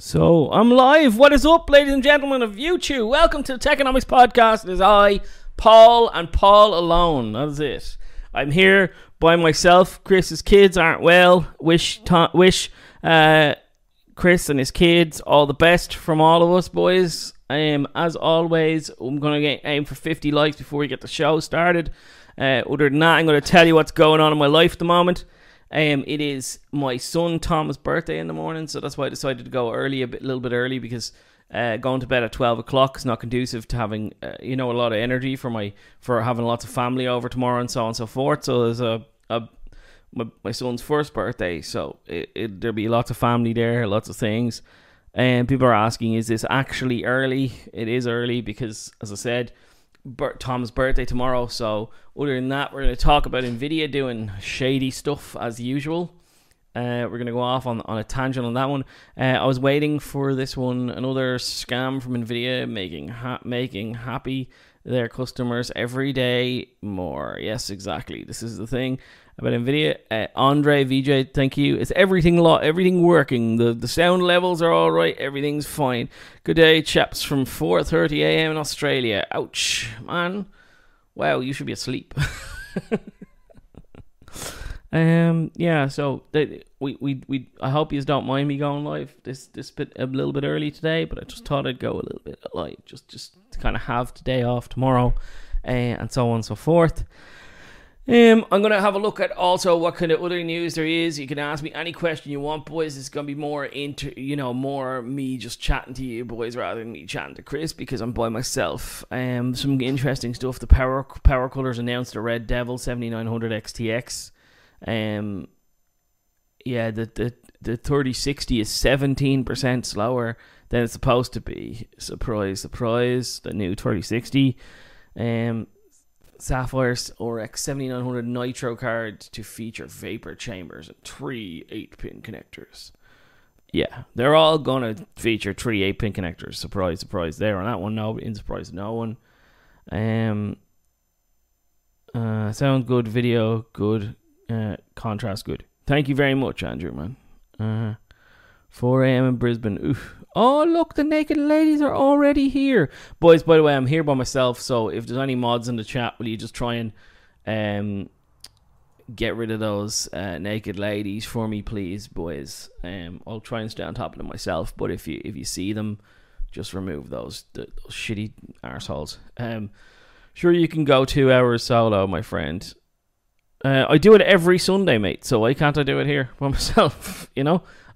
So, I'm live. What is up, ladies and gentlemen of YouTube? Welcome to the Techonomics Podcast. It is I, Paul, and Paul alone. That is it. I'm here by myself. Chris's kids aren't well. Wish Chris and his kids all the best from all of us, boys. As always, I'm going to aim for 50 likes before we get the show started. Other than that, I'm going to tell you what's going on in my life at the moment. It is my son Thomas' birthday in the morning, so that's why I decided to go early, a little bit early, because going to bed at 12 o'clock is not conducive to having, a lot of energy for having lots of family over tomorrow and so forth. So there's my son's first birthday, so there'll be lots of family there, lots of things. And people are asking, is this actually early? It is early because, as I said, Tom's birthday tomorrow. So other than that, we're going to talk about Nvidia doing shady stuff as usual. We're going to go off on a tangent on that one. I was waiting for this one, another scam from Nvidia making happy their customers every day more. Yes, exactly. This is the thing about Nvidia. Andre VJ, thank you. It's everything working. The sound levels are all right. Everything's fine. Good day, chaps, from 4:30 a.m. in Australia. Ouch, man. Wow, you should be asleep. So I hope you don't mind me going live this bit a little bit early today, but I just thought I'd go a little bit light, just to kind of have today off tomorrow, and so on and so forth. I'm going to have a look at also what kind of other news there is. You can ask me any question you want, boys. It's going to be more more me just chatting to you boys rather than me chatting to Chris, because I'm by myself. Some interesting stuff. The Power Color's announced the Red Devil 7900 XTX. The 3060 is 17% slower than it's supposed to be. Surprise, surprise. The new 3060. Sapphire RX 7900 Nitro card to feature vapor chambers and 3 8-pin connectors. Yeah, they're all going to feature 3 8-pin connectors. Surprise, surprise there on that one. No, in surprise, no one. Sound good, video good, contrast good. Thank you very much, Andrew, man. 4 a.m. in Brisbane. Oof. Oh, look, the naked ladies are already here. Boys, by the way, I'm here by myself, so if there's any mods in the chat, will you just try and get rid of those naked ladies for me, please, boys? I'll try and stay on top of them myself, but if you see them, just remove those shitty arseholes. Sure, you can go 2 hours solo, my friend. I do it every Sunday, mate, so why can't I do it here by myself,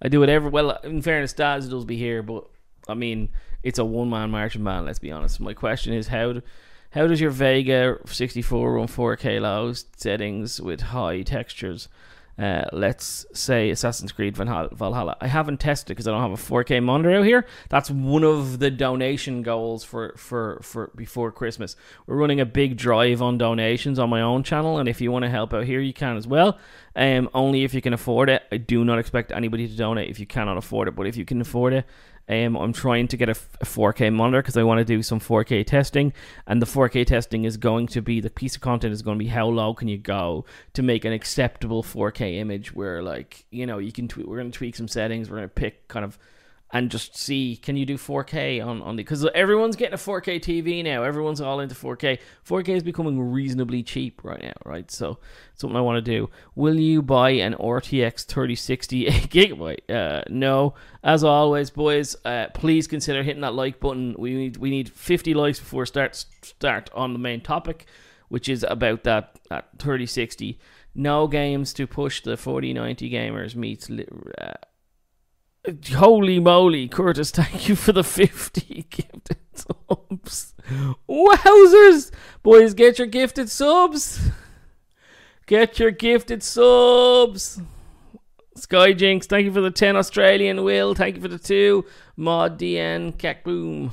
I do it every... Well, in fairness, Daz does be here, but, I mean, it's a one-man marching band, let's be honest. My question is, how does your Vega 64 run 4K low settings with high textures? Let's say Assassin's Creed Valhalla. I haven't tested it because I don't have a 4K monitor out here. That's one of the donation goals for before Christmas. We're running a big drive on donations on my own channel, and if you want to help out here, you can as well. Only if you can afford it. I do not expect anybody to donate if you cannot afford it, but if you can afford it, I'm trying to get a 4K monitor because I want to do some 4K testing, and the 4K testing is going to be, the piece of content is going to be how low can you go to make an acceptable 4K image where, like, you can tweak. We're going to tweak some settings. We're going to pick kind of and just see, can you do 4K on the, because everyone's getting a 4K TV now. Everyone's all into 4K. 4K is becoming reasonably cheap right now, right? So it's something I want to do. Will you buy an RTX 3060 8GB? No. As always, boys, please consider hitting that like button. We need 50 likes before start on the main topic, which is about that 3060. No games to push the 4090 gamers meets. Holy moly, Curtis, thank you for the 50 gifted subs. Wowzers! Boys, get your gifted subs. Get your gifted subs. Sky Jinx, thank you for the 10 Australian. Will, thank you for the 2. Mod DN, Cack Boom.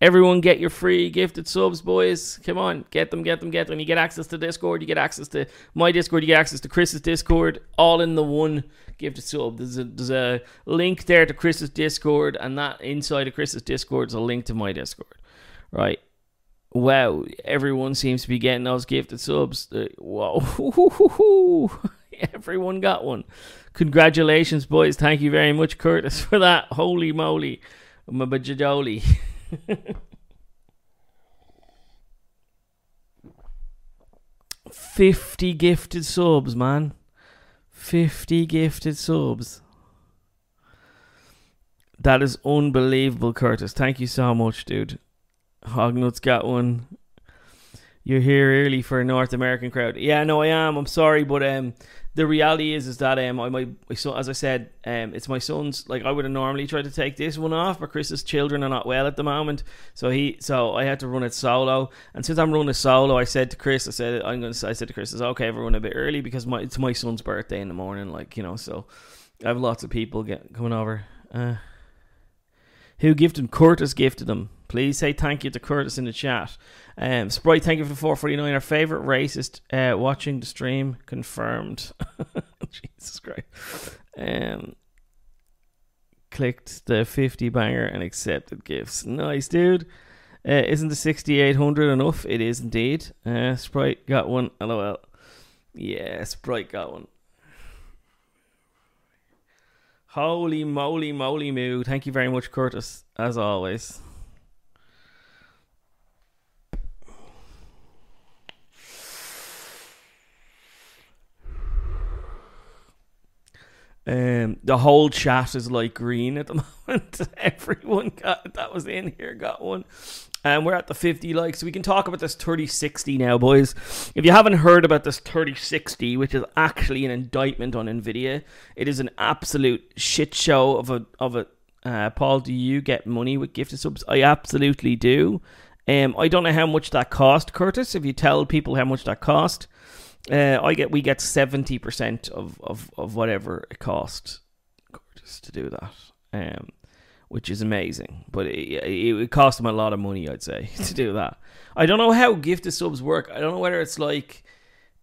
Everyone get your free gifted subs, boys. Come on, get them. You get access to Discord, you get access to my Discord, you get access to Chris's Discord, all in the one gifted sub. There's a link there to Chris's Discord, and that inside of Chris's Discord is a link to my Discord. Right. Wow, everyone seems to be getting those gifted subs. Whoa. Everyone got one. Congratulations, boys. Thank you very much, Curtis, for that. Holy moly. Mabajadoli. $50 gifted subs, man. $50 gifted subs. That is unbelievable, Curtis. Thank you so much, dude. Hognut's got one. You're here early for a North American crowd. Yeah, no, I am. I'm sorry, but the reality is that it's my son's. Like, I would have normally tried to take this one off, but Chris's children are not well at the moment, so I had to run it solo. And since I'm running it solo, I said to Chris, I said to Chris, it's okay if I run a bit early because it's my son's birthday in the morning. Like, you know, so I have lots of people coming over. Who gifted him? Curtis gifted him. Please say thank you to Curtis in the chat. Sprite, thank you for the 449. Our favorite racist watching the stream confirmed. Jesus Christ. Clicked the 50 banger and accepted gifts. Nice, dude. Isn't the 6,800 enough? It is indeed. Sprite got one. LOL. Yeah, Sprite got one. Holy moly, moly moo. Thank you very much, Curtis, as always. The whole chat is like green at the moment. Everyone that was in here got one. And we're at the 50 likes, so we can talk about this 3060 now, boys. If you haven't heard about this 3060, which is actually an indictment on Nvidia, it is an absolute shit show of a. Paul, do you get money with gifted subs? I absolutely do. I don't know how much that cost, Curtis. If you tell people how much that cost, we get 70% of whatever it cost, Curtis, to do that. Which is amazing, but it cost them a lot of money, I'd say, to do that. I don't know how gifted subs work. I don't know whether it's like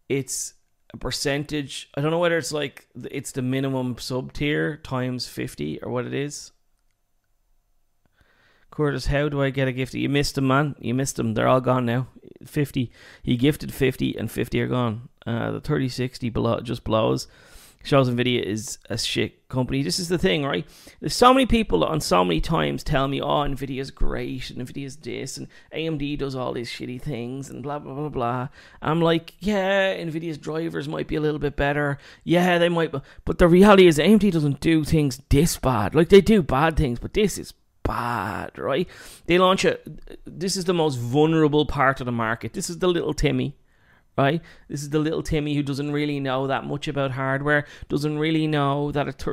it's a percentage. I don't know whether it's like it's the minimum sub tier times 50 or what it is. Curtis, how do I get a gift? You missed him, man. You missed him. They're all gone now. 50. He gifted 50 and 50 are gone. The 3060 just blows. Shows Nvidia is a shit company. This is the thing, right? There's so many people on so many times tell me, oh, Nvidia's great, and Nvidia's this, and AMD does all these shitty things, and blah, blah, blah, blah. I'm like, yeah, Nvidia's drivers might be a little bit better. Yeah, they might, but the reality is AMD doesn't do things this bad. Like, they do bad things, but this is bad, right? They launch this is the most vulnerable part of the market. This is the little Timmy. Right? This is the little Timmy who doesn't really know that much about hardware, doesn't really know that that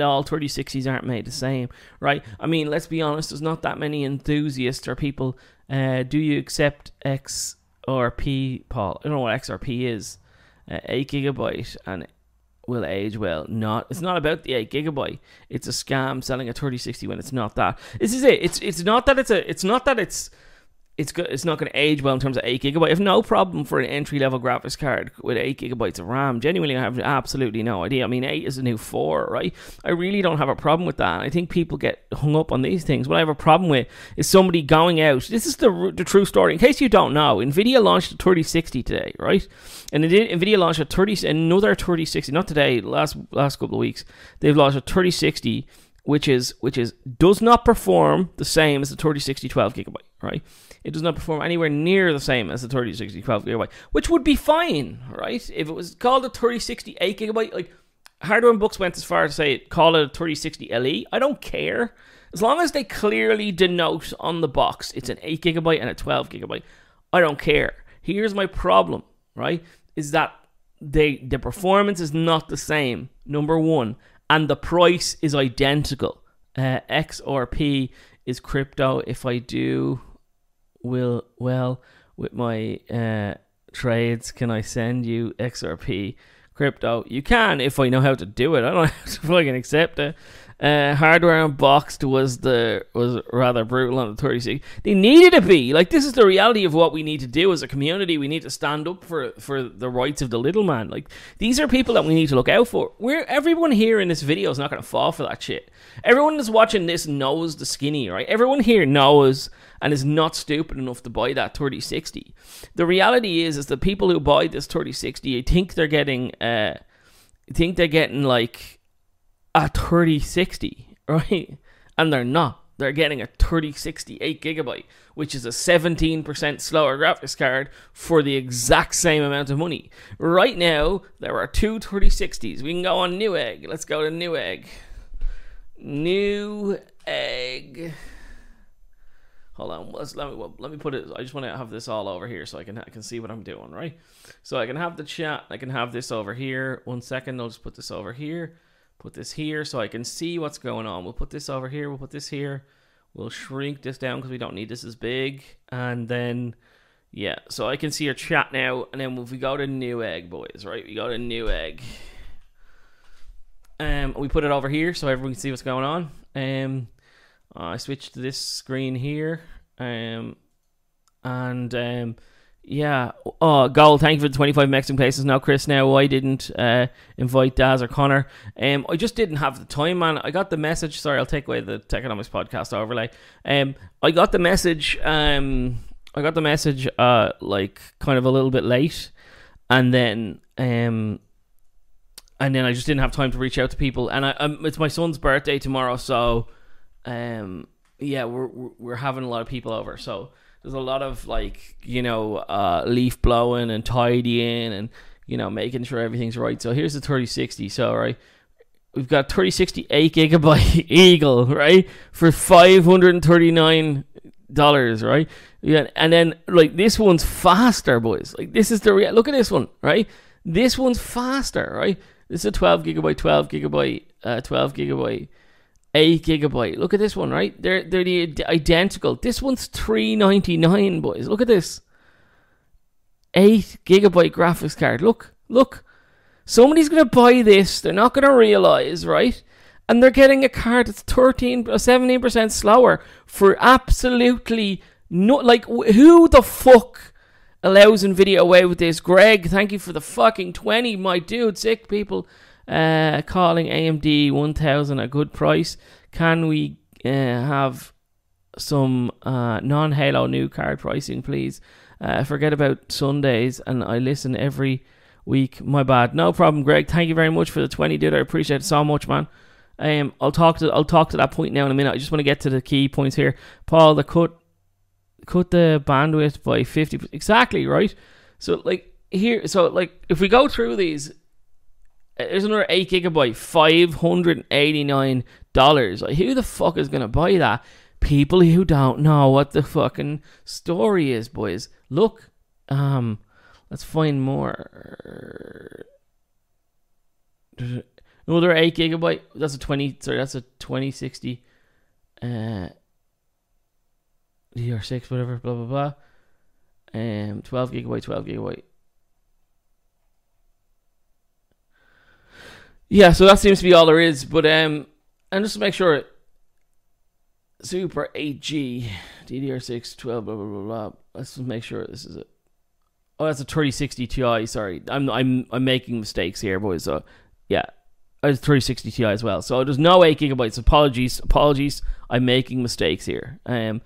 all 3060s aren't made the same, right? I mean, let's be honest, there's not that many enthusiasts or people. Do you accept XRP, Paul? I don't know what XRP is. 8 GB and will age well. It's not about the 8 GB. It's a scam selling a 3060 when it's not that. This is it. It's not going to age well in terms of 8 GB. I have no problem for an entry-level graphics card with 8 GB of RAM. Genuinely, I have absolutely no idea. I mean, 8 is a new 4, right? I really don't have a problem with that. I think people get hung up on these things. What I have a problem with is somebody going out. This is the true story. In case you don't know, Nvidia launched a 3060 today, right? And Nvidia launched another 3060. Not today. Last couple of weeks, they've launched a 3060, which does not perform the same as the 3060 12 GB, right? It does not perform anywhere near the same as the 3060 12 GB, which would be fine, right? If it was called a 3060 8 GB, like Hardware Unboxed went as far as to say, call it a 3060 LE. I don't care. As long as they clearly denote on the box it's an 8 GB and a 12 GB, I don't care. Here's my problem, right? Is that the performance is not the same, number one, and the price is identical. XRP is crypto. If I do... will well with my trades, can I send you XRP crypto? You can, if I know how to do it. I don't have to fucking accept it. Hardware Unboxed was rather brutal on the 3060. They needed to be. Like, this is the reality of what we need to do as a community. We need to stand up for the rights of the little man. Like, these are people that we need to look out for. Everyone here in this video is not going to fall for that shit. Everyone that's watching this knows the skinny, right? Everyone here knows and is not stupid enough to buy that 3060. The reality is that people who buy this 3060, I think they're getting... I think they're getting like a 3060, right? And they're not. They're getting a 3060 8GB, which is a 17% slower graphics card for the exact same amount of money. Right now, there are two 3060s. We can go on Newegg. Let's go to Newegg. Newegg. Hold on. Let me put it. I just want to have this all over here so I can see what I'm doing, right? So I can have the chat. I can have this over here. 1 second. I'll just put this over here. Put this here so I can see what's going on. We'll put this over here. We'll put this here. We'll shrink this down because we don't need this as big. And then, yeah. So I can see your chat now. And then if we go to Newegg, boys, right? We go to Newegg. We put it over here so everyone can see what's going on. I switched to this screen here. Yeah. Oh, Gold, thank you for the 25 Mexican places. Now, Chris, now I didn't invite Daz or Connor. I just didn't have the time, man. I got the message. Sorry, I'll take away the Techonomics podcast overlay. I got the message. I got the message. Like kind of a little bit late, and then I just didn't have time to reach out to people. And it's my son's birthday tomorrow, so yeah, we're having a lot of people over, so. There's a lot of, like, you know, leaf blowing and tidying and, you know, making sure everything's right. So here's the 3060. So, right, we've got 3060 8GB Eagle, right, for $539, right? Yeah, and then, like, this one's faster, boys. Like, this is the real... Look at this one, right? This one's faster, right? This is a 12GB, 12GB, 12GB. 8GB. Look at this one, right? They're the identical. This one's $399, boys. Look at this. 8GB graphics card. Look, look. Somebody's gonna buy this. They're not gonna realize, right? And they're getting a card that's 17% slower for absolutely not. Like, who the fuck allows Nvidia away with this? Greg, thank you for the fucking 20, my dude. Sick people. Calling AMD 1000 a good price. Can we have some non-Halo new card pricing, please? Forget about Sundays, and I listen every week. My bad. No problem, Greg. Thank you very much for the 20, dude. I appreciate it so much, man. I'll talk to that point now in a minute. I just want to get to the key points here. Paul, the cut the bandwidth by 50%. Exactly right. So like here, so like if we go through these. There's another 8GB, $589. Like, who the fuck is gonna buy that? People who don't know what the fucking story is, boys. Look, let's find more. Another 8GB. That's a 20. Sorry, that's a 2060. DR6, whatever. Blah blah blah. 12GB, 12GB. Yeah, so that seems to be all there is, but and just to make sure, Super 8G DDR6 12 blah blah blah blah. Let's just make sure this is it. Oh, that's a 3060 Ti. Sorry, I'm making mistakes here, boys. So yeah, it's 3060 Ti as well. So there's no 8GB. Apologies. I'm making mistakes here. Yeah,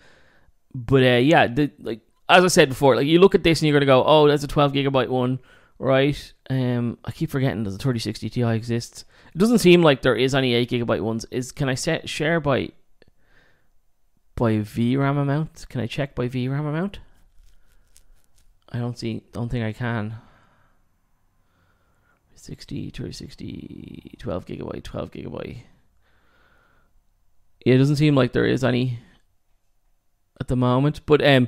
like as I said before, like you look at this and you're gonna go, oh, that's a 12GB one. Right, I keep forgetting that the 3060 Ti exists. It doesn't seem like there is any 8GB ones. Can I set share by VRAM amount? Can I check by VRAM amount? I don't think I can. 3060, 12GB. Yeah, it doesn't seem like there is any at the moment, but yeah,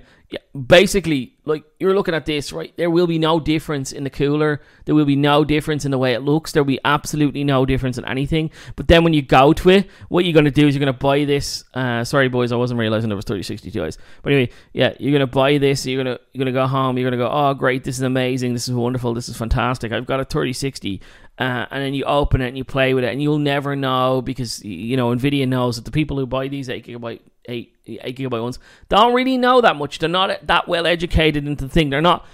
basically, like you're looking at this, right? There will be no difference in the cooler. There will be no difference in the way it looks. There will be absolutely no difference in anything. But then when you go to it, what you're gonna do is you're gonna buy this. Sorry, boys, I wasn't realizing there was 3060 Ti's. But anyway, yeah, you're gonna buy this. You're gonna go home. You're gonna go, oh great, this is amazing. This is wonderful. This is fantastic. I've got a 3060. And then you open it and you play with it, and you'll never know because you know Nvidia knows that the people who buy these 8GB ones don't really know that much. They're not that well educated into the thing. They're not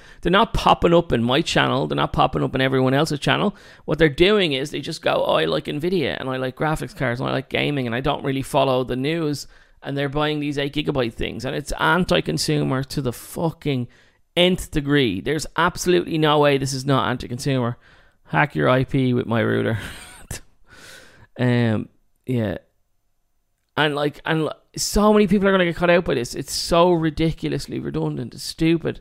popping up in my channel. They're not popping up in everyone else's channel. What they're doing is they just go, oh, I like Nvidia and I like graphics cards and I like gaming and I don't really follow the news, and they're buying these 8GB things, and it's anti-consumer to the fucking nth degree. There's absolutely no way this is not anti-consumer. Hack your IP with my router. Yeah. And so many people are going to get caught out by this. It's so ridiculously redundant. It's stupid.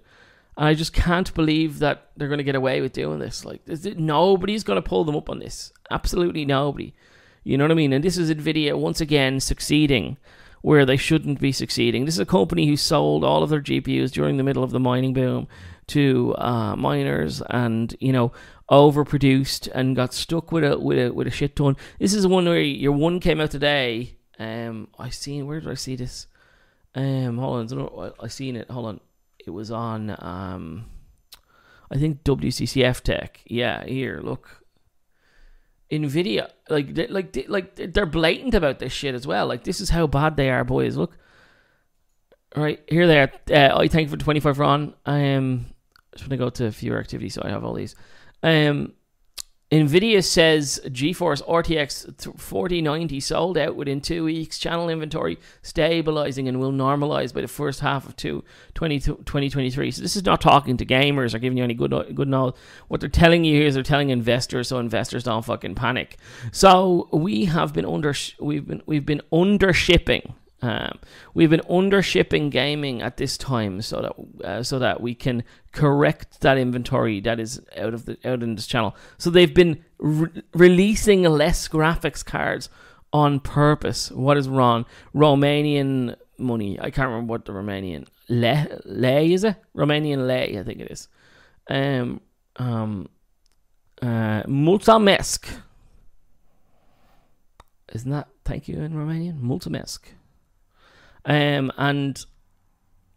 And I just can't believe that they're going to get away with doing this. Like, nobody's going to pull them up on this. Absolutely nobody. You know what I mean? And this is Nvidia once again succeeding where they shouldn't be succeeding. This is a company who sold all of their GPUs during the middle of the mining boom to miners, and, you know, overproduced and got stuck with a shit ton. This is the one where your one came out today. I seen, where did I see this? Hold on, I seen it. Hold on, it was on. I think WCCF Tech. Yeah, here, look. Nvidia, like they're blatant about this shit as well. Like, this is how bad they are, boys. Look, all right, here they are. I thank you for 25 Ron. I am just gonna go to viewer activity, so I have all these. Nvidia says GeForce RTX 4090 sold out within 2 weeks. Channel inventory stabilizing and will normalize by the first half of 2023. So this is not talking to gamers or giving you any good knowledge. What they're telling you here is they're telling investors, so investors don't fucking panic. So we have been we've been under shipping. We've been undershipping gaming at this time, so that we can correct that inventory that is out in this channel. So they've been releasing less graphics cards on purpose. What is Ron? Romanian money. I can't remember what the Romanian lei is. It Romanian lei, I think it is. Mulțumesc. Isn't that thank you in Romanian? Mulțumesc. And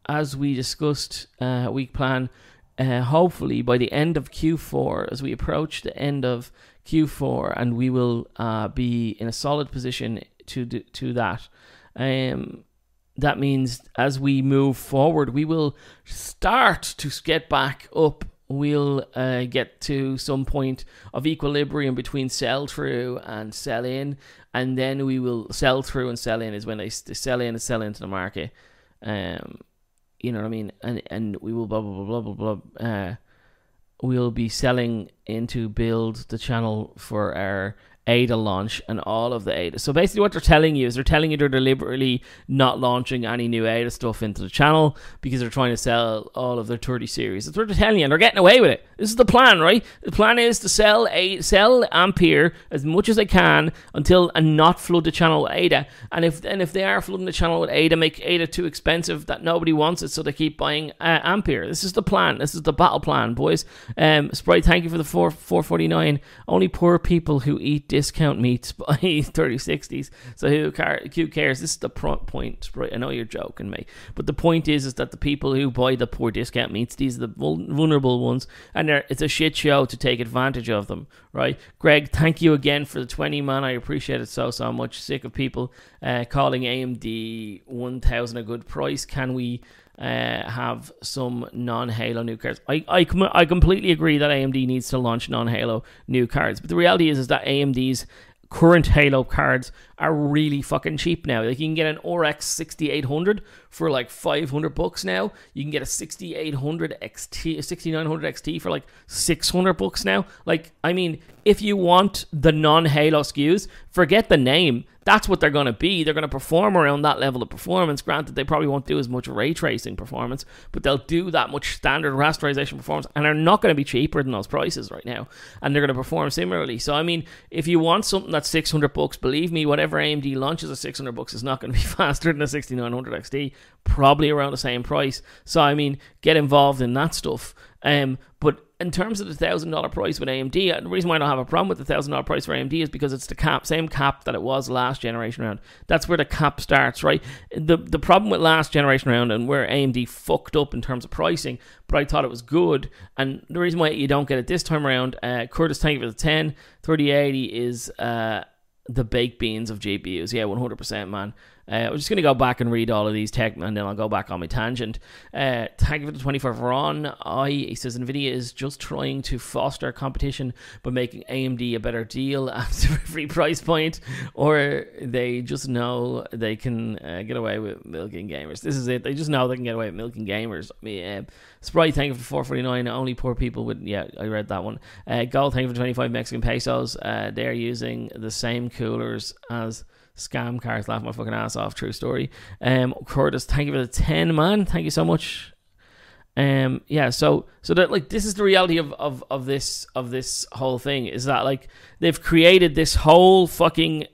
as we discussed, week plan, hopefully by the end of Q4, as we approach the end of Q4, and we will be in a solid position to that. That means as we move forward, we will start to get back up. We'll get to some point of equilibrium between sell through and sell in, and then we will sell through and sell in is when they sell in and sell into the market. You know what I mean? And we will blah blah blah blah blah blah. We'll be selling into build the channel for our ADA launch and all of the ADA. So basically what they're telling you is they're telling you they're deliberately not launching any new ADA stuff into the channel because they're trying to sell all of their 30 series. That's what they're telling you, and they're getting away with it. This is the plan, right? The plan is to sell Ampere as much as they can and not flood the channel with ADA. And if they are flooding the channel with ADA, make ADA too expensive that nobody wants it, so they keep buying Ampere. This is the plan. This is the battle plan, boys. Sprite, thank you for the 449. Only poor people who eat discount meats by 3060s, so who cares? This is the point, right? I know you're joking me, but the point is that the people who buy the poor discount meats, these are the vulnerable ones, and it's a shit show to take advantage of them, right? Greg, thank you again for the 20, man. I appreciate it so much. Sick of people calling AMD 1000 a good price. Can we have some non-Halo new cards? I completely agree that AMD needs to launch non-Halo new cards, but the reality is that AMD's current Halo cards are really fucking cheap now. Like, you can get an RX 6800 for like $500 now. You can get a 6900 XT for like $600 now. Like, I mean, if you want the non-Halo SKUs, forget the name. That's what they're going to be. They're going to perform around that level of performance. Granted, they probably won't do as much ray tracing performance, but they'll do that much standard rasterization performance, and they're not going to be cheaper than those prices right now, and they're going to perform similarly. So, I mean, if you want something that's $600, believe me, whatever AMD launches at $600 is not going to be faster than a 6900 XT, probably around the same price. So, I mean, get involved in that stuff. But in terms of the $1,000 price with AMD, the reason why I don't have a problem with the $1,000 price for AMD is because it's the same cap that it was last generation round. That's where the cap starts, right? The problem with last generation round and where AMD fucked up in terms of pricing, but I thought it was good, and the reason why you don't get it this time around, Curtis, thank you for the 10, 3080 is the baked beans of GPUs. Yeah, 100%, man. I'm just going to go back and read all of these tech, and then I'll go back on my tangent. Thank you for the 25 Ron. He says, NVIDIA is just trying to foster competition by making AMD a better deal at every price point, or they just know they can get away with milking gamers. This is it. They just know they can get away with milking gamers. I mean, Sprite, thank you for 449. Only poor people would. Yeah, I read that one. Gold, thank you for 25 Mexican pesos. They're using the same coolers as scam cars. Laughing my fucking ass off. True story. Curtis, thank you for the 10, man. Thank you so much. Yeah, so that, like, this is the reality of this whole thing, is that, like, they've created this whole fucking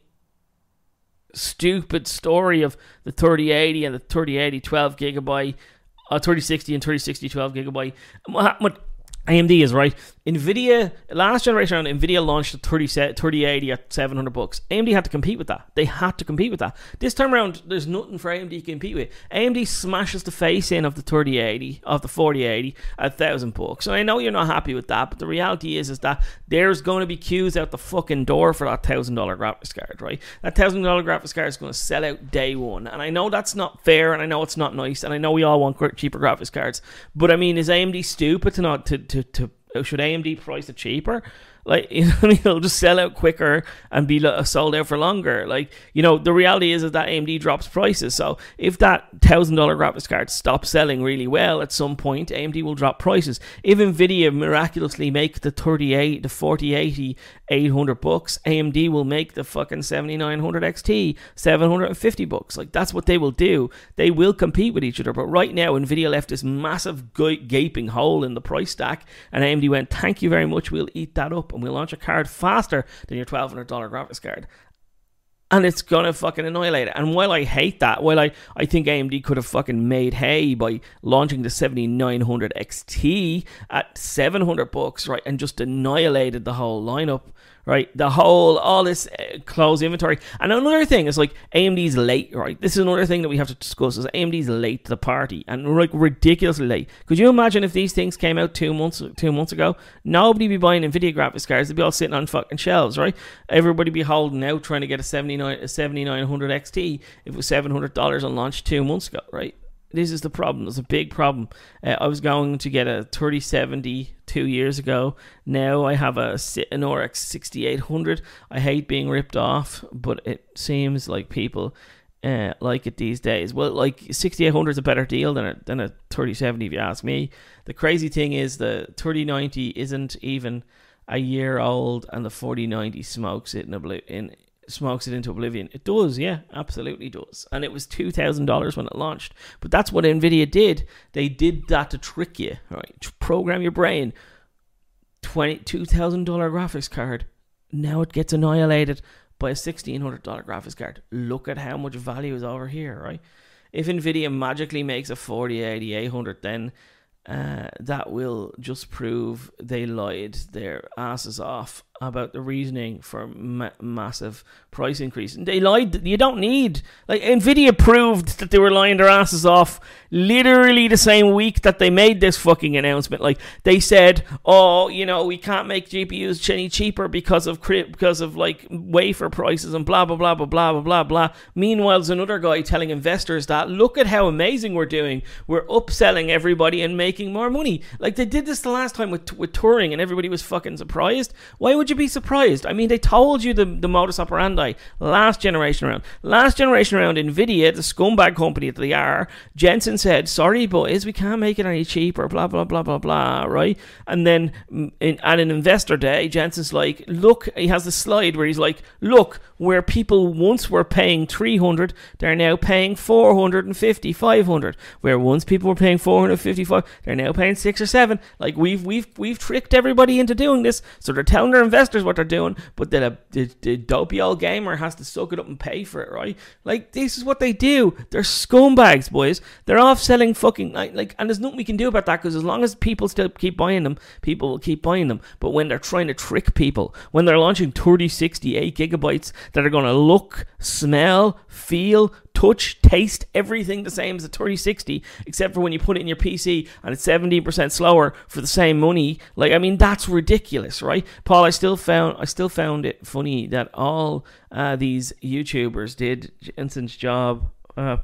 stupid story of the 3080 and the 3080 12 gigabyte, 3060 and 3060 12 gigabyte. What AMD is, right? Nvidia, last generation around, Nvidia launched a 3080 at $700. AMD had to compete with that. They had to compete with that. This time around, there's nothing for AMD to compete with. AMD smashes the face in of the 3080, of the 4080 at $1,000. And I know you're not happy with that, but the reality is that there's going to be queues out the fucking door for that $1,000 graphics card, right? That $1,000 graphics card is going to sell out day one. And I know that's not fair, and I know it's not nice, and I know we all want cheaper graphics cards. But I mean, is AMD stupid to not to should AMD price it cheaper? Like, you know what I mean? It'll just sell out quicker and be sold out for longer. Like, you know, the reality is that AMD drops prices. So if that $1,000 graphics card stops selling really well at some point, AMD will drop prices. If Nvidia miraculously make the 4080 $800, AMD will make the fucking 7900 XT $750. Like, that's what they will do. They will compete with each other. But right now, Nvidia left this massive gaping hole in the price stack, and AMD went, thank you very much, we'll eat that up, and we'll launch a card faster than your $1,200 graphics card. And it's going to fucking annihilate it. And while I hate that, while I think AMD could have fucking made hay by launching the 7900 XT at $700, right, and just annihilated the whole lineup, right, the whole, all this closed inventory. And another thing is, like, AMD's late, right? This is another thing that we have to discuss, is AMD's late to the party, and, like, ridiculously late. Could you imagine if these things came out two months ago? Nobody'd be buying Nvidia graphics cards. They'd be all sitting on fucking shelves, right? Everybody'd be holding out, trying to get a 7900 XT. It was $700 on launch 2 months ago, right? This is the problem. It's a big problem. I was going to get a 3070 2 years ago. Now I have an RX 6800. I hate being ripped off, but it seems like people like it these days. Well, like, 6800 is a better deal than a 3070, if you ask me. The crazy thing is the 3090 isn't even a year old, and the 4090 smokes it into oblivion. It does, yeah, absolutely does. And it was $2,000 when it launched. But that's what Nvidia did. They did that to trick you, right? To program your brain. $2,000 graphics card. Now it gets annihilated by a $1,600 graphics card. Look at how much value is over here, right? If Nvidia magically makes a 4080 800, then that will just prove they lied their asses off about the reasoning for massive price increase. And they lied. You don't need, like, Nvidia proved that they were lying their asses off literally the same week that they made this fucking announcement. Like, they said, oh, you know, we can't make GPUs any cheaper because of like wafer prices and blah blah blah blah blah blah blah. Meanwhile, there's another guy telling investors that, look at how amazing we're doing. We're upselling everybody and making more money. Like, they did this the last time with Turing, and everybody was fucking surprised. Why would you be surprised? I mean, they told you the modus operandi last generation around. Nvidia, the scumbag company that they are, Jensen said, sorry boys, we can't make it any cheaper, blah blah blah blah blah, right? And then at an investor day, Jensen's like, look, he has the slide where he's like, look, where people once were paying $300, they're now paying $450, $500. Where once people were paying $455, they're now paying $6 or $7. Like, we've tricked everybody into doing this. So they're telling their investors what they're doing, but then the dopey old gamer has to suck it up and pay for it, right? Like, this is what they do. They're scumbags, boys. They're off selling fucking, like, and there's nothing we can do about that, because as long as people still keep buying them, people will keep buying them. But when they're trying to trick people, when they're launching 3060 8 gigabytes that are going to look, smell, feel, touch, taste, everything the same as a 3060, except for when you put it in your PC and it's 17% slower for the same money. Like, I mean, that's ridiculous, right? Paul, I still found it funny that all these YouTubers did Jensen's job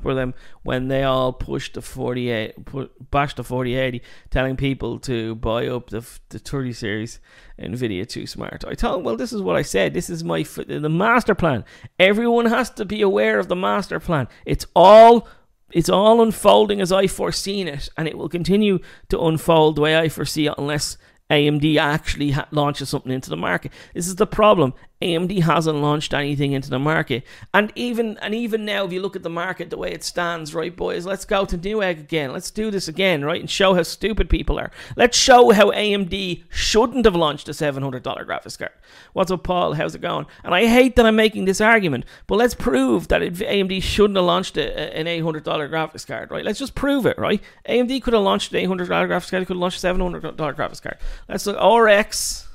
for them when they all bashed the 4080, telling people to buy up the 30 series. Nvidia too smart. I told him, well, this is what I said. This is the master plan. Everyone has to be aware of the master plan. It's all It's all unfolding as I've foreseen it, and it will continue to unfold the way I foresee it unless AMD actually launches something into the market. This is the problem. AMD hasn't launched anything into the market. And even now, if you look at the market, the way it stands, right, boys, let's go to Newegg again. Let's do this again, right, and show how stupid people are. Let's show how AMD shouldn't have launched a $700 graphics card. What's up, Paul? How's it going? And I hate that I'm making this argument, but let's prove that AMD shouldn't have launched an $800 graphics card, right? Let's just prove it, right? AMD could have launched an $800 graphics card. It could have launched a $700 graphics card. Let's look RX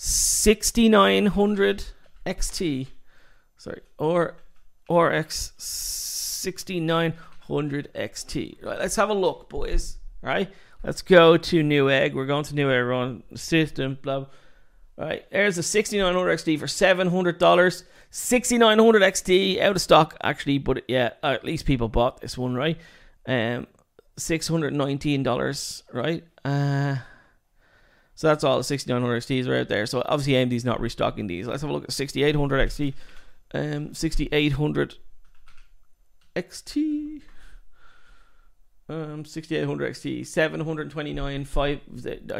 6900 XT, sorry, or RX 6900 XT. Right, let's have a look, boys. All right, let's go to Newegg. We're going to Newegg, run system, blah, blah. All right, there's a 6900 XT for $700. 6900 XT out of stock, actually, but yeah, at least people bought this one, right? $619, right? So that's all the 6900 XTs are out there. So obviously AMD's not restocking these. Let's have a look at 6800 XT. 6800 XT. 6800 XT. 729.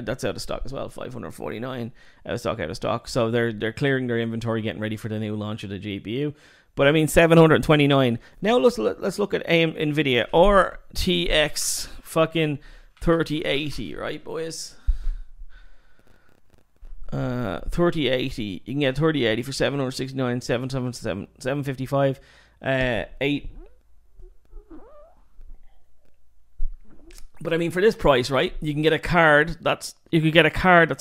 That's out of stock as well. 549 out of stock. So they're clearing their inventory, getting ready for the new launch of the GPU. But I mean 729. Now let's look at Nvidia or RTX fucking 3080, right, boys? 3080, you can get 3080 for $769, $757, $755, $8. But I mean, for this price, right, you can get a card that's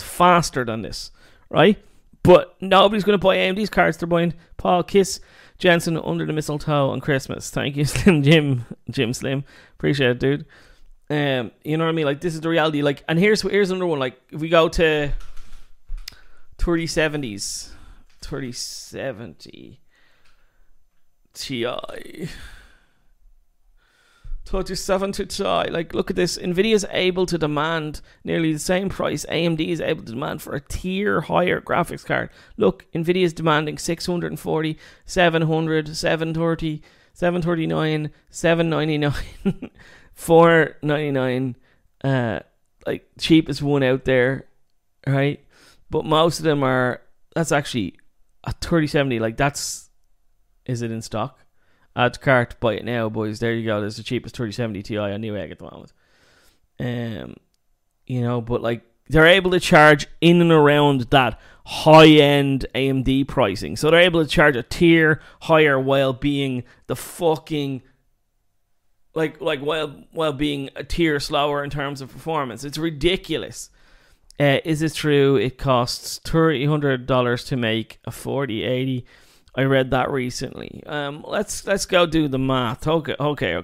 faster than this, right? But nobody's going to buy AMD's cards. They're buying Paul Kiss Jensen under the mistletoe on Christmas. Thank you, Slim Jim. Jim Slim, appreciate it, dude. You know what I mean? Like, this is the reality. Like, and here's another one. Like, if we go to 3070 Ti. 3070 Ti. Like, look at this. Nvidia's able to demand nearly the same price AMD is able to demand for a tier higher graphics card. Look, Nvidia is demanding 640, 700, 730, 739, 799, 499. Like, cheapest one out there, right? But most of them are, that's actually a 3070, like that's, is it in stock? Add to cart, buy it now, boys. There you go. There's the cheapest 3070 Ti on Newegg at the moment. You know, but like they're able to charge in and around that high-end AMD pricing. So they're able to charge a tier higher while being the fucking, like while being a tier slower in terms of performance. It's ridiculous. Is it true it costs $300 to make a 4080? I read that recently. Let's go do the math. Okay.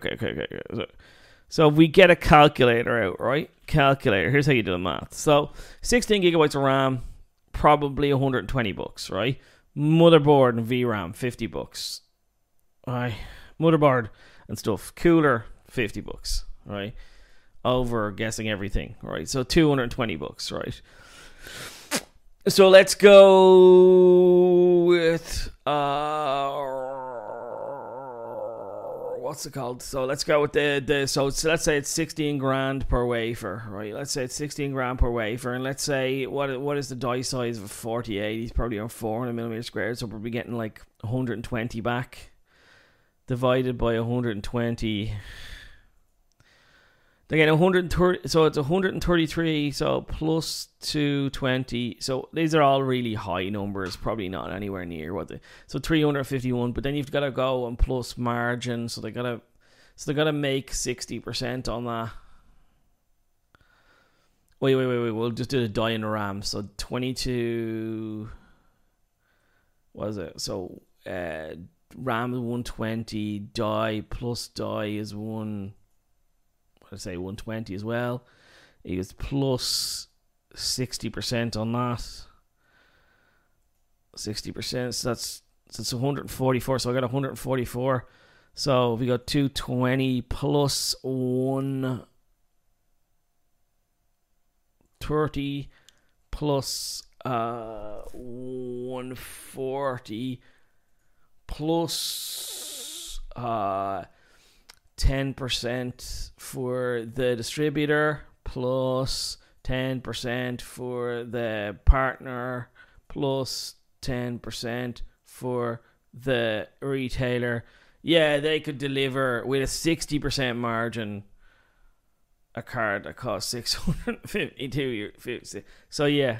So if we get a calculator out, right? Calculator. Here's how you do the math. So 16 gigabytes of RAM, probably $120, right? Motherboard and VRAM, $50. Right. Motherboard and stuff. Cooler, $50, right? Over guessing everything, right? So $220, right? So let's go with what's it called? So let's go with so let's say it's 16 grand per wafer, right? Let's say it's 16 grand per wafer, and let's say what is the die size of a 4080? It's probably on 400mm², so we'll be getting like 120 back divided by 120. Again, 130, so it's 133, so plus 220. So these are all really high numbers, probably not anywhere near what they. So 351, but then you've got to go and plus margin, so they gotta make 60% on that. Wait. We'll just do the die in RAM. So 22. What is it? So RAM is 120. Die plus die is 1. I'd say 120 as well. It was plus 60% on that. 60%. So that's 144. So I got 144. So we got 220 plus 130 plus 140 plus 10% for the distributor, plus 10% for the partner, plus 10% for the retailer. Yeah, they could deliver with a 60% margin a card that costs €652. So yeah.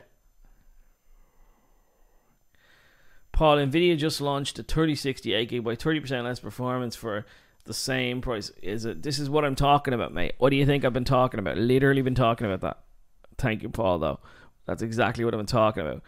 Paul, Nvidia just launched a 3060 8GB by 30% less performance for the same price. This is what I'm talking about, mate. What do you think I've been talking about? Literally been talking about that. Thank you, Paul, though. That's exactly what I've been talking about.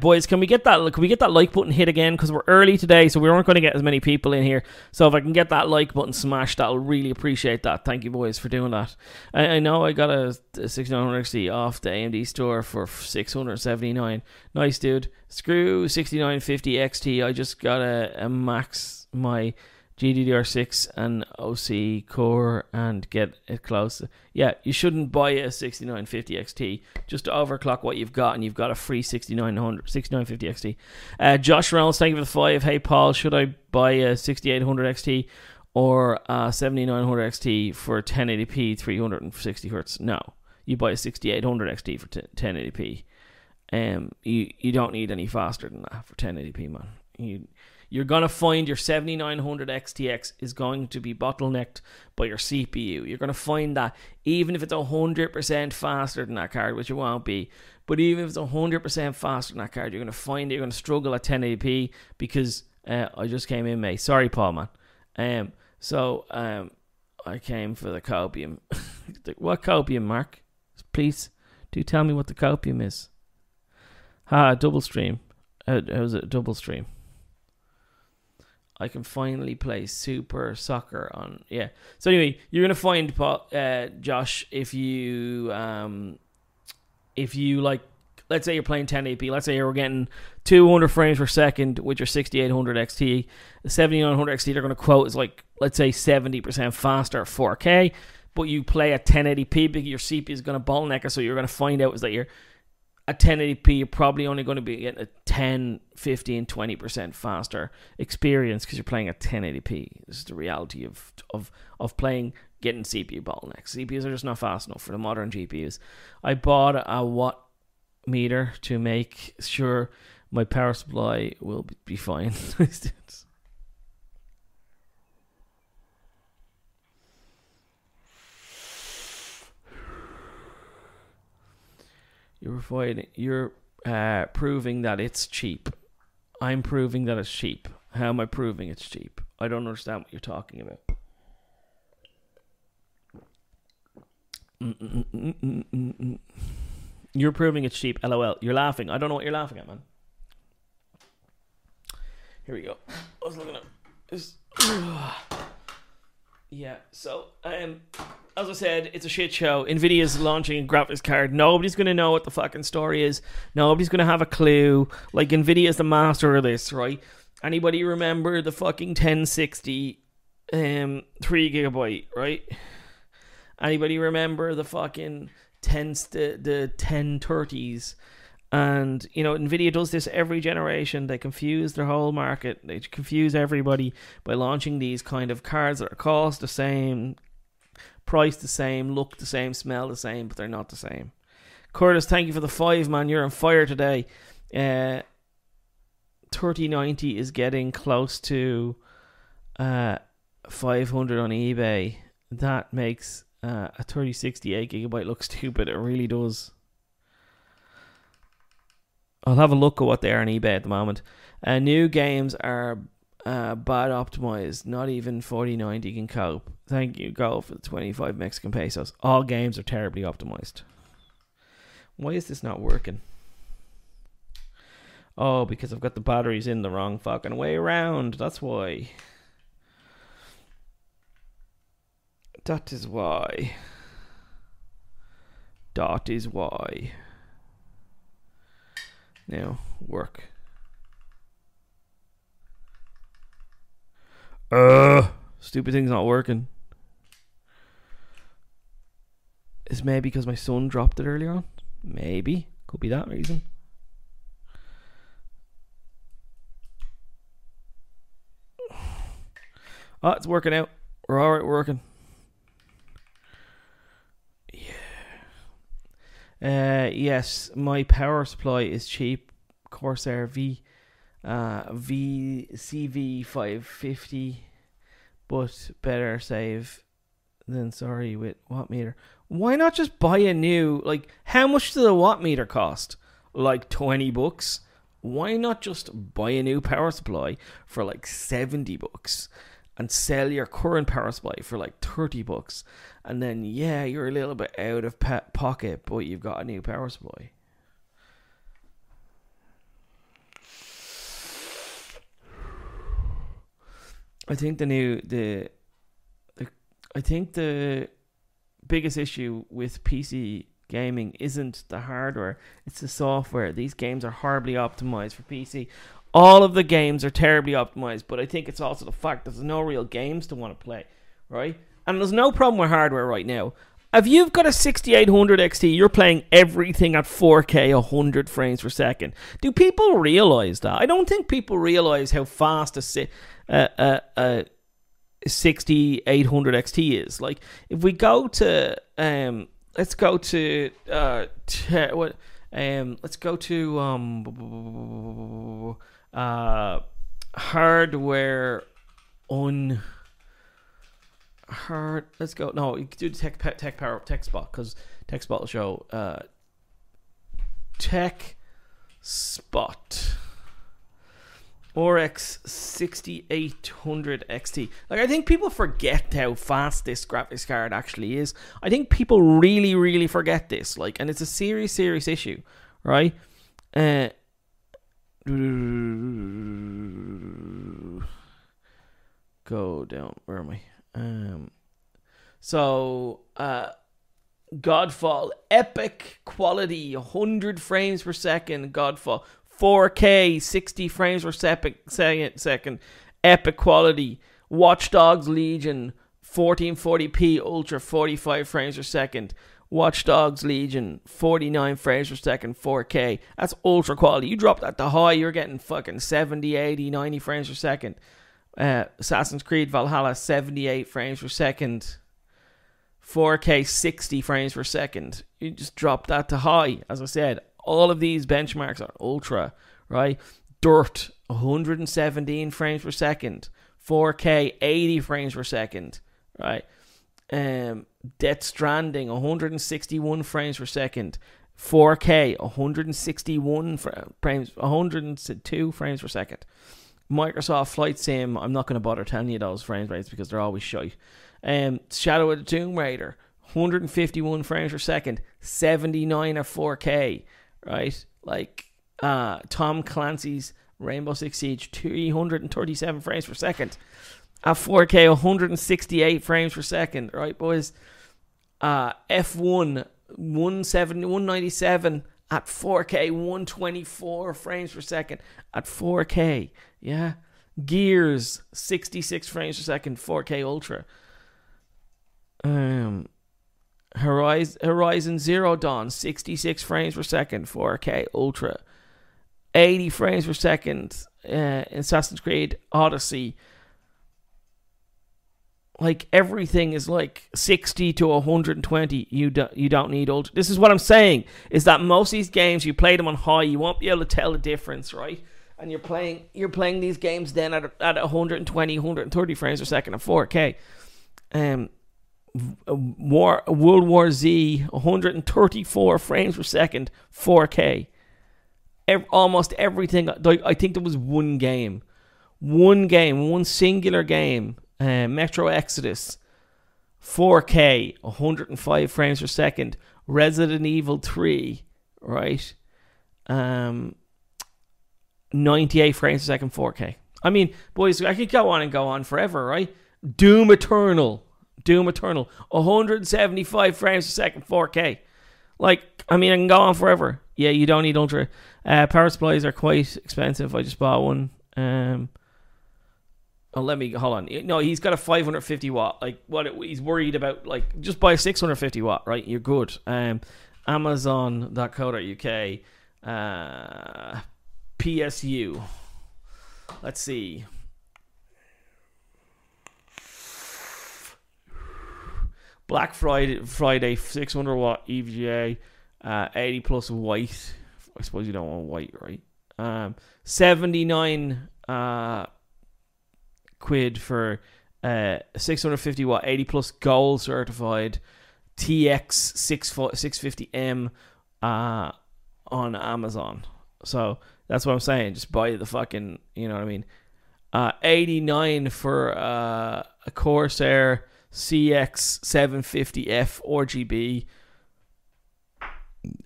Boys, can we get that like button hit again? Because we're early today, so we aren't going to get as many people in here. So if I can get that like button smashed, that'll really appreciate that. Thank you, boys, for doing that. I know I got a 6900 off the AMD store for $679. Nice, dude. Screw 6950 XT. I just got a max my GDDR6 and OC core and get it close. Yeah, you shouldn't buy a 6950 XT just to overclock what you've got, and you've got a free 6950 XT. Josh Reynolds, thank you for the 5. Hey, Paul, should I buy a 6800 XT or a 7900 XT for 1080p 360 Hz? No, you buy a 6800 XT for 1080p. You don't need any faster than that for 1080p, man. You're going to find your 7900 XTX is going to be bottlenecked by your CPU. You're going to find that even if it's 100% faster than that card, which it won't be, but even if it's 100% faster than that card, you're going to find that you're going to struggle at 1080p because I just came in, mate. Sorry, Paul, man. I came for the copium. What copium, Mark? Please do tell me what the copium is. Double stream. How is it? Double stream. I can finally play Super Soccer on, yeah. So anyway, you're gonna find, Josh, if you like, let's say you're playing 1080p, let's say you're getting 200 frames per second with your 6800 XT, the 7900 XT they're gonna quote is like, let's say 70% faster at 4K, but you play at 1080p because your CPU is gonna bottleneck it, so you're gonna find out is that you're at 1080p, you're probably only going to be getting a 10, 15, 20% faster experience because you're playing at 1080p. This is the reality of playing, getting CPU bottlenecks. CPUs are just not fast enough for the modern GPUs. I bought a watt meter to make sure my power supply will be fine. You're proving that it's cheap. I'm proving that it's cheap. How am I proving it's cheap? I don't understand what you're talking about. You're proving it's cheap. LOL. You're laughing. I don't know what you're laughing at, man. Here we go. I was looking at this. Yeah, so as I said, it's a shit show. Nvidia's launching a graphics card. Nobody's going to know what the fucking story is. Nobody's going to have a clue. Like, Nvidia's the master of this, right? Anybody remember the fucking 1060 3GB, right? Anybody remember the fucking 1030s? And, you know, Nvidia does this every generation. They confuse their whole market. They confuse everybody by launching these kind of cards that are cost the same, price the same, look the same, smell the same, but they're not the same. Curtis, thank you for the 5, man. You're on fire today. 3090 is getting close to 500 on eBay. That makes a 3060 8GB look stupid. It really does. I'll have a look at what they are on eBay at the moment. New games are bad optimized. Not even 4090 can cope. Thank you, Go, for the 25 Mexican pesos. All games are terribly optimized. Why is this not working? Oh, because I've got the batteries in the wrong fucking way around. That's why. That is why. That is why. Now work. Stupid thing's not working. It's maybe because my son dropped it earlier on. Maybe. Could be that reason. Oh, it's working out. We're all right working. Yeah. Yes, my power supply is cheap. Corsair CV550, but better save than sorry with watt meter. Why not just buy a new, like, how much does a watt meter cost? Like $20. Why not just buy a new power supply for like $70 and sell your current power supply for like $30, and then yeah, you're a little bit out of pocket, but you've got a new power supply. I think the biggest issue with PC gaming isn't the hardware, it's the software. These games are horribly optimized for PC. All of the games are terribly optimized, but I think it's also the fact that there's no real games to want to play, right? And there's no problem with hardware right now. If you've got a 6800 XT, you're playing everything at 4K, 100 frames per second. Do people realize that? I don't think people realize how fast a 6800 XT is. Like, if we go to let's go to Tech Spot, because Tech Spot will show Tech Spot RX 6800 XT. Like, I think people forget how fast this graphics card actually is. I think people really, really forget this. Like, and it's a serious, serious issue, right? Go down. Where am I? Godfall, epic quality, 100 frames per second. Godfall. 4K, 60 frames per second, epic quality. Watch Dogs Legion, 1440p Ultra, 45 frames per second. Watch Dogs Legion, 49 frames per second, 4K. That's ultra quality. You drop that to high, you're getting fucking 70, 80, 90 frames per second. Assassin's Creed Valhalla, 78 frames per second. 4K, 60 frames per second. You just drop that to high, as I said. All of these benchmarks are ultra, right? Dirt, 117 frames per second. 4K, 80 frames per second, right? Death Stranding, 161 frames per second. 4K, 102 frames per second. Microsoft Flight Sim, I'm not going to bother telling you those frame rates because they're always shy. Shadow of the Tomb Raider, 151 frames per second. 79 at 4K. Right, like Tom Clancy's Rainbow Six Siege, 337 frames per second at 4K, 168 frames per second. Right, boys. F1, 197 at 4K, 124 frames per second at 4K. Yeah, Gears, 66 frames per second, 4K Ultra. Horizon Zero Dawn, 66 frames per second, 4K Ultra. 80 frames per second Assassin's Creed Odyssey. Like, everything is like 60 to 120. You don't need ultra. This is what I'm saying, is that most of these games, you play them on high, you won't be able to tell the difference, right? And you're playing these games then at 120, 130 frames per second at 4K. World War Z, 134 frames per second, 4K. Almost everything. Like, I think there was one singular game, Metro Exodus, 4K, 105 frames per second. Resident Evil 3, right? 98 frames per second, 4K. I mean, boys, I could go on and go on forever, right? Doom Eternal, 175 frames per second, 4K. Like, I mean, I can go on forever. Yeah, you don't need ultra. Power supplies are quite expensive. I just bought one. Hold on. No, he's got a 550 watt. Like, he's worried about, like, just buy a 650 watt, right? You're good. Amazon.co.uk. PSU. Let's see. Black Friday 600 watt EVGA, 80 plus white. I suppose you don't want white, right? 79 quid for 650 watt 80 plus gold certified TX 650M on Amazon. So that's what I'm saying. Just buy the fucking, you know what I mean? 89 for a Corsair CX 750F RGB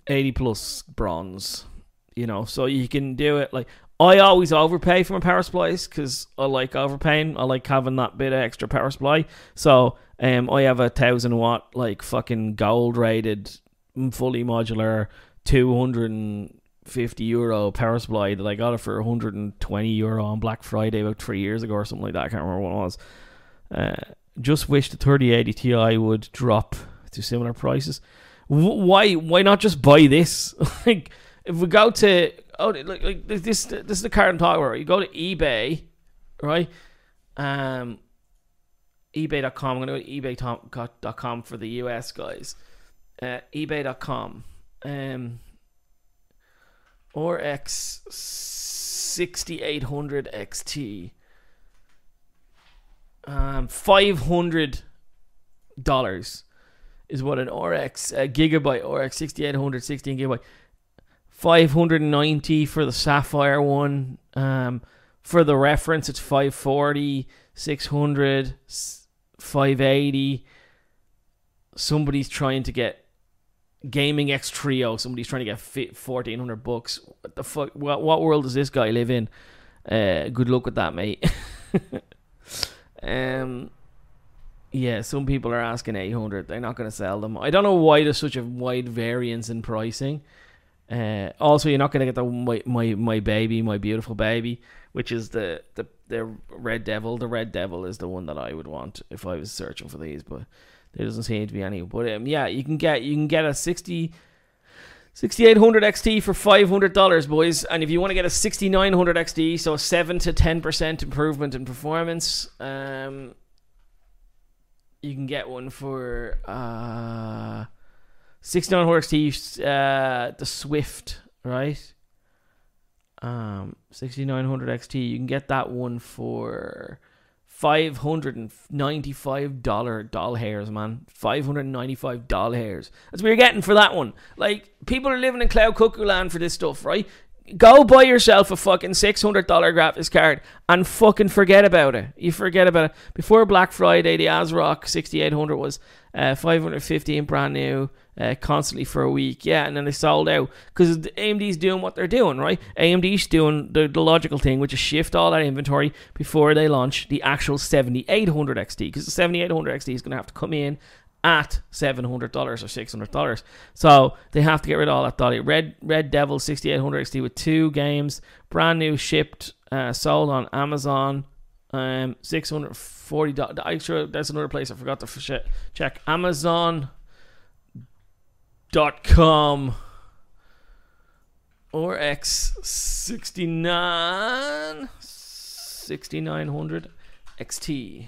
80 plus bronze. You know, so you can do it. Like, I always overpay for my power supplies because I like overpaying. I like having that bit of extra power supply. So I have a 1,000 watt like fucking gold rated fully modular 250 euro power supply that I got it for 120 euro on Black Friday about 3 years ago or something like that. I can't remember what it was. Just wish the 3080 Ti would drop to similar prices. Why not just buy this? Like, if we go to this is the current hardware. You go to eBay, right? eBay.com. I'm gonna go to eBay.com for the US guys. eBay.com. RX 6800 XT. $500 is what an RX gigabyte RX 6800 16 gigabyte. 590 for the Sapphire one. For the reference, it's 540, 600, 580. Somebody's trying to get Gaming X Trio. Somebody's trying to get $1,400 bucks. What the fuck? What world does this guy live in? Good luck with that, mate. Yeah, some people are asking 800. They're not going to sell them. I don't know why there's such a wide variance in pricing. Also, you're not going to get the my beautiful baby, which is the Red Devil. The Red Devil is the one that I would want if I was searching for these, but there doesn't seem to be any. But yeah, you can get a 6800 XT for $500, boys. And if you want to get a 6900 XT, so a 7 to 10% improvement in performance, you can get one for 6900 XT, the Swift, right? 6900 XT, you can get that one for $595 doll hairs, man. $595 doll hairs. That's what you're getting for that one. Like, people are living in cloud cuckoo land for this stuff, right? Go buy yourself a fucking $600 graphics card and fucking forget about it. You forget about it. Before Black Friday, the ASRock 6800 was $515 brand new, constantly for a week. Yeah, and then they sold out because AMD's doing what they're doing, right? AMD's doing the logical thing, which is shift all that inventory before they launch the actual 7800 XT, because the 7800 XT is going to have to come in at $700 or $600. So they have to get rid of all that dolly. Red Devil 6800 XT with 2 games, brand new, shipped, sold on Amazon, $640. I'm sure that's another place I forgot to check. Amazon.com. RX 6900 XT.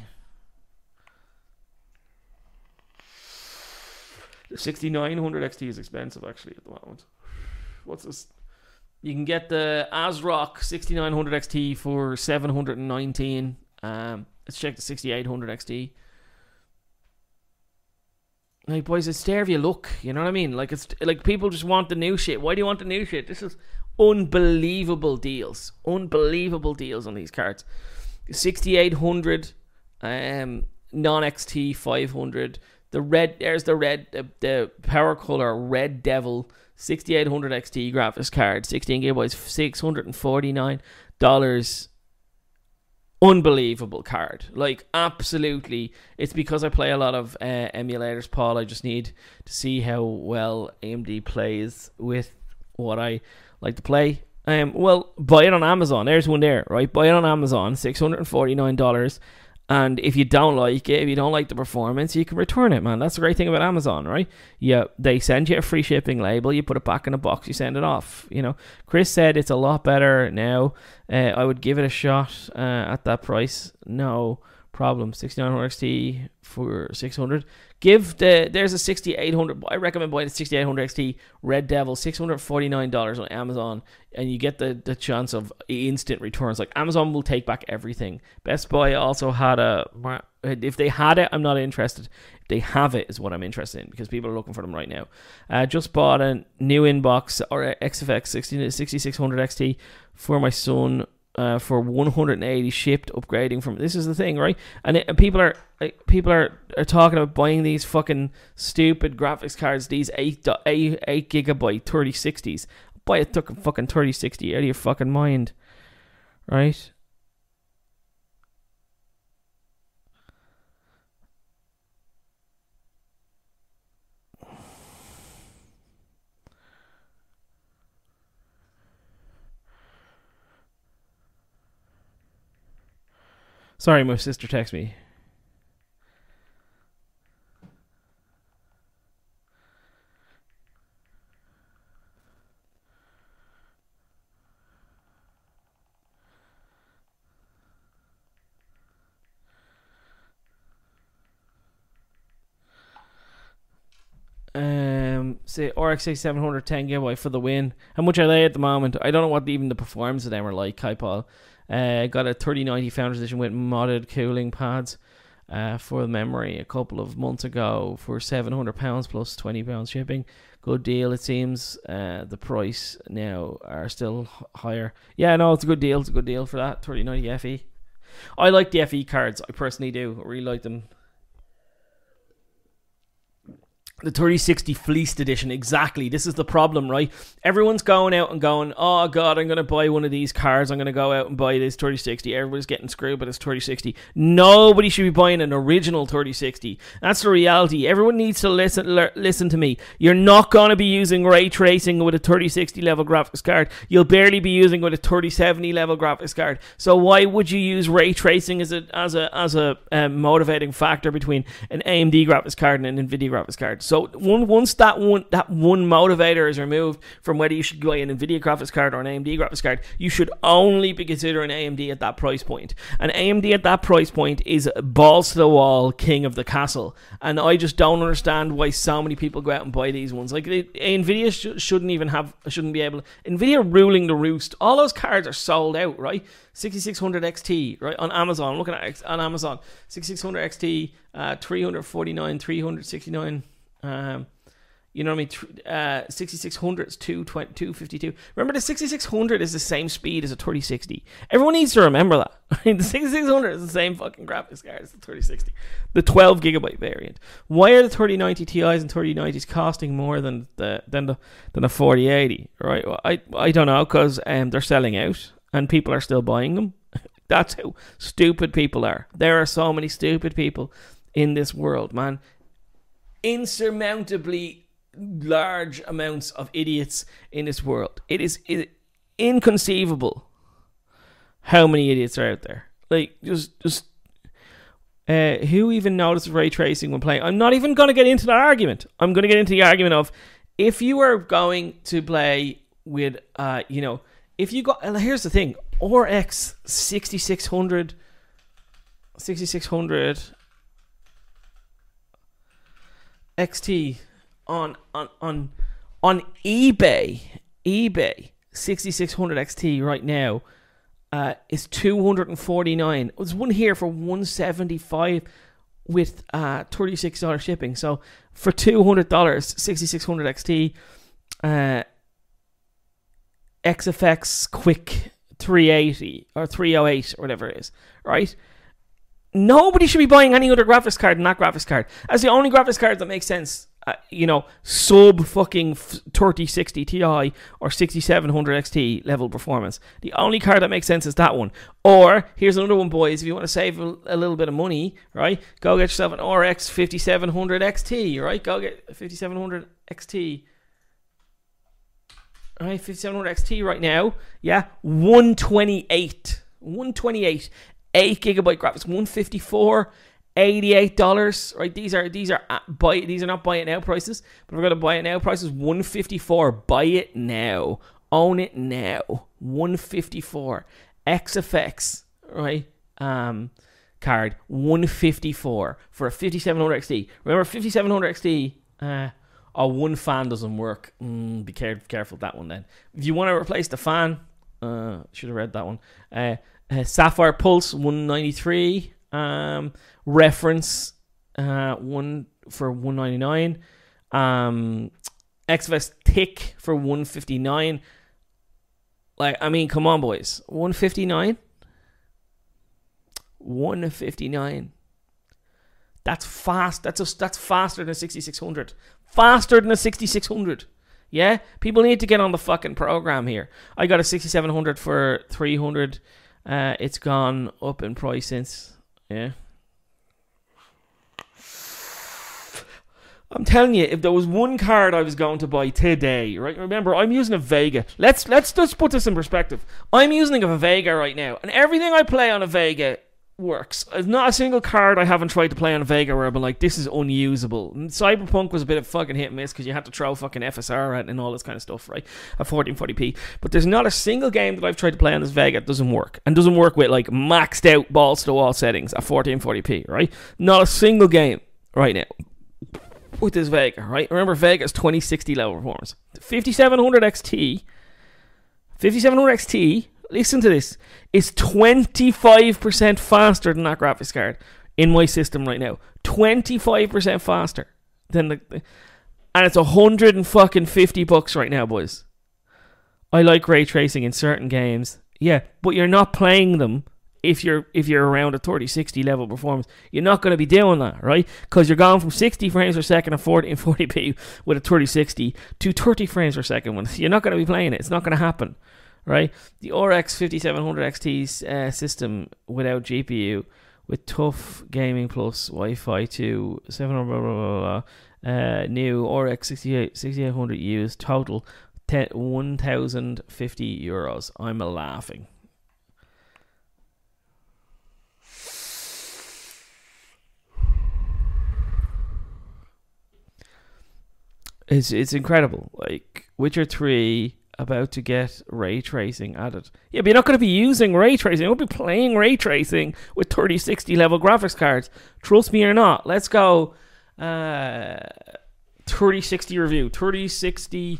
6900 XT is expensive, actually, at the moment. What's this? You can get the ASRock 6900 XT for $719. Let's check the 6800 XT. Like, boys, it's there if you look. You know what I mean? Like, it's like people just want the new shit. Why do you want the new shit? This is unbelievable deals. Unbelievable deals on these cards. 6800 non-XT 500. There's the Power Color Red Devil 6800 XT graphics card, 16 gigabytes, $649. Unbelievable card. Like, absolutely. It's because I play a lot of emulators, Paul. I just need to see how well AMD plays with what I like to play. Well, buy it on Amazon. There's one there, right? Buy it on Amazon, $649. And if you don't like it, if you don't like the performance, you can return it, man. That's the great thing about Amazon, right? Yeah, they send you a free shipping label. You put it back in a box. You send it off. You know, Chris said it's a lot better now. I would give it a shot at that price. No, problem. 6900 XT for 600. There's a 6800. I recommend buying the 6800 XT Red Devil, $649 on Amazon, and you get the chance of instant returns. Like, Amazon will take back everything. Best Buy also had a. If they had it, I'm not interested. If they have it, is what I'm interested in, because people are looking for them right now. Just bought a new inbox or XFX 6600 XT for my son. For 180 shipped, upgrading from. This is the thing, right? And people are like, people are talking about buying these fucking stupid graphics cards, these 8 gigabyte 3060s. Buy a fucking 3060 out of your fucking mind, right? Sorry, my sister texted me. Say RX 700 10GB for the win. How much are they at the moment? I don't know what even the performance of them are like. Hi, Paul. Got a 3090 Founders Edition with modded cooling pads for memory a couple of months ago for £700 plus £20 shipping. Good deal, it seems. The price now are still higher. Yeah, no, it's a good deal. It's a good deal for that 3090 FE. I like the FE cards. I personally do. I really like them. The 3060 Fleeced Edition, exactly. This is the problem, right? Everyone's going out and going, oh God, I'm going to buy one of these cards. I'm going to go out and buy this 3060. Everybody's getting screwed by this 3060. Nobody should be buying an original 3060. That's the reality. Everyone needs to listen to me. You're not going to be using ray tracing with a 3060 level graphics card. You'll barely be using with a 3070 level graphics card. So why would you use ray tracing as a motivating factor between an AMD graphics card and an Nvidia graphics card? So once that one motivator is removed from whether you should buy an Nvidia graphics card or an AMD graphics card, you should only be considering AMD at that price point. And AMD at that price point is balls to the wall, king of the castle. And I just don't understand why so many people go out and buy these ones. Like, Nvidia shouldn't be able. Nvidia ruling the roost. All those cards are sold out, right? 6600 XT, right, on Amazon. I'm looking at on Amazon, 6600 XT, 349, 369. You know what I mean? 6600 is 252. Remember, the 6600 is the same speed as a 3060. Everyone needs to remember that. The 6600 is the same fucking graphics card as the 3060. The 12 gigabyte variant. Why are the 3090 Ti's and 3090s costing more than the 4080? Right? Well, I don't know, because they're selling out and people are still buying them. That's how stupid people are. There are so many stupid people in this world, man. Insurmountably large amounts of idiots in this world. It is inconceivable how many idiots are out there. Like, just who even notices ray tracing when playing? I'm not even going to get into that argument. I'm going to get into the argument of, if you are going to play with if you got, here's the thing, RX 6600 XT on eBay 6600 XT right now is 249. There's one here for 175 with $36 shipping. So for $200, 6600 XT, XFX Quick 380 or 308 or whatever it is, right? Nobody should be buying any other graphics card than that graphics card. That's the only graphics card that makes sense. Sub fucking 3060 Ti or 6700 XT level performance. The only card that makes sense is that one. Or, here's another one, boys. If you want to save a little bit of money, right, go get yourself an RX 5700 XT, right? Go get 5700 XT. All right, 5700 XT right now. Yeah, 128. 8 gigabyte graphics, $154, $88. Right, these are not buy it now prices, but we're gonna buy it now prices. $154. Buy it now, own it now. $154. XFX, right? card, 154 for a 5700 XT. Remember, 5700 XT, oh, one fan doesn't work. Be careful with that one then. If you want to replace the fan, should have read that one. Sapphire Pulse, 193. Reference, one for 199. Xvest Tick for 159. Like, I mean, come on, boys. 159? 159. That's fast. That's faster than a 6600. Faster than a 6600. Yeah? People need to get on the fucking program here. I got a 6700 for 300. It's gone up in price since. Yeah. I'm telling you, if there was one card I was going to buy today, right? Remember, I'm using a Vega. Let's just put this in perspective. I'm using a Vega right now, and everything I play on a Vega works. There's not a single card I haven't tried to play on a Vega where I've been like, this is unusable. And Cyberpunk was a bit of fucking hit and miss because you had to throw fucking FSR at and all this kind of stuff, right? At 1440p. But there's not a single game that I've tried to play on this Vega that doesn't work. And doesn't work with like maxed out balls to wall settings at 1440p, right? Not a single game right now with this Vega, right? Remember, Vega's 2060 level performance. 5700 XT, listen to this, is 25% faster than that graphics card in my system right now. 25% faster than the, and it's $150 right now, boys. I like ray tracing in certain games, yeah, but you're not playing them if you're around a 3060 level performance. You're not going to be doing that, right? Because you're going from 60 frames per second and 1440p with a 3060 to 30 frames per second. You're not going to be playing it. It's not going to happen, right? The RX 5700 XT's system without GPU, with Tough Gaming Plus, Wi-Fi 2, 700, blah, blah, blah, blah, new RX 6800 used, total 1,050 euros. I'm laughing. It's incredible. Like, Witcher 3 about to get ray tracing added. Yeah, but you're not going to be using ray tracing. You won't be playing ray tracing with 3060 level graphics cards. Trust me or not. Let's go 3060 review. 3060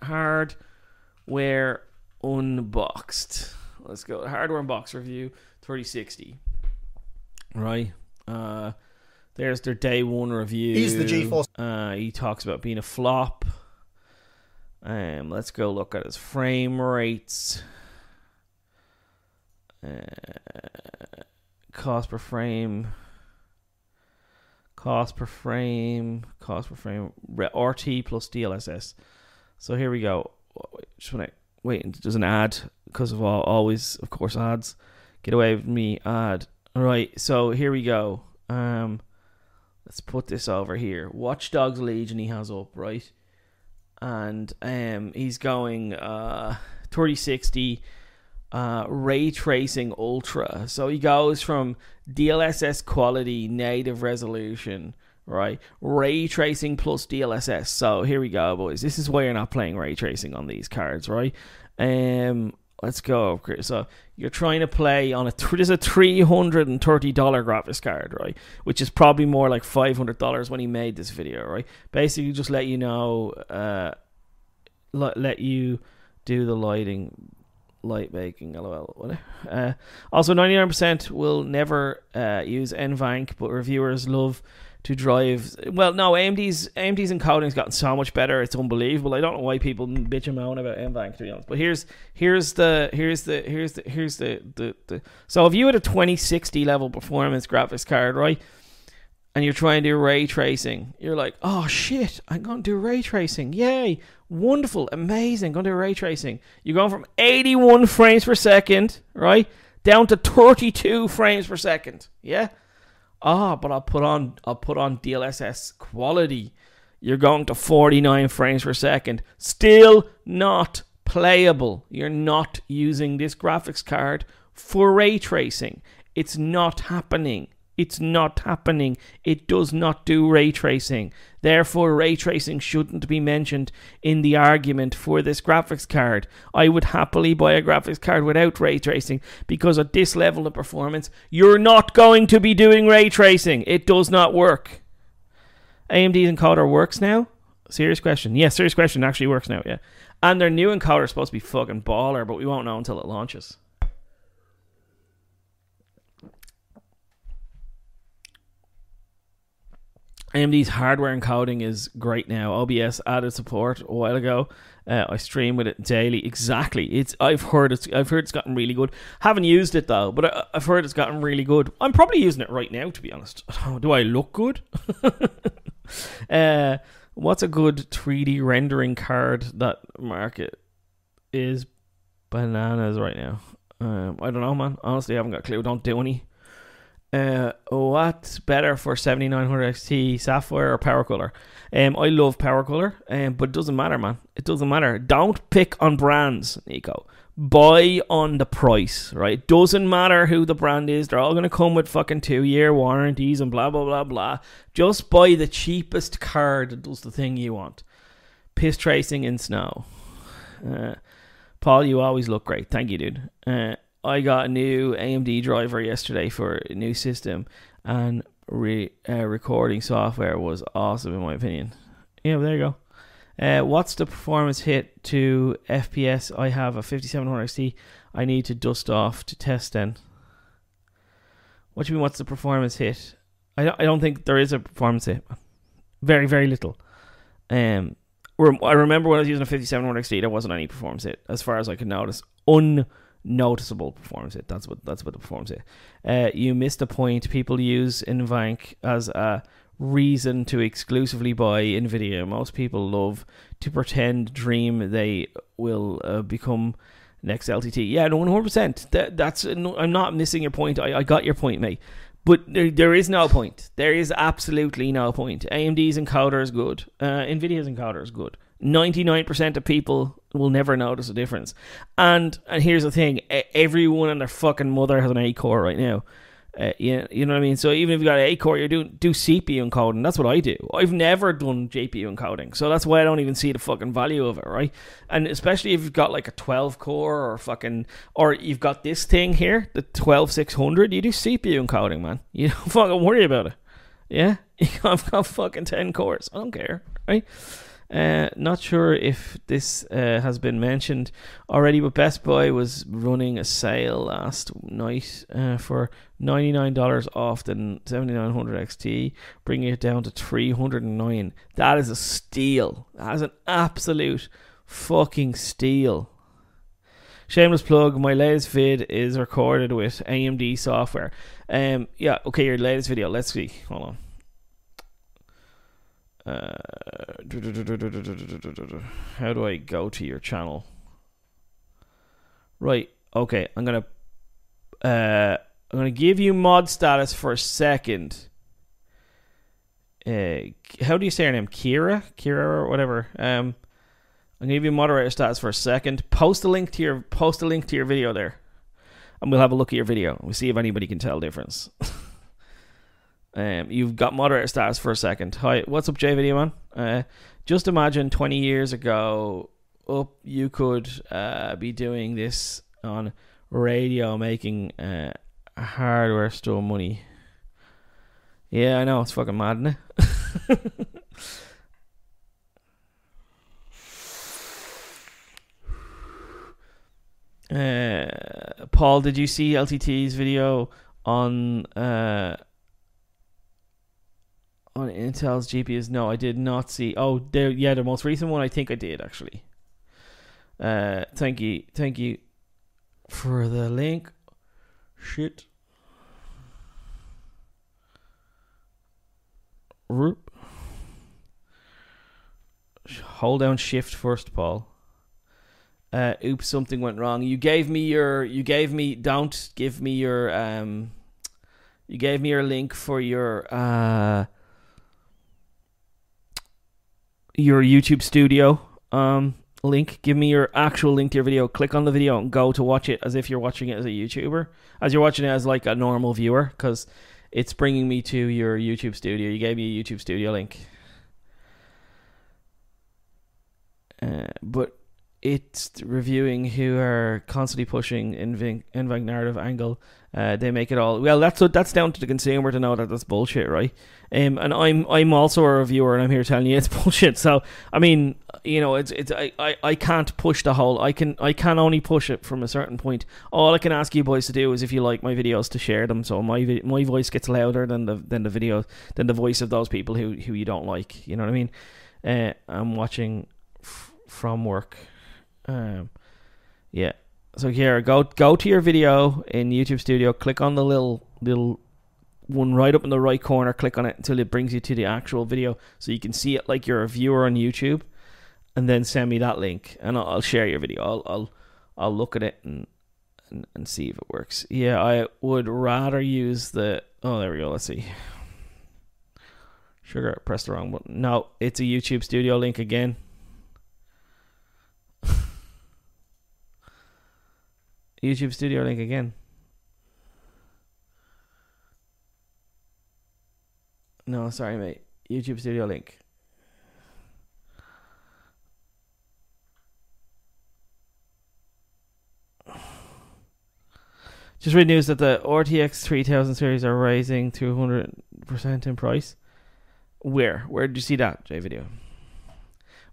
Hardware Unboxed. Let's go Hardware Unboxed review 3060. Right. There's their day one review. He's the GeForce. He talks about being a flop. Let's go look at his frame rates. Cost per frame. Cost per frame. Cost per frame. RT plus DLSS. So here we go. Just want to wait. It doesn't add because of always, of course, ads. Get away with me. Ad. All right. So here we go. Let's put this over here. Watch Dogs Legion he has up, right? And he's going 3060 ray tracing ultra. So he goes from DLSS quality, native resolution, right? Ray tracing plus DLSS. So here we go, boys. This is why you're not playing ray tracing on these cards, right? Let's go, Chris. So you're trying to play on there's a $330 graphics card, right? Which is probably more like $500 when he made this video, right? Basically, just let you know, let you do the light baking, lol. Also, 99% will never use NVANC, but reviewers love to drive. Well, no, AMD's encoding's gotten so much better, it's unbelievable. I don't know why people bitch and moan about NVANC, to be honest. But here's the so if you had a 2060 level performance graphics card, right, and you're trying to do ray tracing, you're like, oh shit, I'm gonna do ray tracing, yay, wonderful, amazing, gonna do ray tracing. You're going from 81 frames per second, right, down to 32 frames per second, yeah. Ah, but I'll put on DLSS quality. You're going to 49 frames per second. Still not playable. You're not using this graphics card for ray tracing. It's not happening. It's not happening. It does not do ray tracing. Therefore, ray tracing shouldn't be mentioned in the argument for this graphics card. I would happily buy a graphics card without ray tracing, because at this level of performance, you're not going to be doing ray tracing. It does not work. AMD's encoder works now? Serious question. Yes, serious question. Actually works now, yeah. And their new encoder is supposed to be fucking baller, but we won't know until it launches. AMD's hardware encoding is great now. OBS added support a while ago. I stream with it daily. Exactly. I've heard it's gotten really good. Haven't used it though, but I've heard it's gotten really good. I'm probably using it right now, to be honest. Oh, do I look good? What's a good 3D rendering card? That market is bananas right now. I don't know, man. Honestly, I haven't got a clue. Don't do any. What's better for 7900 XT, Sapphire or Power Color? I love Power Color, but it doesn't matter, man. It doesn't matter. Don't pick on brands, Nico. Buy on the price, right? Doesn't matter who the brand is. They're all going to come with fucking 2-year warranties and blah, blah, blah, blah. Just buy the cheapest card that does the thing you want. Piss tracing in snow. Paul, you always look great. Thank you, dude. I got a new AMD driver yesterday for a new system, and recording software was awesome in my opinion. Yeah, there you go. What's the performance hit to FPS? I have a 5700 XT. I need to dust off to test then. What do you mean, what's the performance hit? I don't think there is a performance hit. Very, very little. I remember when I was using a 5700 XT, there wasn't any performance hit, as far as I could notice. Noticeable performance hit. That's what the performance hit. You missed a point. People use NVANC as a reason to exclusively buy Nvidia. Most people love to pretend, dream they will become next LTT. Yeah, no, 100%. That's no, I'm not missing your point. I got your point, mate. But there is no point. There is absolutely no point. AMD's encoder is good. Nvidia's encoder is good. 99% of people will never notice a difference. And here's the thing. Everyone and their fucking mother has an A-core right now. You know what I mean? So even if you've got an A-core, you do CPU encoding. That's what I do. I've never done GPU encoding. So that's why I don't even see the fucking value of it, right? And especially if you've got like a 12-core or you've got this thing here, the 12600, you do CPU encoding, man. You don't fucking worry about it. Yeah? I've got fucking 10 cores. I don't care, right? Not sure if this has been mentioned already, but Best Buy was running a sale last night for $99 off the 7900 XT, bringing it down to $309. That is a steal. That is an absolute fucking steal. Shameless plug, my latest vid is recorded with AMD software. Yeah, okay, your latest video. Let's see. Hold on. How do I go to your channel? Right, okay, I'm gonna give you mod status for a second. How do you say her name? Kira or whatever. I'm gonna give you moderator status for a second. Post a link to your video there, and we'll have a look at your video. We'll see if anybody can tell the difference. You've got moderator status for a second. Hi, what's up, JVD, man? Just imagine 20 years ago, you could be doing this on radio, making hardware store money. Yeah, I know, it's fucking mad, isn't it? Paul, did you see LTT's video on Intel's GPUs? No, I did not see. Oh, yeah, the most recent one, I think I did, actually. Thank you for the link. Shit. Roop. Hold down shift first, Paul. Oops, something went wrong. You gave me your link for your YouTube studio link. Give me your actual link to your video. Click on the video and go to watch it as if you're watching it as a YouTuber, as you're watching it as like a normal viewer, because It's bringing me to your YouTube studio. You gave me a YouTube studio link. But it's reviewing who are constantly pushing in narrative angle. They make it all well. That's down to the consumer to know that that's bullshit, right? And I'm also a reviewer, and I'm here telling you it's bullshit. So I mean, you know, I can't push the whole. I can only push it from a certain point. All I can ask you boys to do is, if you like my videos, to share them. So my voice gets louder than the video than the voice of those people who you don't like. You know what I mean? I'm watching from work. Yeah, so here, go to your video in YouTube Studio, click on the little one right up in the right corner, click on it until it brings you to the actual video, so you can see it like you're a viewer on YouTube, and then send me that link, and I'll share your video. I'll look at it and see if it works. Yeah, I would rather use the, oh, there we go, let's see. Sugar, press the wrong button. No, it's a YouTube Studio link again. YouTube Studio link again. No, sorry, mate. YouTube Studio link. Just read news that the RTX 3000 series are rising 200% in price. Where did you see that, JVideo?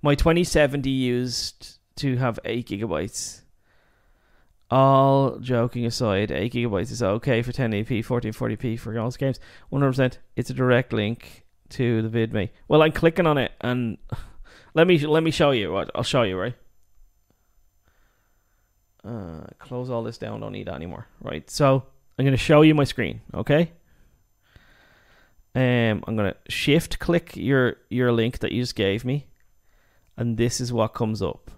My 2070 used to have 8 GB. All joking aside, 8 gigabytes is okay for 1080p, 1440p for all games. 100%, it's a direct link to the VidMe. Well, I'm clicking on it, and let me show you what I'll show you, right? Close all this down, don't need that anymore, right? So I'm going to show you my screen, okay? I'm going to shift click your link that you just gave me, and this is what comes up.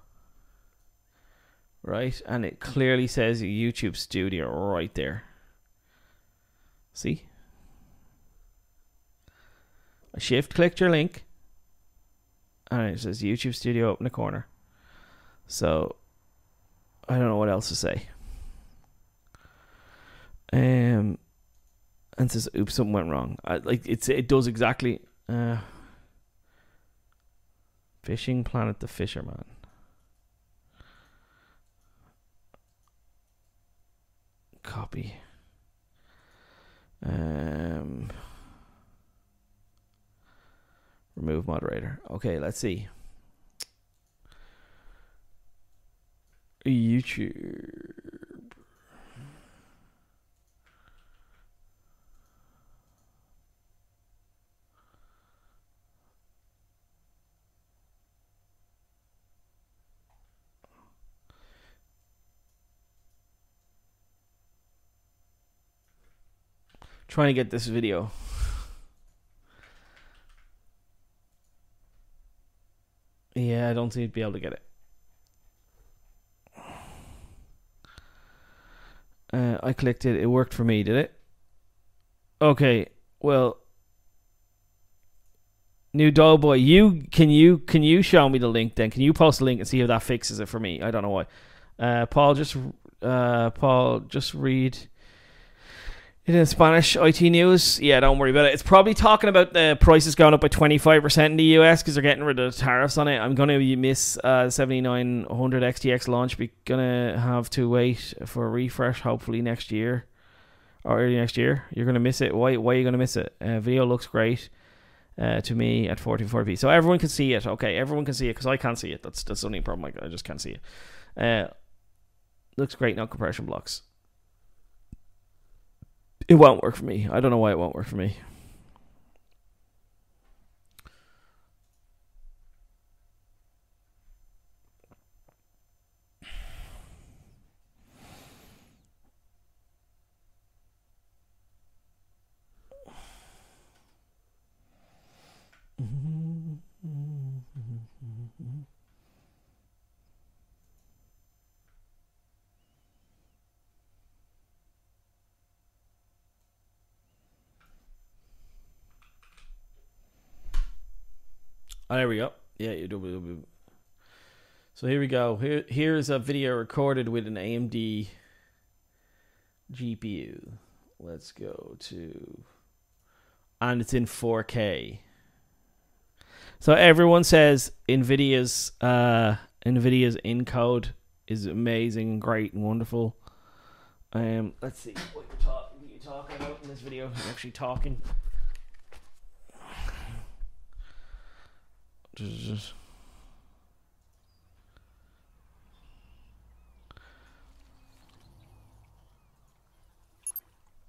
Right, and it clearly says YouTube Studio right there. See? I shift clicked your link, and it says YouTube Studio up in the corner. So I don't know what else to say. And it says, oops, something went wrong. It does exactly. Fishing Planet the Fisherman. Copy. Remove moderator. Okay, let's see. YouTube. Trying to get this video. Yeah, I don't seem to be able to get it. I clicked it. It worked for me, did it? Okay. Well, New Doughboy, can you show me the link then? Can you post the link and see if that fixes it for me? I don't know why. Paul, just read. In Spanish IT news, yeah, don't worry about it. It's probably talking about the prices going up by 25% in the US because they're getting rid of the tariffs on it. I'm going to miss the 7900 XTX launch. We're going to have to wait for a refresh, hopefully next year or early next year. You're going to miss it. Why are you going to miss it? Video looks great to me at 1440p. So everyone can see it. Okay, everyone can see it because I can't see it. That's the only problem. I just can't see it. Looks great, no compression blocks. It won't work for me. I don't know why it won't work for me. Oh, there we go. Yeah, you do. So here we go. Here's a video recorded with an AMD GPU. Let's go to and it's in 4K. So everyone says Nvidia's Encode is amazing and great and wonderful. Let's see what you're talking about in this video. I'm actually talking.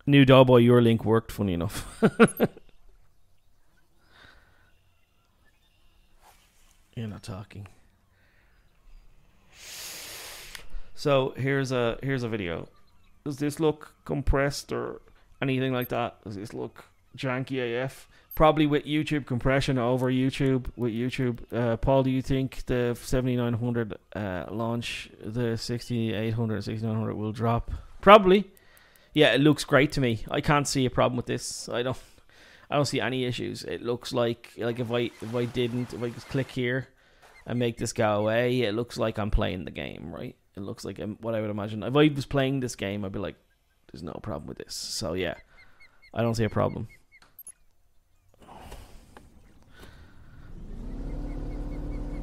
New Doughboy, your link worked, funny enough. You're not talking. So here's a video. Does this look compressed or anything like that? Does this look janky AF? Probably with YouTube compression over YouTube. With YouTube, Paul, do you think the 7900 launch, the 6800, 6900 will drop? Probably. Yeah, it looks great to me. I can't see a problem with this. I don't see any issues. It looks like if I just click here and make this go away, it looks like I'm playing the game, right? It looks like what I would imagine. If I was playing this game, I'd be like, there's no problem with this. So yeah, I don't see a problem.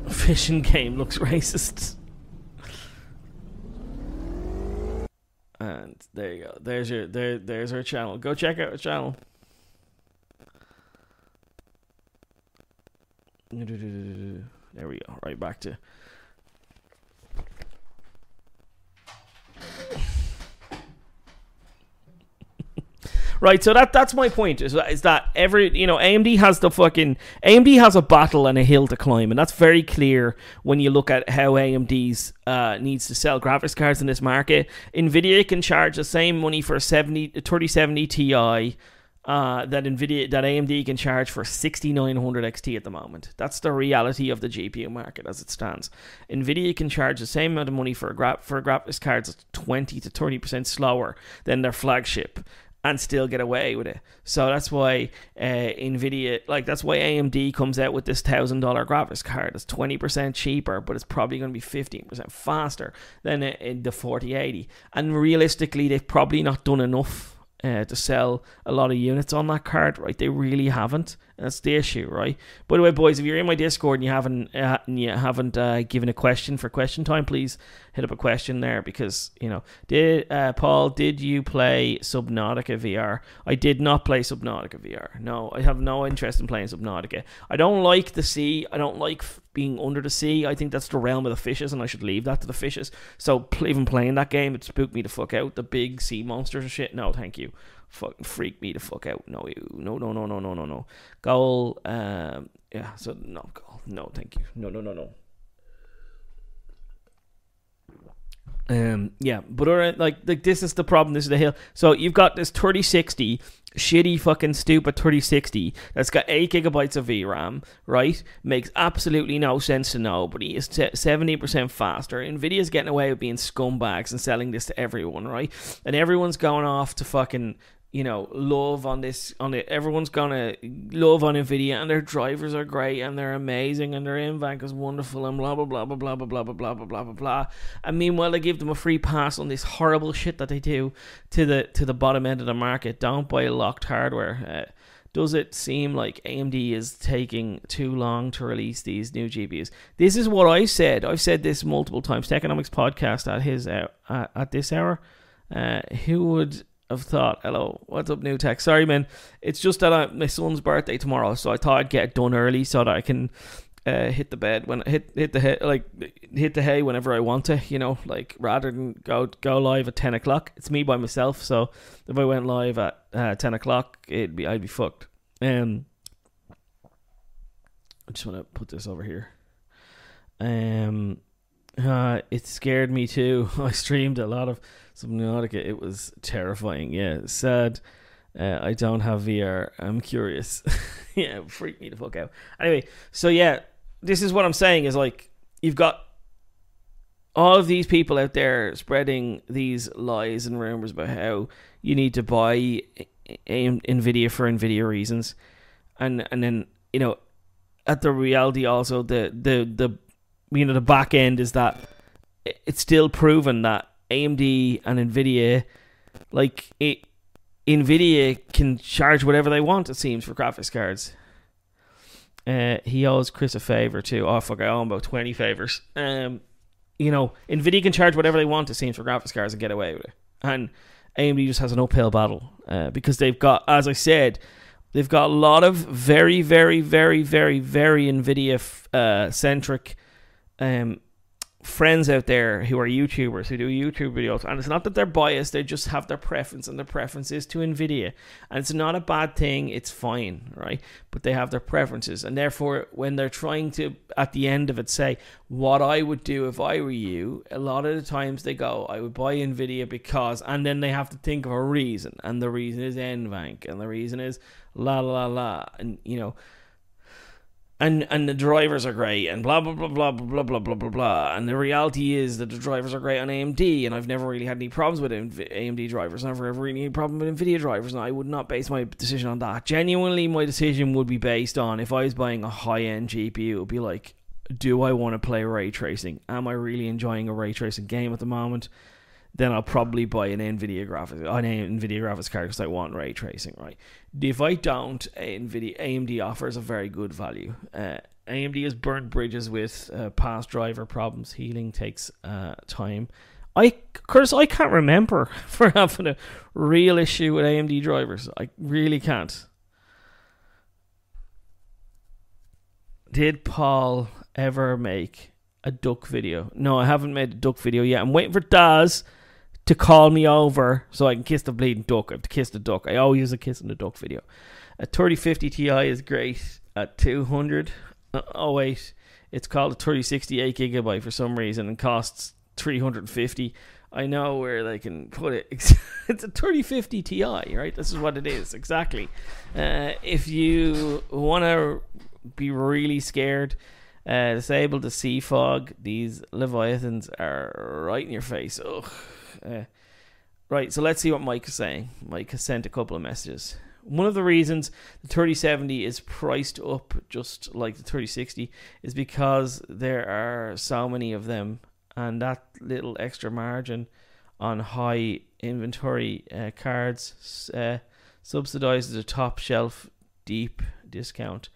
Fishing game looks racist. And there you go. There's our channel. Go check out our channel. There we go. Right back to. Right, so that's my point. Is that every, AMD has the fucking, AMD has a battle and a hill to climb, and that's very clear when you look at how AMD's needs to sell graphics cards in this market. Nvidia can charge the same money for a 3070 Ti that AMD can charge for 6900 XT at the moment. That's the reality of the GPU market as it stands. Nvidia can charge the same amount of money for graphics cards that's 20 to 30% slower than their flagship, and still get away with it. So that's why AMD comes out with this $1,000 graphics card. It's 20% cheaper, but it's probably going to be 15% faster than the 4080. And realistically, they've probably not done enough to sell a lot of units on that card, right? They really haven't. That's the issue, right? By the way, boys, if you're in my Discord and you haven't given a question for question time, please hit up a question there, because Paul, did you play Subnautica VR? I did not play Subnautica VR. No, I have no interest in playing Subnautica. I don't like the sea. I don't like being under the sea. I think that's the realm of the fishes, and I should leave that to the fishes. So even playing that game, it spooked me the fuck out. The big sea monsters and shit. No, thank you. Fucking freak me the fuck out. No, no. Goal. Yeah. So no goal. No, thank you. No. Yeah, but all right, like this is the problem. This is the hill. So you've got this 3060, shitty fucking stupid 3060 that's got 8 gigabytes of VRAM, right? Makes absolutely no sense to nobody. It's 70% faster. Nvidia's getting away with being scumbags and selling this to everyone, right? And everyone's going off to fucking, love on this, on it. Everyone's gonna love on Nvidia, and their drivers are great, and they're amazing, and their NVANC is wonderful, and blah blah blah blah blah blah blah blah blah blah blah blah. And meanwhile, I give them a free pass on this horrible shit that they do to the bottom end of the market. Don't buy locked hardware. Does it seem like AMD is taking too long to release these new GPUs? This is what I said. I've said this multiple times. Techonomics podcast at this hour. Who would have thought? Hello, what's up, New Tech? Sorry, man. It's just that my son's birthday tomorrow, so I thought I'd get it done early so that I can hit the bed when hit the hay whenever I want to. Rather than go live at 10 o'clock. It's me by myself, so if I went live at 10 o'clock, I'd be fucked. I just want to put this over here. It scared me too. I streamed a lot of Subnautica. It was terrifying. Yeah, sad. I don't have VR. I'm curious. Yeah, freak me the fuck out. Anyway, so yeah, this is what I'm saying is, like, you've got all of these people out there spreading these lies and rumors about how you need to buy Nvidia for Nvidia reasons, and then at the reality also the back end is that it's still proven that AMD and Nvidia, Nvidia can charge whatever they want, it seems, for graphics cards. He owes Chris a favor too. Oh fuck, I owe him about 20 favors. You know, Nvidia can charge whatever they want, it seems, for graphics cards and get away with it. And AMD just has an uphill battle because they've got, as I said, they've got a lot of very, very, very, very, very Nvidia-centric friends out there who are YouTubers, who do YouTube videos. And it's not that they're biased, they just have their preference, and their preference is to Nvidia. And it's not a bad thing, it's fine, right? But they have their preferences. And therefore, when they're trying to, at the end of it, say, what I would do if I were you, a lot of the times they go, I would buy Nvidia because, and then they have to think of a reason. And the reason is NVANC, and the reason is la la la, and you know, and the drivers are great, and blah blah blah blah blah blah blah blah blah. And the reality is that the drivers are great on AMD, and I've never really had any problems with AMD drivers. I've never really had a problem with Nvidia drivers, and I would not base my decision on that. Genuinely, my decision would be based on, if I was buying a high-end GPU, it would be like, do I want to play ray tracing? Am I really enjoying a ray tracing game at the moment? Then I'll probably buy an Nvidia graphics card because I want ray tracing, right? If I don't, AMD offers a very good value. AMD has burnt bridges with past driver problems. Healing takes time. Curtis, I can't remember for having a real issue with AMD drivers. I really can't. Did Paul ever make a duck video? No, I haven't made a duck video yet. I'm waiting for Daz to call me over so I can kiss the bleeding duck. I have to kiss the duck. I always use a kiss in the duck video. A 3050 Ti is great at 200. Oh wait, it's called a 3060 8GB for some reason and costs 350. I know where they can put it. It's a 3050 Ti, right? This is what it is, exactly. If you want to be really scared, disable the sea fog. These leviathans are right in your face. Ugh. Right, so let's see what Mike is saying. Mike has sent a couple of messages. One of the reasons the 3070 is priced up just like the 3060 is because there are so many of them, and that little extra margin on high inventory cards subsidizes the top shelf deep discount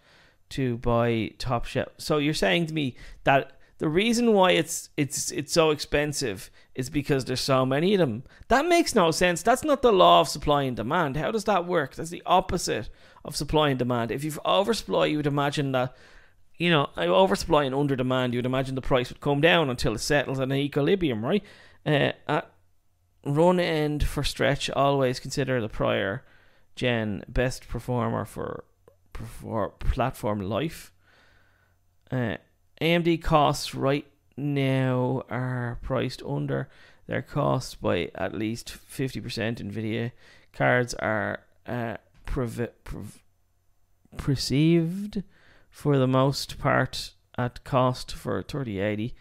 to buy top shelf. So you're saying to me that the reason why it's so expensive is because there's so many of them. That makes no sense. That's not the law of supply and demand. How does that work? That's the opposite of supply and demand. If you've oversupply, you would imagine that, you know, oversupply and under demand, you would imagine the price would come down until it settles at an equilibrium, right? At run end for stretch, always consider the prior gen best performer for platform life. AMD costs right now are priced under their costs by at least 50%. Nvidia cards are perceived for the most part at cost for 3080,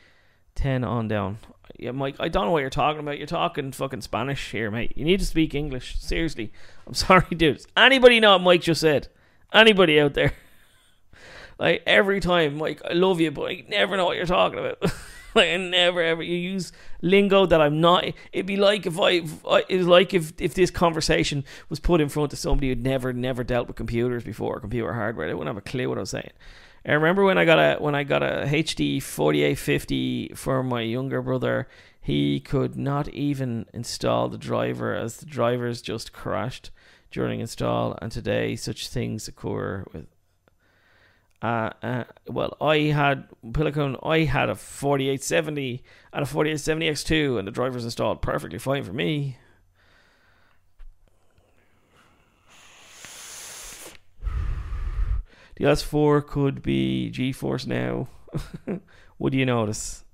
10 on down. Yeah, Mike, I don't know what you're talking about. You're talking fucking Spanish here, mate. You need to speak English. Seriously. I'm sorry, dudes. Anybody know what Mike just said? Anybody out there? Like, every time, Mike, I love you, but I never know what you're talking about. Like, I never, ever. You use lingo that I'm not. It'd be like if this conversation was put in front of somebody who'd never dealt with computers before, computer hardware. They wouldn't have a clue what I was saying. I remember when I got a HD 4850 for my younger brother. He could not even install the driver, as the drivers just crashed during install. And today, such things occur with. Well, I had a 4870 and a 4870 X2, and the drivers installed perfectly fine for me. The S4 could be GeForce now. Would you notice?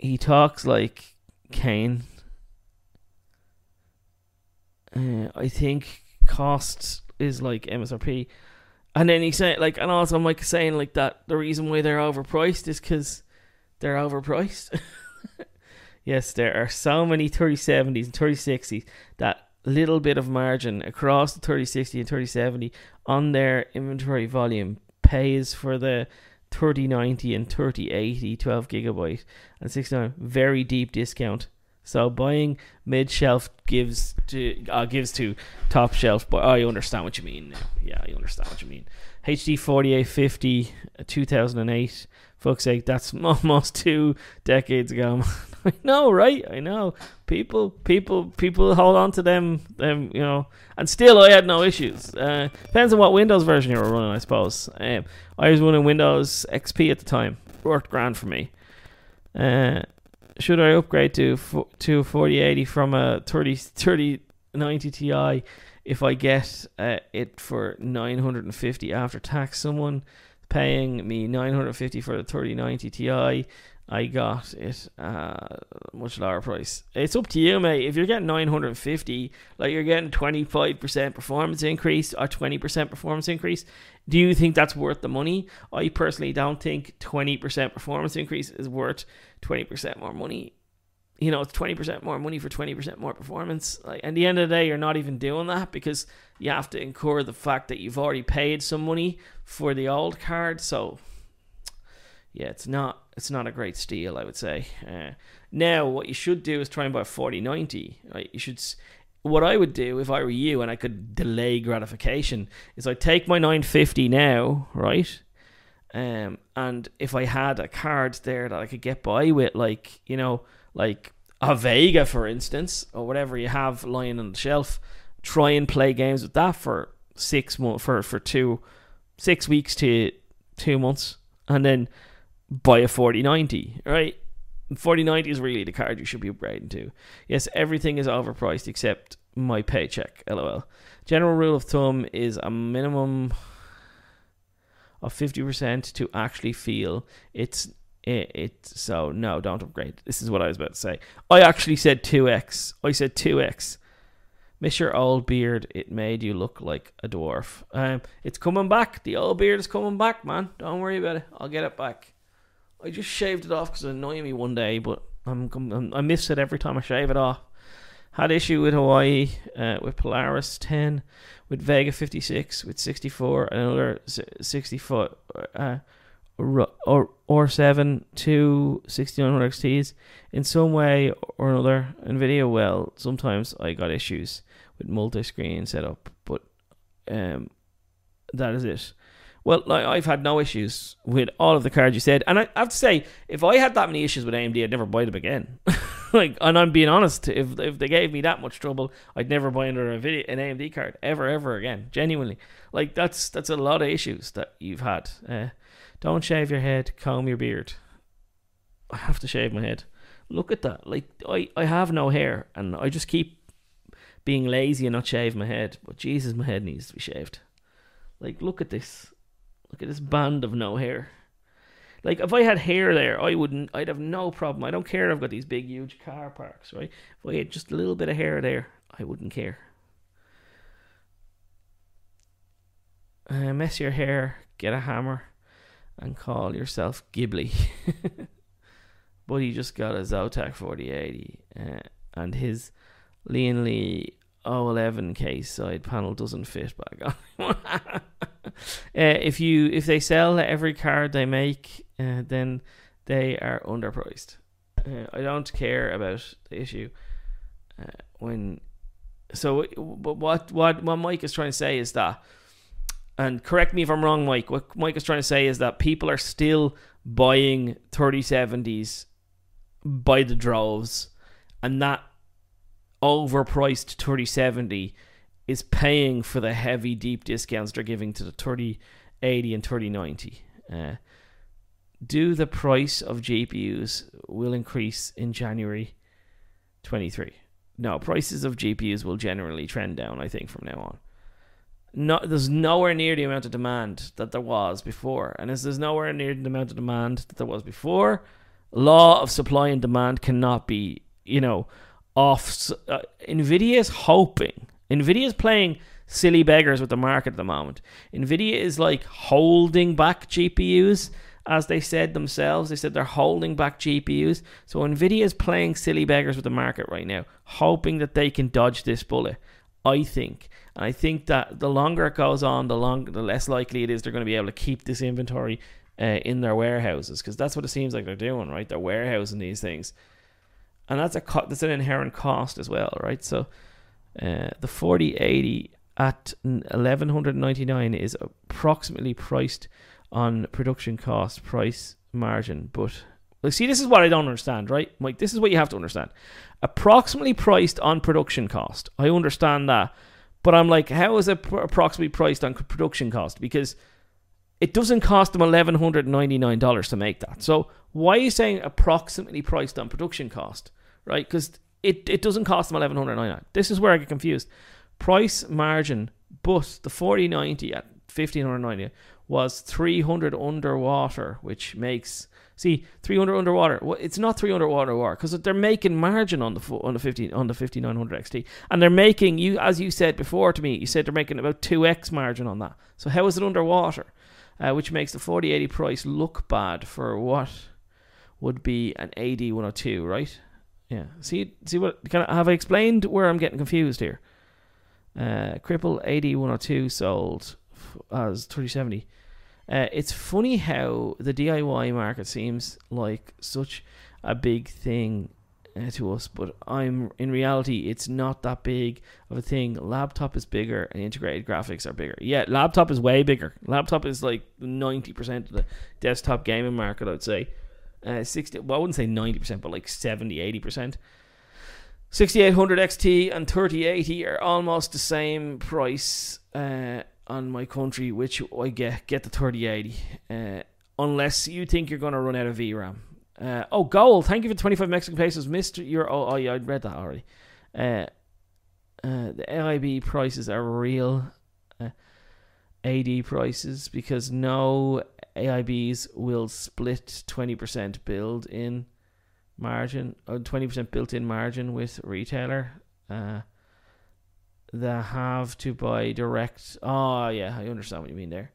He talks like Kane. I think cost is like MSRP, and then he said like, and also Mike is saying like that the reason why they're overpriced is because they're overpriced. Yes, there are so many 3070s and 3060s. That little bit of margin across the 3060 and 3070 on their inventory volume pays for the 3090 and 3080 12GB and 6.9, very deep discount. So buying mid shelf gives to top shelf. But I understand what you mean. Yeah, I understand what you mean. HD 4850 2008. Fuck's sake, that's almost 2 decades ago. I know, right? I know. People hold on to them, you know. And still, I had no issues. Depends on what Windows version you were running, I suppose. I was running Windows XP at the time. Worked grand for me. Should I upgrade to 4080 from a 3090 Ti if I get it for $950 after tax? Someone paying me $950 for the 3090 Ti. I got it at a much lower price. It's up to you, mate. If you're getting $950, like you're getting 25% performance increase or 20% performance increase, do you think that's worth the money? I personally don't think 20% performance increase is worth 20% more money. You know, it's 20% more money for 20% more performance. Like, at the end of the day, you're not even doing that because you have to incur the fact that you've already paid some money for the old card. So, yeah, it's not a great steal, I would say. Now, what you should do is try and buy a 4090. Right? You should. What I would do if I were you and I could delay gratification is I'd take my 950 now, right? And if I had a card there that I could get by with, like, you know, like a Vega, for instance, or whatever you have lying on the shelf, try and play games with that for 6 months, for 6 weeks to 2 months, and then buy a 4090, right? 4090 is really the card you should be upgrading to. Yes, everything is overpriced except my paycheck, lol. General rule of thumb is a minimum of 50% to actually feel it. So no, don't upgrade. This is what I was about to say. I actually said 2x. I said 2x. Miss your old beard. It made you look like a dwarf. It's coming back. The old beard is coming back, man. Don't worry about it. I'll get it back. I just shaved it off because it annoyed me one day, but I miss it every time I shave it off. Had issue with Hawaii, with Polaris 10, with Vega 56, with 64, another 64, or 7, two 6900 XTs. In some way or another, Nvidia, well, sometimes I got issues with multi-screen setup, but that is it. Well, like, I've had no issues with all of the cards you said. And I have to say, if I had that many issues with AMD, I'd never buy them again. Like, and I'm being honest, if they gave me that much trouble, I'd never buy another an AMD card ever again. Genuinely. Like, that's a lot of issues that you've had. Don't shave your head, comb your beard. I have to shave my head. Look at that. Like, I have no hair, and I just keep being lazy and not shave my head. But Jesus, my head needs to be shaved. Like, look at this. Look at this band of no hair. Like, if I had hair there, I'd have no problem. I don't care if I've got these big, huge car parks, right? If I had just a little bit of hair there, I wouldn't care. Mess your hair, get a hammer, and call yourself Ghibli. But he just got a Zotac 4080, and his Lian Li 011 case side panel doesn't fit back on. If they sell every card they make, then they are underpriced. I don't care about the issue. But what Mike is trying to say is that, and correct me if I'm wrong, Mike. What Mike is trying to say is that people are still buying 3070s by the droves, and that overpriced 3070 is paying for the heavy deep discounts they're giving to the 3080 and 3090. Do the price of GPUs will increase in January 23? No, prices of GPUs will generally trend down, I think, from now on. There's nowhere near the amount of demand that there was before, and as there's nowhere near the amount of demand that there was before, law of supply and demand cannot be, you know, off. Nvidia's hoping. Nvidia's playing silly beggars with the market at the moment. Nvidia is like holding back GPUs, as they said themselves. They said they're holding back GPUs. So Nvidia is playing silly beggars with the market right now, hoping that they can dodge this bullet, I think. And I think that the longer it goes on, the less likely it is they're going to be able to keep this inventory in their warehouses, because that's what it seems like they're doing, right? They're warehousing these things, and that's an inherent cost as well, right? So the 4080 at 1199 is approximately priced on production cost price margin, but like, see, this is what I don't understand, right, Mike? This is what you have to understand. Approximately priced on production cost, I understand that, but I'm like, how is it approximately priced on production cost? Because it doesn't cost them $1,199 to make that. So why are you saying approximately priced on production cost, right? Because it doesn't cost them $1,199. This is where I get confused. Price margin, but the 4090 at 1,590 was 300 underwater, which makes, see, 300 underwater. Well, it's not 300 underwater because they're making margin on the 5900 XT, and they're making, you, as you said before to me, you said they're making about 2x margin on that. So how is it underwater? Which makes the 4080 price look bad for what would be an AD102, right? Yeah. See what kind of, have I explained where I'm getting confused here? Cripple AD102 sold as 3070. It's funny how the DIY market seems like such a big thing to us, but in reality it's not that big of a thing. Laptop is bigger and integrated graphics are bigger. Yeah, laptop is way bigger. Laptop is like 90% of the desktop gaming market, I'd say. 60, well, I wouldn't say 90%, but like 70-80%. 6800 XT and 3080 are almost the same price on my country, which I get the 3080, unless you think you're going to run out of VRAM. Oh, gold, thank you for 25 Mexican pesos, Mr. Euro. Oh, yeah, I read that already. The AIB prices are real AD prices, because no AIBs will split 20% build-in margin, or 20% built-in margin with retailer. They have to buy direct. Oh, yeah, I understand what you mean there.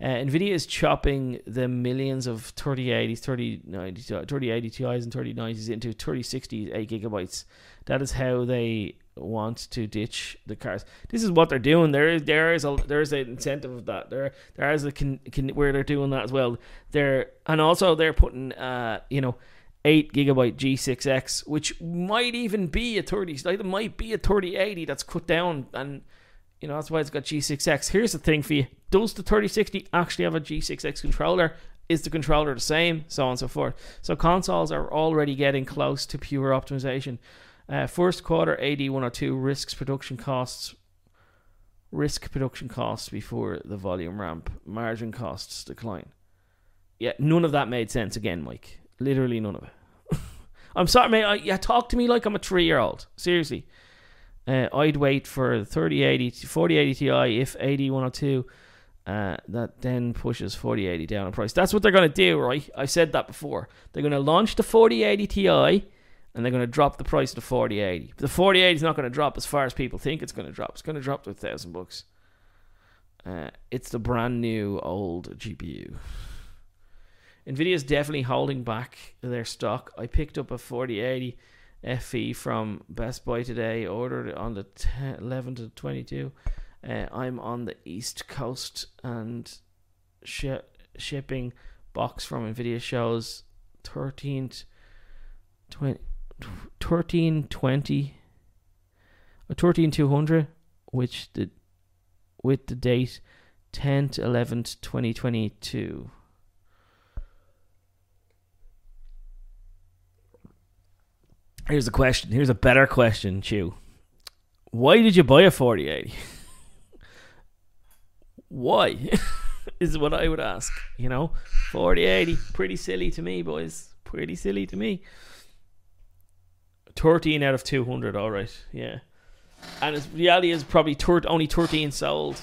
Nvidia is chopping the millions of 3080s, 3090, 3080 Ti's and 3090s into 3060s, 8 gigabytes. That is how they want to ditch the cars. This is what they're doing. There is an incentive of that. There is where they're doing that as well. And also they're putting 8 gigabyte G6X, which might even be a 3080 that's cut down, and that's why it's got G6X. Here's the thing for you. Does the 3060 actually have a G6X controller? Is the controller the same? So on and so forth. So consoles are already getting close to pure optimization. First quarter AD102 risk production costs before the volume ramp. Margin costs decline. Yeah, none of that made sense again, Mike. Literally none of it. I'm sorry, mate. You talk to me like I'm a 3-year-old. Seriously. I'd wait for 3080, 4080 Ti if AD102, that then pushes 4080 down in price. That's what they're going to do, right? I've said that before. They're going to launch the 4080 Ti and they're going to drop the price of the 4080. But the 4080 is not going to drop as far as people think it's going to drop. It's going to drop to $1,000. It's the brand new old GPU. Nvidia is definitely holding back their stock. I picked up a 4080 FE from Best Buy today, ordered it on the 11th to 22. I'm on the East Coast, and shipping box from Nvidia shows 13200, which with the date 10/11/2022. Here's the question. Here's a better question, Chew. Why did you buy a 4080? Why? Is what I would ask. 4080, pretty silly to me, boys. Pretty silly to me. 13 out of 200, all right. Yeah. And the reality is probably only 13 sold.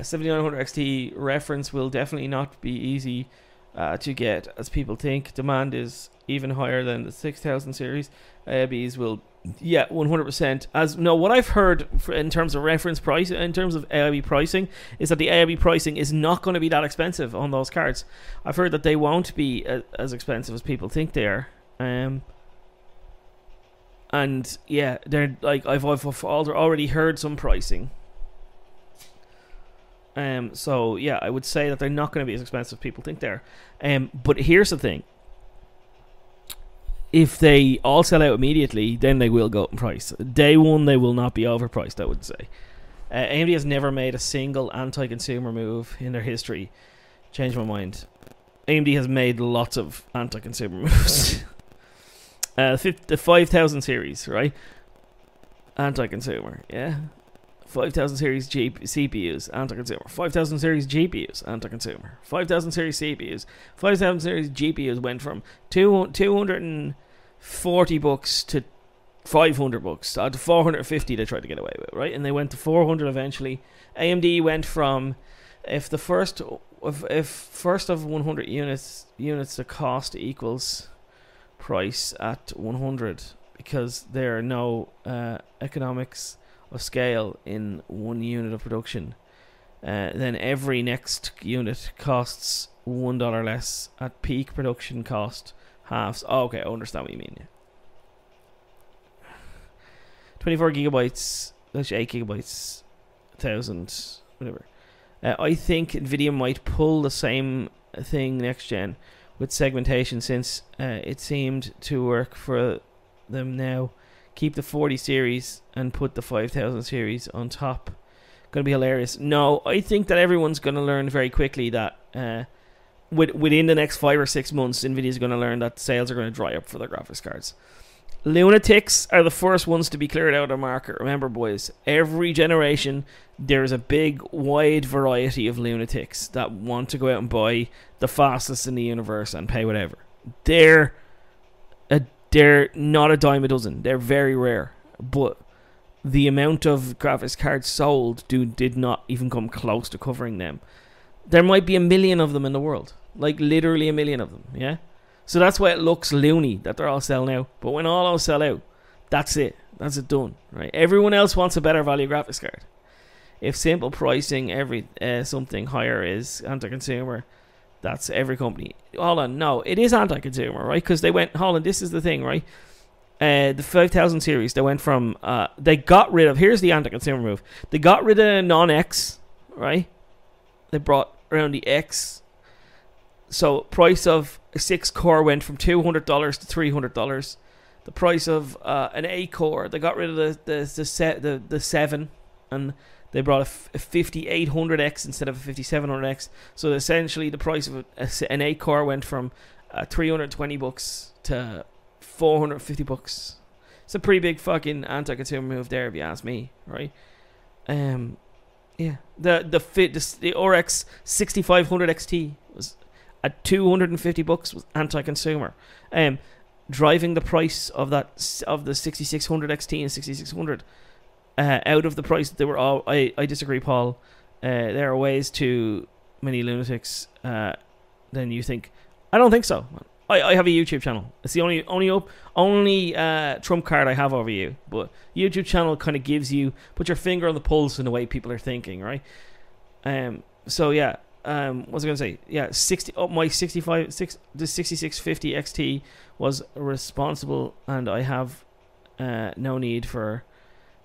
$7,900 XT reference will definitely not be easy to get, as people think. Demand is even higher than the 6000 series. AIBs will, yeah, 100%. As no, what I've heard in terms of reference price, in terms of AIB pricing, is that the AIB pricing is not going to be that expensive on those cards. I've heard that they won't be as expensive as people think they are. And yeah, they're like I've already heard some pricing. So yeah, I would say that they're not going to be as expensive as people think they are. But here's the thing: if they all sell out immediately, then they will go up in price. Day one, they will not be overpriced, I would say. AMD has never made a single anti-consumer move in their history. Change my mind. AMD has made lots of anti-consumer moves. The 5000 series, right? Anti-consumer, yeah. 5000 series CPUs, anti-consumer. 5000 series GPUs, anti-consumer. 5000 series CPUs. 5000 series GPUs went from $240 to $500. To $450 they tried to get away with, right? And they went to $400 eventually. AMD went from, if first of 100 units the cost equals price at 100, because there are no economics of scale in one unit of production, then every next unit costs $1 less at peak production cost, halves. Oh, okay, I understand what you mean. Yeah. 24 gigabytes, that's 8 gigabytes, 1000, whatever. I think Nvidia might pull the same thing next gen with segmentation, since it seemed to work for them now. Keep the 40 series and put the 5000 series on top. Gonna be hilarious. No, I think that everyone's gonna learn very quickly that within the next 5 or 6 months, Nvidia's gonna learn that sales are gonna dry up for their graphics cards. Lunatics are the first ones to be cleared out of the market. Remember, boys, every generation there is a big, wide variety of lunatics that want to go out and buy the fastest in the universe and pay whatever. They're not a dime a dozen. They're very rare. But the amount of graphics cards sold did not even come close to covering them. There might be 1 million of them in the world. Like, literally 1 million of them, yeah? So that's why it looks loony that they're all selling out. But when all sell out, that's it. That's it done, right? Everyone else wants a better value graphics card. If simple pricing something higher is anti-consumer, that's every company. Hold on, no, it is anti-consumer, right? Because they went, hold on, this is the thing, right? The 5000 series, they went from, they got rid of, here's the anti-consumer move. They got rid of non-X, right? They brought around the X. So price of a 6-core went from $200 to $300. The price of an 8-core, they got rid of the 7, and they brought a 5800X instead of a 5700X. So essentially the price of an 8-core went from $320 to $450. It's a pretty big fucking anti-consumer move there, if you ask me, right? Yeah, the RX 6500 XT was at $250 was anti-consumer. Driving the price of the 6600 XT and 6600 out of the price that they were all. I disagree, Paul. There are ways too many lunatics than you think. I don't think so. I have a YouTube channel. It's the only trump card I have over you. But YouTube channel kind of gives you, put your finger on the pulse in the way people are thinking, right? So yeah. What's I gonna say? Yeah, 60. Oh, my 6650 XT was responsible, and I have no need for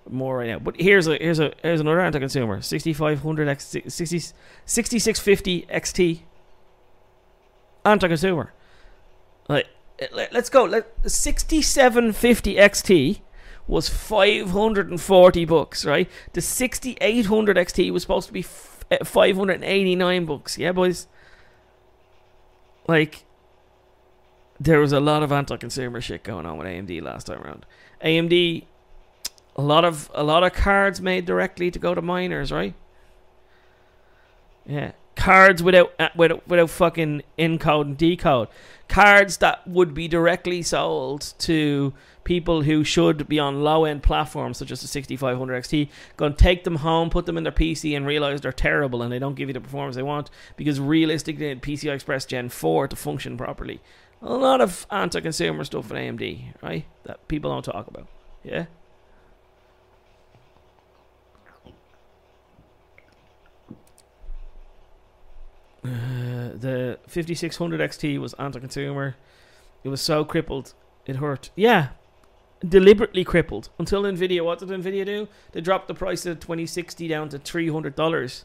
more right now. But here's another anti-consumer. 6650 XT. Anti-consumer. Like, let's go. 6750 XT was $540, right? The 6800 XT was supposed to be $589, yeah, boys. Like, there was a lot of anti-consumer shit going on with AMD last time around. AMD, a lot of cards made directly to go to miners, right? Yeah, cards without fucking encode and decode, cards that would be directly sold to people who should be on low-end platforms such as the 6500 XT, going to take them home, put them in their PC, and realize they're terrible and they don't give you the performance they want, because realistically PCI Express Gen 4 to function properly, a lot of anti-consumer stuff in AMD, right, that people don't talk about. Yeah. The 5600 XT was anti-consumer. It was so crippled, it hurt. Yeah, deliberately crippled. Until Nvidia, what did Nvidia do? They dropped the price of 2060 down to $300,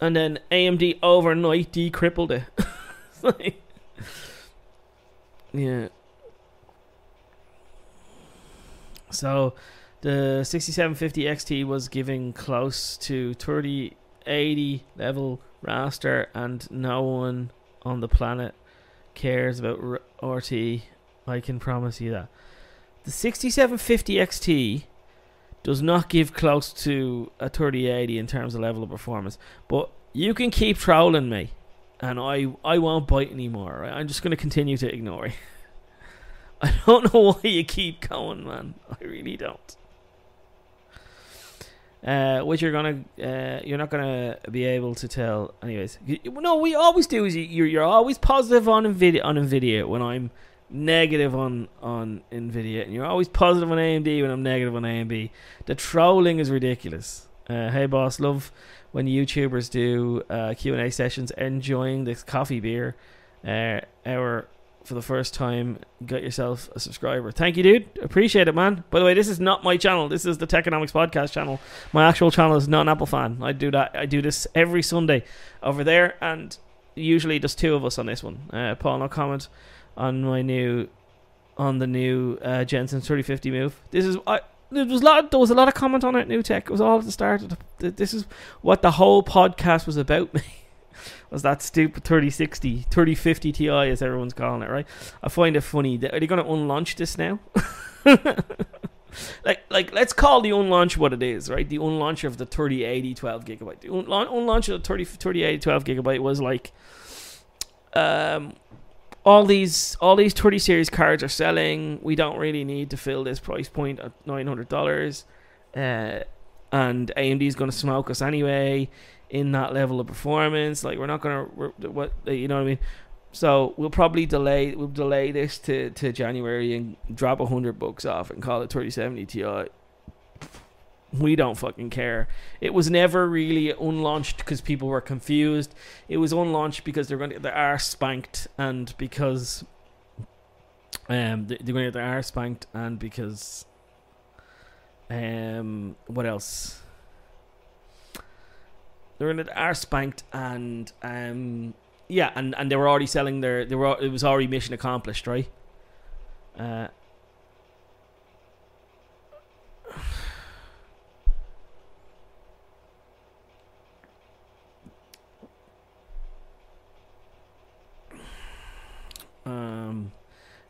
and then AMD overnight decrippled it. It's like, yeah. So the 6750 XT was giving close to 3080 level raster, and no one on the planet cares about RT. I can promise you that. The 6750 XT does not give close to a 3080 in terms of level of performance. But you can keep trolling me, and I won't bite anymore. Right? I'm just going to continue to ignore you. I don't know why you keep going, man. I really don't. Which you're gonna, you're not gonna be able to tell, anyways. No, we always do. Is you're always positive on Nvidia when I'm negative on Nvidia, and you're always positive on AMD when I'm negative on AMD. The trolling is ridiculous. Hey boss, love when YouTubers do Q&A sessions. Enjoying this coffee beer hour for the first time. Got yourself a subscriber. Thank you, dude. Appreciate it, man. By the way, this is not my channel. This is the Techonomics podcast channel. My actual channel is not an Apple fan. I do that. I do this every Sunday over there, and usually just two of us on this one. Paul, no comment on my new, on the new Jensen 3050 move. This is there was a lot of comment on it. New tech. It was all at the start. This is what the whole podcast was about. Me. Was that stupid 3060, 3050 Ti as everyone's calling it, right? I find it funny. Are they going to unlaunch this now? like let's call the unlaunch what it is, right? The unlaunch of the 3080 12GB. The unlaunch of the 3080 12GB was like, all these 30 series cards are selling. We don't really need to fill this price point at $900. And AMD's going to smoke us anyway in that level of performance. Like, we're not gonna, what, you know what I mean? So we'll probably delay. We'll delay this to January and drop $100 off and call it 3070 Ti. We don't fucking care. It was never really unlaunched because people were confused. It was unlaunched because they're going to get their arse spanked, and because what else? They're in it are spanked, and yeah, and they were already selling their, it was already mission accomplished, right?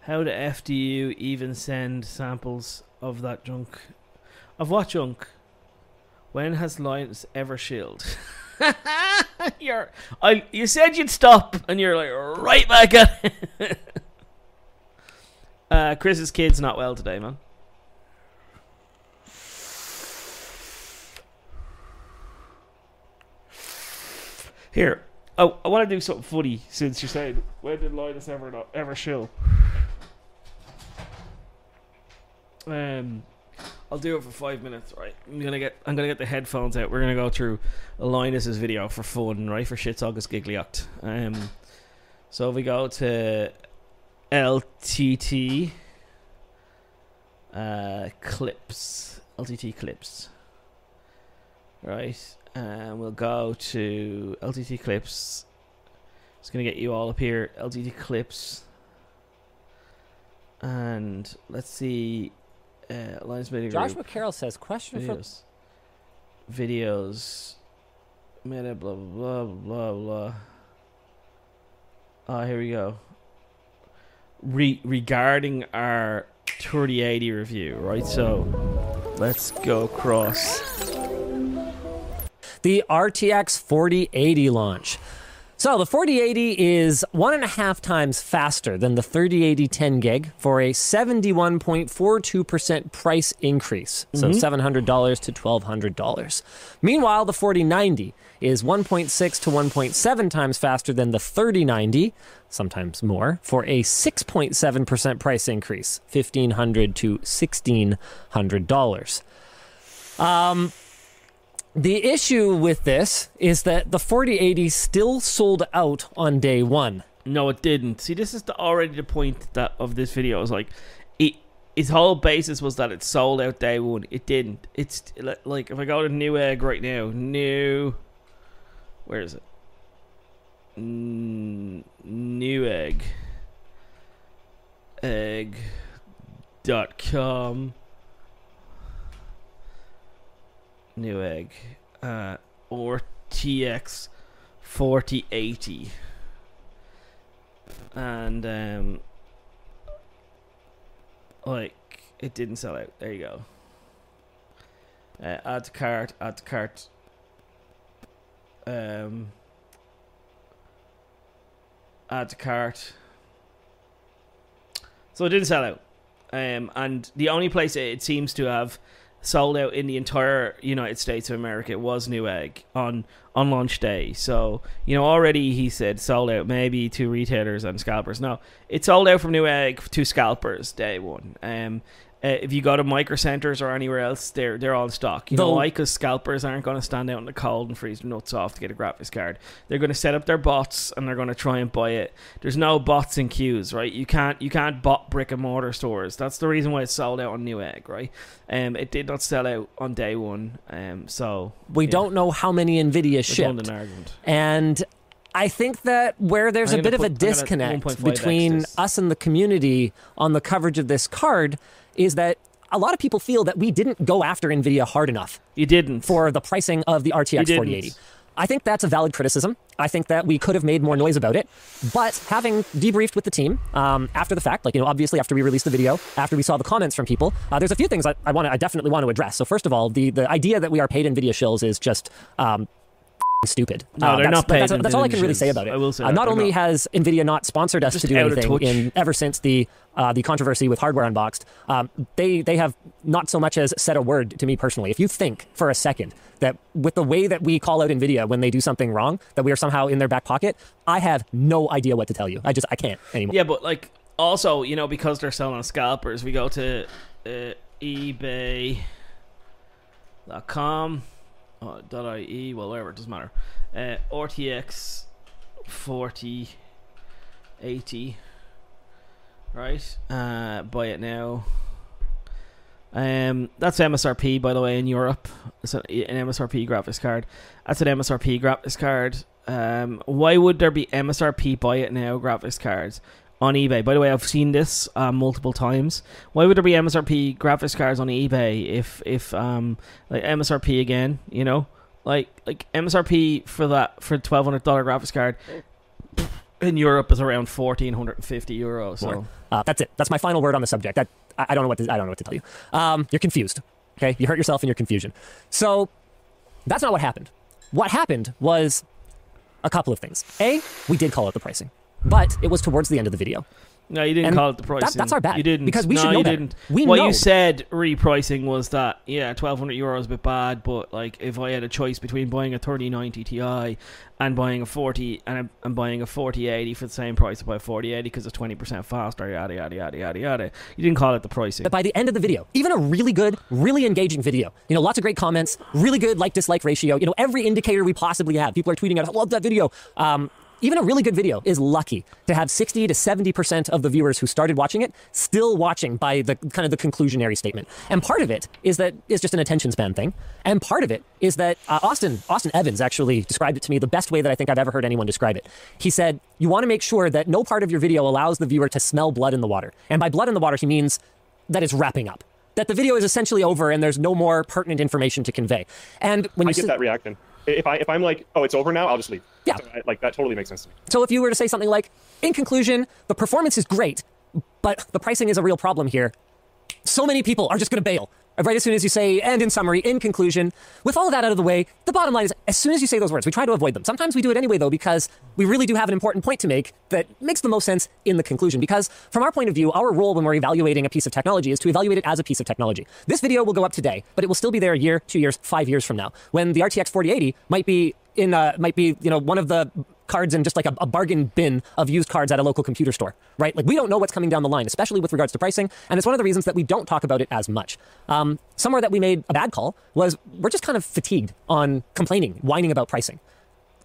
How the F do you even send samples of that junk? Of what junk? When has Linus ever shilled? You said you'd stop, and you're like right back at it. Chris's kid's not well today, man. Here, oh, I want to do something funny since you said, when did Linus ever shill? I'll do it for 5 minutes, right? I'm gonna get the headphones out. We're gonna go through Linus's video for fun, right? For shits, August Gigliocht. So we go to LTT clips, LTT clips, right? And we'll go to LTT clips. It's gonna get you all up here, LTT clips, and let's see. Joshua Carroll says, question videos. For videos. Meta, blah, blah, blah, blah. Oh, here we go. Regarding our 3080 review, right? So let's go across. the RTX 4080 launch. So the 4080 is 1.5 times faster than the 3080 10 gig for a 71.42% price increase. So $700 to $1,200. Meanwhile, the 4090 is 1.6 to 1.7 times faster than the 3090, sometimes more, for a 6.7% price increase, $1,500 to $1,600. The issue with this is that the 4080 still sold out on day one. No, it didn't. See, this is already the point of this video. It's like, its whole basis was that it sold out day one. It didn't. It's like, if I go to Newegg right now, where is it? Newegg. Egg.com. Newegg, or RTX 4080, and like, it didn't sell out. There you go. Add to cart. Add to cart. Add to cart. So it didn't sell out. And the only place it seems to have sold out in the entire United States of America, it was Newegg on launch day. So, you know, already he said sold out maybe to retailers and scalpers. No, it sold out from Newegg to scalpers day one. If you go to Micro Centers or anywhere else, they're all in stock. You know why? Because scalpers aren't going to stand out in the cold and freeze their nuts off to get a graphics card. They're going to set up their bots and they're going to try and buy it. There's no bots in queues, right? You can't bot brick and mortar stores. That's the reason why it sold out on Newegg, right? It did not sell out on day one. So we don't know how many Nvidia shipped, and I think that where there's a bit of a disconnect between us and the community on the coverage of this card is that a lot of people feel that we didn't go after NVIDIA hard enough. You didn't. For the pricing of the RTX 4080. I think that's a valid criticism. I think that we could have made more noise about it. But having debriefed with the team after the fact, like, you know, obviously after we released the video, after we saw the comments from people, there's a few things I definitely want to address. So first of all, the idea that we are paid NVIDIA shills is just stupid. No, they're not paid. That's all I can really say about it. I will say not only has NVIDIA not sponsored us to do anything ever since the controversy with Hardware Unboxed, they have not so much as said a word to me personally. If you think for a second that with the way that we call out NVIDIA when they do something wrong, that we are somehow in their back pocket, I have no idea what to tell you. I can't anymore. Yeah, but like, also, you know, because they're selling scalpers, we go to ebay.com. .ie, well, whatever, it doesn't matter. RTX 4080, right? Buy it now. That's MSRP, by the way, in Europe. It's an MSRP graphics card. That's an MSRP graphics card. Why would there be MSRP buy it now graphics cards on eBay? By the way, I've seen this multiple times. Why would there be MSRP graphics cards on eBay if like MSRP again, you know? Like MSRP for $1,200 graphics card in Europe is around €1,450. So that's it. That's my final word on the subject. I don't know what to tell you. You're confused. Okay? You hurt yourself in your confusion. So that's not what happened. What happened was a couple of things. A, we did call out the pricing, but it was towards the end of the video. No, you didn't call it the pricing. That's our bad. You didn't. Because we should know better. What you said repricing was that, yeah, €1,200 is a bit bad, but like, if I had a choice between buying a 3090 Ti and buying a 4080 for the same price, I'd buy a 4080 because it's 20% faster, yada, yada, yada, yada, yada. You didn't call it the pricing. But by the end of the video, even a really good, really engaging video, you know, lots of great comments, really good like-dislike ratio, you know, every indicator we possibly have. People are tweeting out, I love that video. Even a really good video is lucky to have 60 to 70% of the viewers who started watching it still watching by the kind of the conclusionary statement. And part of it is that it's just an attention span thing. And part of it is that Austin Evans actually described it to me the best way that I think I've ever heard anyone describe it. He said, you want to make sure that no part of your video allows the viewer to smell blood in the water. And by blood in the water, he means that it's wrapping up, that the video is essentially over and there's no more pertinent information to convey. And when I get that reaction. If I'm like, oh, it's over now, I'll just leave. Yeah. So like, that totally makes sense to me. So if you were to say something like, in conclusion, the performance is great, but the pricing is a real problem here, so many people are just going to bail. right as soon as you say, and in summary, in conclusion, with all of that out of the way, the bottom line is, as soon as you say those words, we try to avoid them. Sometimes we do it anyway, though, because we really do have an important point to make that makes the most sense in the conclusion. Because from our point of view, our role when we're evaluating a piece of technology is to evaluate it as a piece of technology. This video will go up today, but it will still be there a year, 2 years, 5 years from now, when the RTX 4080 might be in, one of the cards in just like a bargain bin of used cards at a local computer store, right? Like, we don't know what's coming down the line, especially with regards to pricing, and it's one of the reasons that we don't talk about it as much. Somewhere that we made a bad call was we're just kind of fatigued on complaining, whining about pricing.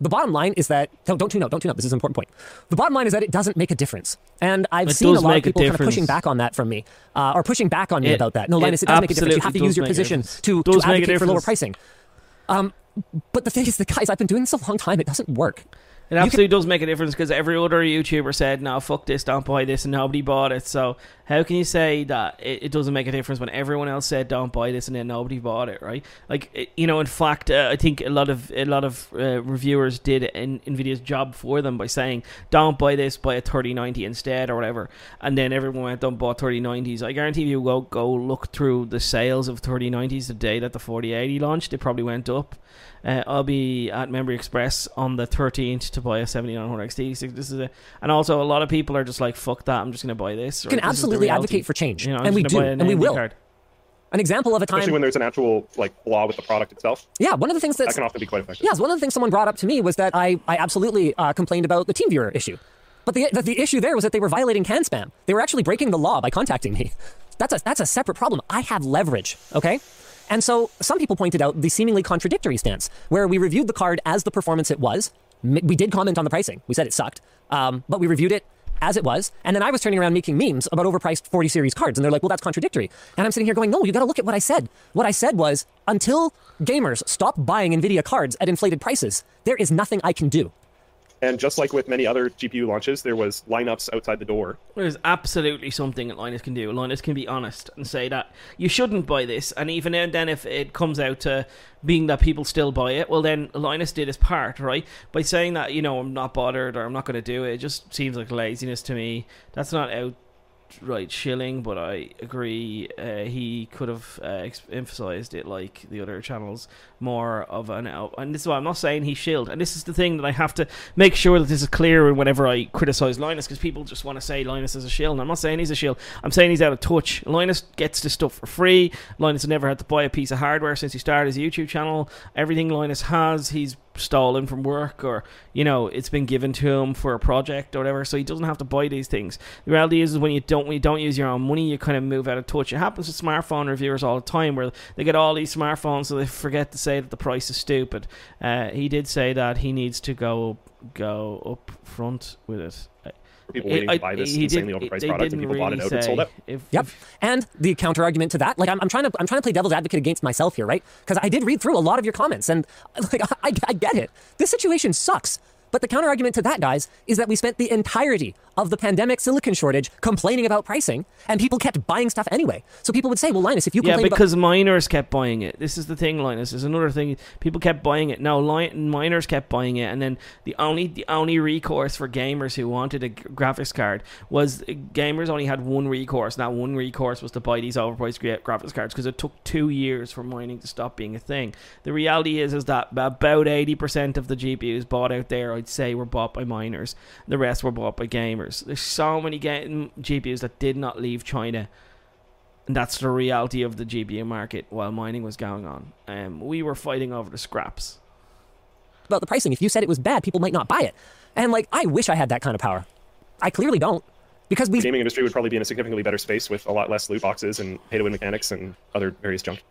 The bottom line is that, don't tune out, this is an important point. The bottom line is that it doesn't make a difference. And I've seen a lot of people kind of pushing back on that from me, or pushing back on me about that. No, Linus, it does make a difference. You have to use your position to advocate for lower pricing. But the thing is, guys, I've been doing this a long time, it doesn't work. It absolutely does make a difference, because every other YouTuber said, no, fuck this, don't buy this, and nobody bought it. So how can you say that it doesn't make a difference when everyone else said, don't buy this, and then nobody bought it, right? Like, in fact, I think a lot of reviewers did NVIDIA's job for them by saying, don't buy this, buy a 3090 instead, or whatever. And then everyone went and bought 3090s. I guarantee you will go look through the sales of 3090s the day that the 4080 launched. It probably went up. I'll be at Memory Express on the 13th to buy a 7900 XT. This is and also a lot of people are just like, fuck that, I'm just going to buy this. You can absolutely advocate for change, and we do, and we will. An example of a time... Especially when there's an actual flaw with the product itself. Yeah, one of the things that can often be quite effective. Yeah, one of the things someone brought up to me was that I absolutely complained about the TeamViewer issue. But the issue there was that they were violating CAN spam. They were actually breaking the law by contacting me. That's a separate problem. I have leverage, okay? And so some people pointed out the seemingly contradictory stance, where we reviewed the card as the performance it was. We did comment on the pricing. We said it sucked, but we reviewed it as it was. And then I was turning around making memes about overpriced 40 series cards. And they're like, well, that's contradictory. And I'm sitting here going, no, you got to look at what I said. What I said was, until gamers stop buying NVIDIA cards at inflated prices, there is nothing I can do. And just like with many other GPU launches, there was lineups outside the door. There's absolutely something that Linus can do. Linus can be honest and say that you shouldn't buy this. And even then, if it comes out to being that people still buy it, well, then Linus did his part, right? By saying that, I'm not bothered or I'm not going to do it. It just seems like laziness to me. That's not outright shilling, but I agree. He could have emphasized it like the other channels more of an out. And this is why I'm not saying he shilled. And this is the thing that I have to make sure that this is clear whenever I criticize Linus, because people just want to say Linus is a shill. And I'm not saying he's a shill. I'm saying he's out of touch. Linus gets this stuff for free. Linus never had to buy a piece of hardware since he started his YouTube channel. Everything Linus has, he's stolen from work, or it's been given to him for a project or whatever, so he doesn't have to buy these things. The reality is when you don't use your own money, you kind of move out of touch. It happens with smartphone reviewers all the time, where they get all these smartphones so they forget to say that the price is stupid. He did say that he needs to go up front with it. People waiting to buy this insanely overpriced product, and people bought it out and sold out. Yep. And the counter argument to that, I'm trying to play devil's advocate against myself here, right? Because I did read through a lot of your comments, and I get it. This situation sucks. But the counter argument to that, guys, is that we spent the entirety of the pandemic silicon shortage complaining about pricing, and people kept buying stuff anyway. So people would say, well, Linus, if you complain about... Yeah, because miners kept buying it. This is the thing, Linus. There's another thing. People kept buying it. No, miners kept buying it, and then the only recourse for gamers who wanted a graphics card was... Gamers only had one recourse, and that one recourse was to buy these overpriced graphics cards, because it took 2 years for mining to stop being a thing. The reality is that about 80% of the GPUs bought out there, I'd say, were bought by miners. The rest were bought by gamers. There's so many GPUs that did not leave China, and that's the reality of the GPU market while mining was going on. We were fighting over the scraps. About the pricing, if you said it was bad, people might not buy it. And I wish I had that kind of power. I clearly don't, because the gaming industry would probably be in a significantly better space with a lot less loot boxes and pay-to-win mechanics and other various junk.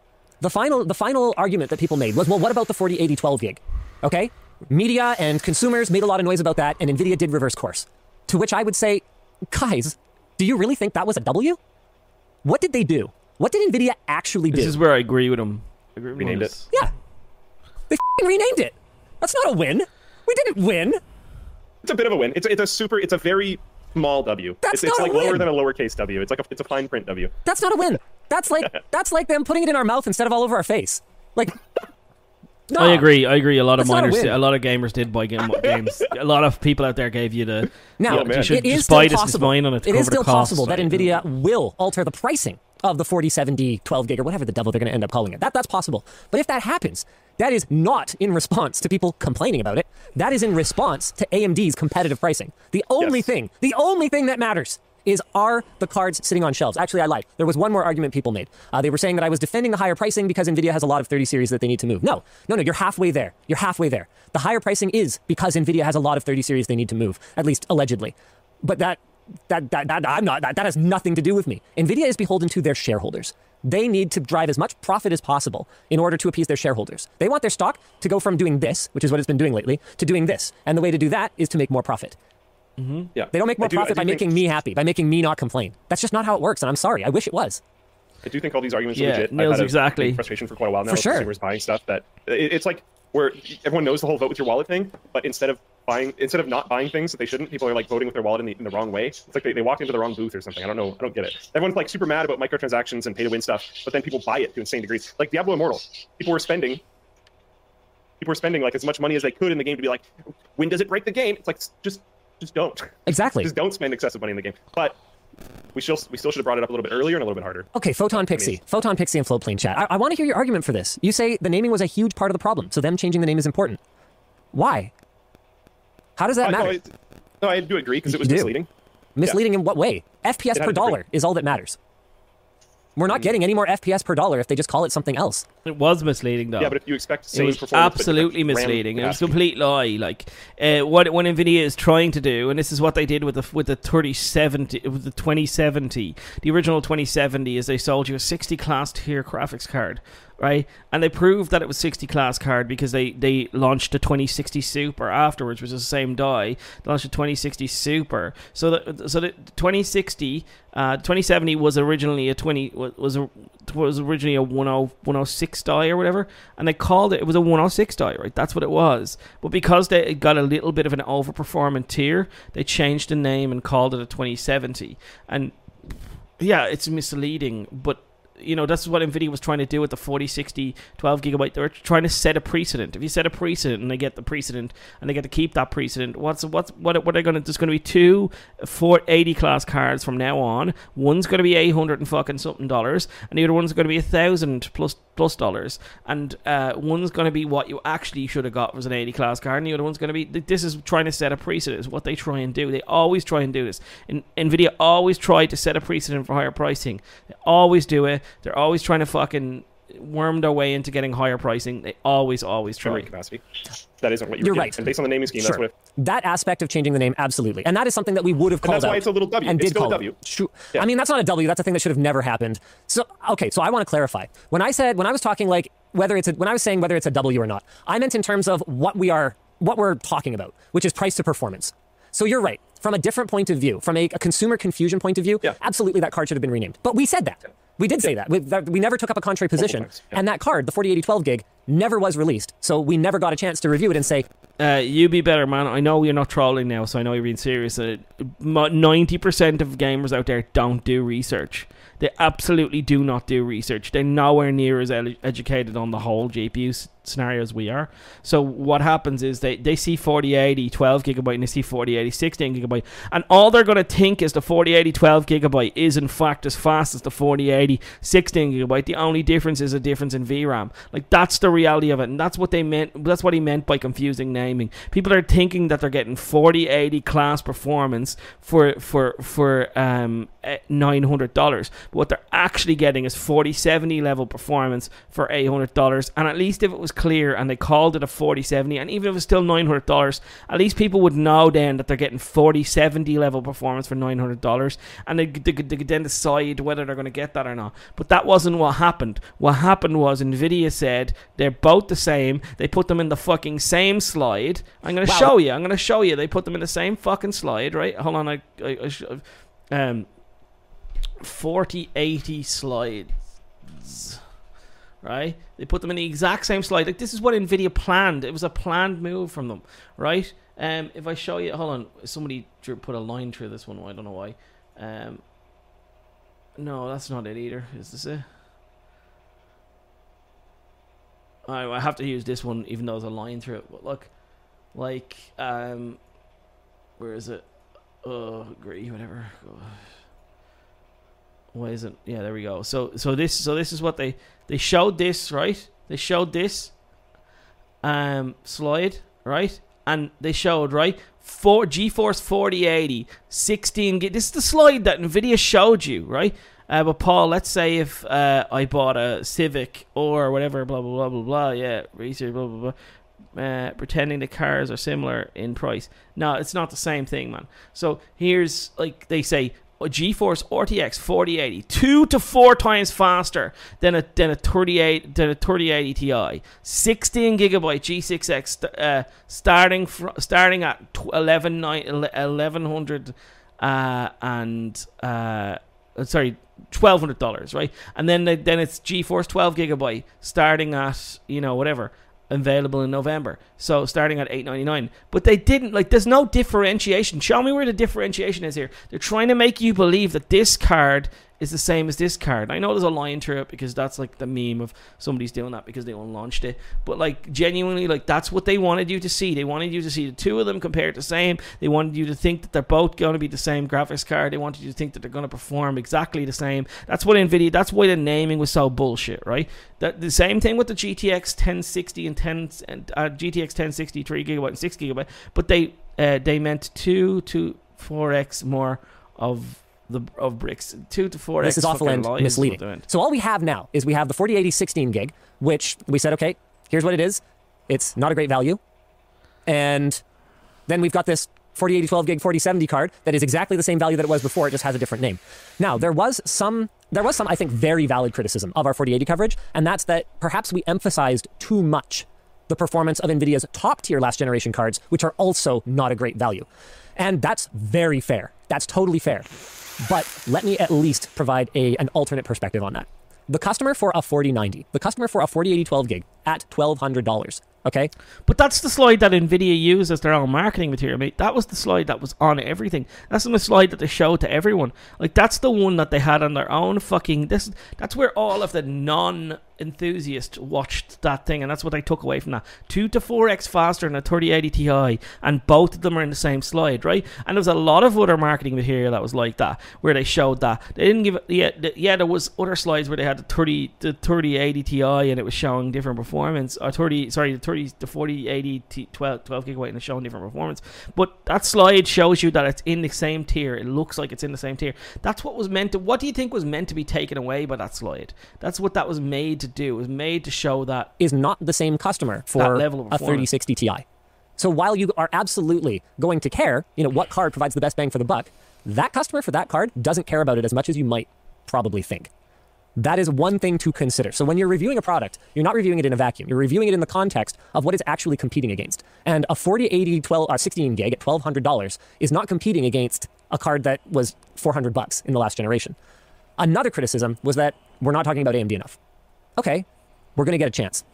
The final argument that people made was, well, what about the 4080 12 gig? Okay, media and consumers made a lot of noise about that, and Nvidia did reverse course. To which I would say, guys, do you really think that was a W? What did they do? What did NVIDIA actually do? This is where I agree with them. Renamed it. Yeah. They f***ing renamed it. That's not a win. We didn't win. It's a bit of a win. It's a very small W. It's like lower than a lowercase W. It's a fine print W. That's not a win. That's like them putting it in our mouth instead of all over our face. No. I agree. A lot of gamers did buy games. A lot of people out there gave you the... Now, it is still possible that NVIDIA will alter the pricing of the 4070 12 gig or whatever the devil they're going to end up calling it. That's possible. But if that happens, that is not in response to people complaining about it. That is in response to AMD's competitive pricing. The only thing, that matters is, are the cards sitting on shelves? Actually, I lied. There was one more argument people made. They were saying that I was defending the higher pricing because NVIDIA has a lot of 30 series that they need to move. No, no, no, you're halfway there. You're halfway there. The higher pricing is because NVIDIA has a lot of 30 series they need to move, at least allegedly. But that has nothing to do with me. NVIDIA is beholden to their shareholders. They need to drive as much profit as possible in order to appease their shareholders. They want their stock to go from doing this, which is what it's been doing lately, to doing this. And the way to do that is to make more profit. Mm-hmm. Yeah. They don't make more profit by making me happy, by making me not complain. That's just not how it works, and I'm sorry. I wish it was. I do think all these arguments are legit. I've had a frustration for quite a while now. For sure. Consumers buying stuff that it's like where everyone knows the whole vote with your wallet thing, but instead of not buying things that they shouldn't, people are like voting with their wallet in the wrong way. It's like they walked into the wrong booth or something. I don't know. I don't get it. Everyone's like super mad about microtransactions and pay to win stuff, but then people buy it to insane degrees. Like Diablo Immortal, people were spending like as much money as they could in the game to be like, when does it break the game? It's like just don't. Exactly. Just don't spend excessive money in the game. But we still should have brought it up a little bit earlier and a little bit harder. Okay, Photon Pixie. Photon Pixie and Floatplane chat. I want to hear your argument for this. You say the naming was a huge part of the problem, so them changing the name is important. Why? How does that matter? No, I do agree, because it was misleading. Misleading in what way? FPS per dollar is all that matters. We're not getting any more FPS per dollar if they just call it something else. It was misleading, though. Yeah, but if you expect to save performance... absolutely misleading. It was a complete lie. Like, what NVIDIA is trying to do, and this is what they did with the 2070, the original 2070, is they sold you a 60 class tier graphics card, right? And they proved that it was 60 class card because they launched a 2060 Super afterwards, which is the same die. They launched a 2060 Super. So the 2060... 2070 was originally a 106 die or whatever, and they called it. It was a 106 die, right? That's what it was. But because they got a little bit of an overperforming tier, they changed the name and called it a 2070. And yeah, it's misleading, but you know, that's what NVIDIA was trying to do with the 4060 12 gigabyte. They were trying to set a precedent. If you set a precedent and they get the precedent and they get to keep that precedent, what are they going to... there's going to be two 480 class cards from now on. One's going to be $800 and fucking something, and the other one's going to be $1,000 plus, and one's going to be what you actually should have got was an 80 class card, and the other one's going to be... this is trying to set a precedent is what they try and do. They always try and do this, and NVIDIA always tried to set a precedent for higher pricing. They always do it. They're always trying to fucking worm their way into getting higher pricing. They always try. Capacity. That isn't what you're right. And based on the naming scheme, that's what... that aspect of changing the name, absolutely. And that is something that we would have called out. That's why it's a little W. It's still a W. Yeah. I mean, that's not a W. That's a thing that should have never happened. So, okay, so I want to clarify. When I was saying whether it's a W or not, I meant in terms of what we're talking about, which is price to performance. So you're right. From a different point of view, from a consumer confusion point of view, absolutely that card should have been renamed. But we said that. Yeah. We did say that. We never took up a contrary position. And that card, the 4080 12 gig, never was released. So we never got a chance to review it and say, you be better, man. I know you're not trolling now, so I know you're being serious. 90% of gamers out there don't do research. They absolutely do not do research. They're nowhere near as educated on the whole GPU scenario as we are. So what happens is they see 4080 12 gigabyte and they see 4080 16 gigabyte. And all they're going to think is the 4080 12 gigabyte is in fact as fast as the 4080 16 gigabyte. The only difference is a difference in VRAM. Like, that's the reality of it. And that's what they meant. That's what he meant by confusing naming. People are thinking that they're getting 4080 class performance for $900. But what they're actually getting is 4070 level performance for $800. And at least if it was clear and they called it a 4070, and even if it's still $900, at least people would know then that they're getting 4070 level performance for $900, and they could then decide whether they're going to get that or not. But that wasn't what happened. What happened was NVIDIA said they're both the same. They put them in the fucking same slide. I'm going to show you. They put them in the same fucking slide, right? Hold on. 4080 slides, right? They put them in the exact same slide. Like, this is what NVIDIA planned. It was a planned move from them, right? If I show you, hold on, somebody put a line through this one. I don't know why. No, that's not it either. Is this it? I have to use this one, even though there's a line through it. But look, like, where is it? Whatever. Why isn't? Yeah, there we go. So this is what they showed this, right? They showed this slide, right? And they showed, right, GeForce 4080, 16 gig. This is the slide that Nvidia showed you, right? But Paul, let's say if I bought a Civic or whatever, blah blah blah blah blah, yeah, research, blah blah blah. Pretending the cars are similar in price. No, it's not the same thing, man. So here's, like they say, a GeForce RTX 4080, 2 to 4 times faster than a 3080 Ti, 16 GB G6X, starting at 1100 sorry, $1,200, right? And then it's GeForce 12 GB starting at, you know, whatever. Available in November, so starting at $899. But they didn't, like, there's no differentiation. Show me where the differentiation is here. They're trying to make you believe that this card is the same as this card. I know there's a line to it because that's like the meme of somebody's doing that because they unlaunched it. But like genuinely, like that's what they wanted you to see. They wanted you to see the two of them compared to the same. They wanted you to think that they're both going to be the same graphics card. They wanted you to think that they're going to perform exactly the same. That's what Nvidia, that's why the naming was so bullshit, right? That the same thing with the GTX 1060 and GTX 1060 3 GB and 6 GB, but they meant 2 to 4x more of bricks. 2 to 4x. This is awful and misleading. So all we have now is we have the 4080 16 gig, which we said, okay, here's what it is. It's not a great value. And then we've got this 4080 12 gig 4070 card that is exactly the same value that it was before. It just has a different name. Now, there was some, I think, very valid criticism of our 4080 coverage, and that's that perhaps we emphasized too much the performance of NVIDIA's top-tier last-generation cards, which are also not a great value. And that's very fair. That's totally fair. But let me at least provide an alternate perspective on that. The customer for a 4090, the customer for a 4080 12 gig at $1,200, okay? But that's the slide that NVIDIA used as their own marketing material, mate. That was the slide that was on everything. That's the slide that they showed to everyone. Like, that's the one that they had on their own fucking... That's where all of the non-enthusiasts watched that thing, and that's what I took away from that. 2 to 4x faster than a 3080 Ti, and both of them are in the same slide, right? And there was a lot of other marketing material that was like that, where they showed that. They didn't give... Yeah, there was other slides where they had the 3080 Ti, and it was showing different performance, or 4080 12 gigabyte, and it's showing different performance. But that slide shows you that it's in the same tier. It looks like it's in the same tier. That's what was meant to... What do you think was meant to be taken away by that slide? That's what that was made to do. It was made to show that is not the same customer for level of a 3060 Ti. So while you are absolutely going to care, you know, what card provides the best bang for the buck, that customer for that card doesn't care about it as much as you might probably think. That is one thing to consider. So when you're reviewing a product, you're not reviewing it in a vacuum. You're reviewing it in the context of what it's actually competing against. And a 4080 16 gig at $1,200 is not competing against a card that was $400 in the last generation. Another criticism was that we're not talking about AMD enough. Okay, we're going to get a chance.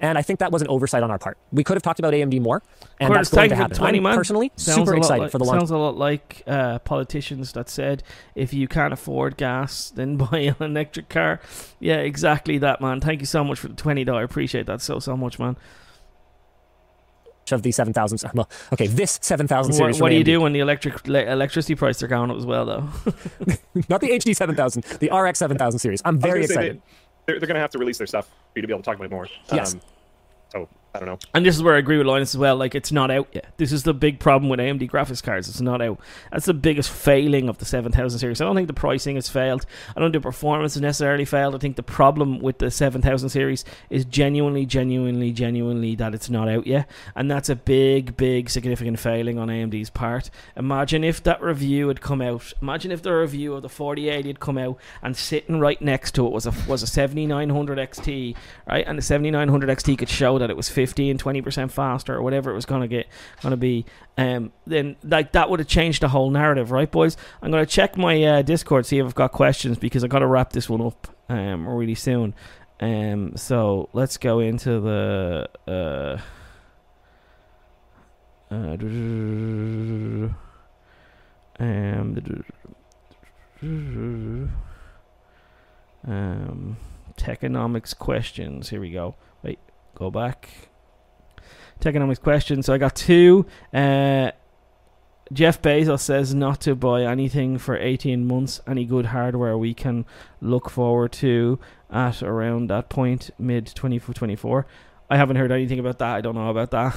And I think that was an oversight on our part. We could have talked about AMD more, and Curtis, that's going to happen. I'm personally super excited for the launch. Sounds a lot like politicians that said, if you can't afford gas, then buy an electric car. Yeah, exactly that, man. Thank you so much for the $20. I appreciate that so much, man. Of the 7,000... Well, okay, this 7,000 series... What do you do when the electricity prices are going up as well, though? Not the HD 7000, the RX 7000 series. I'm very excited. They're going to have to release their stuff for you to be able to talk about it more. Yes. So, I don't know. And this is where I agree with Linus as well. Like, it's not out yet. This is the big problem with AMD graphics cards. It's not out. That's the biggest failing of the 7000 series. I don't think the pricing has failed. I don't think the performance has necessarily failed. I think the problem with the 7000 series is genuinely that it's not out yet. And that's a big, significant failing on AMD's part. Imagine if that review had come out. Imagine if the review of the 4080 had come out and sitting right next to it was a 7900 XT, right? And the 7900 XT could show that it was 15-20% faster or whatever it was gonna be, then like that would have changed the whole narrative, right, boys? I'm gonna check my Discord, see if I've got questions, because I gotta wrap this one up really soon. So let's go into the Techonomics questions. Here we go. Wait, go back. Techonomics questions. So I got two. Jeff Bezos says not to buy anything for 18 months. Any good hardware we can look forward to at around that point, mid-2024. I haven't heard anything about that. I don't know about that.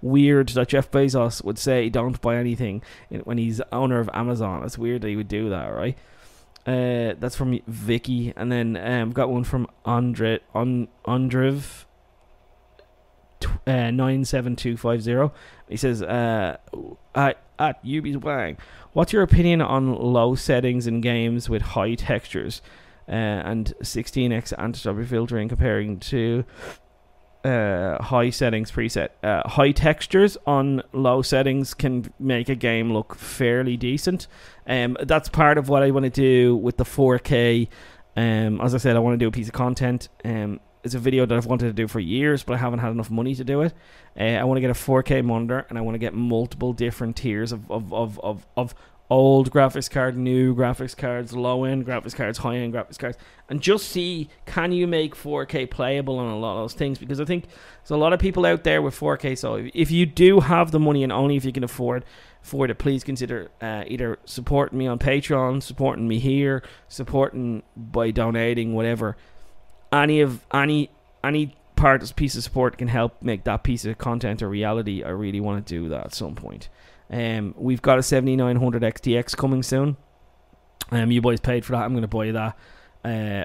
Weird that Jeff Bezos would say don't buy anything when he's owner of Amazon. It's weird that he would do that, right? That's from Vicky. And then I've got one from Andre Andrev 97250. He says at Ubi's Wang, what's your opinion on low settings in games with high textures and 16x anti-stopper filtering comparing to high settings preset? High textures on low settings can make a game look fairly decent. That's part of what I want to do with the 4K. As I said, I want to do a piece of content. It's a video that I've wanted to do for years, but I haven't had enough money to do it. I want to get a 4K monitor, and I want to get multiple different tiers of old graphics card, new graphics cards, low-end graphics cards, high-end graphics cards, and just see, can you make 4K playable on a lot of those things? Because I think there's a lot of people out there with 4K, so if you do have the money, and only if you can afford it, please consider either supporting me on Patreon, supporting me here, supporting by donating, whatever. Any part of piece of support can help make that piece of content a reality. I really want to do that at some point. We've got a 7900 XTX coming soon. You boys paid for that. I'm going to buy that.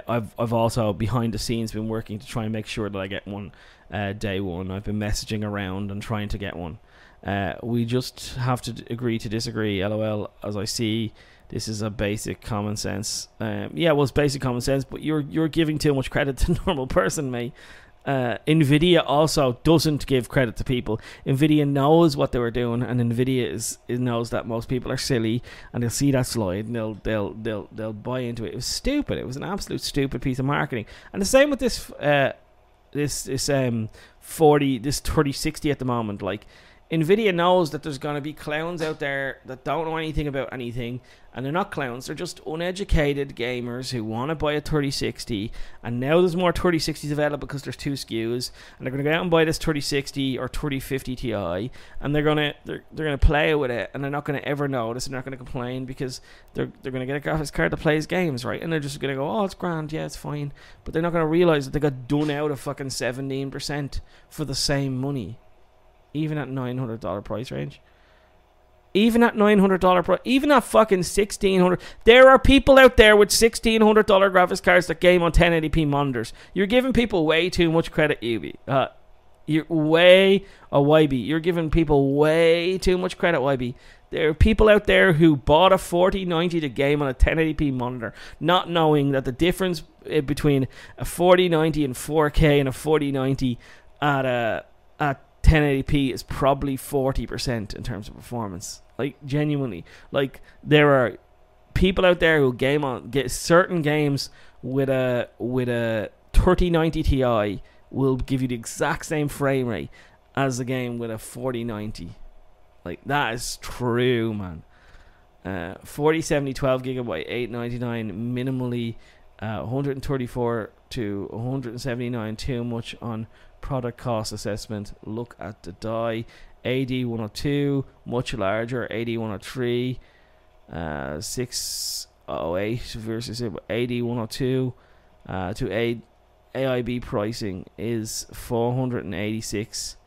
I've also behind the scenes been working to try and make sure that I get one day one. I've been messaging around and trying to get one. We just have to agree to disagree. LOL. As I see. This is a basic common sense. Yeah, well, it's basic common sense, but you're giving too much credit to normal person, mate. Nvidia also doesn't give credit to people. Nvidia knows what they were doing, and Nvidia knows that most people are silly, and they'll see that slide and they'll buy into it. It was stupid. It was an absolute stupid piece of marketing. And the same with this 3060 at the moment, like. Nvidia knows that there's going to be clowns out there that don't know anything about anything, and they're not clowns, they're just uneducated gamers who want to buy a 3060, and now there's more 3060s available because there's two SKUs, and they're going to go out and buy this 3060 or 3050 Ti, and they're going to play with it, and they're not going to ever notice, and they're not going to complain because they're going to get a graphics card that plays games, right? And they're just going to go, oh, it's grand, yeah, it's fine, but they're not going to realize that they got done out of fucking 17% for the same money. Even at $900 price range. Even at $900 price. Even at fucking $1,600. There are people out there with $1,600 graphics cards that game on 1080p monitors. You're giving people way too much credit, YB. You're giving people way too much credit, YB. There are people out there who bought a 4090 to game on a 1080p monitor, not knowing that the difference between a 4090 in 4K and a 4090 at 1080p is probably 40% in terms of performance. Like, genuinely, like, there are people out there who get certain games with a 3090 Ti will give you the exact same frame rate as a game with a 4090. Like, that is true, man. 4070 12GB 899 minimally, 134 to 179 too much on product cost assessment. Look at the die. AD102 much larger. AD103 608 versus AD102 to AIB pricing is 486.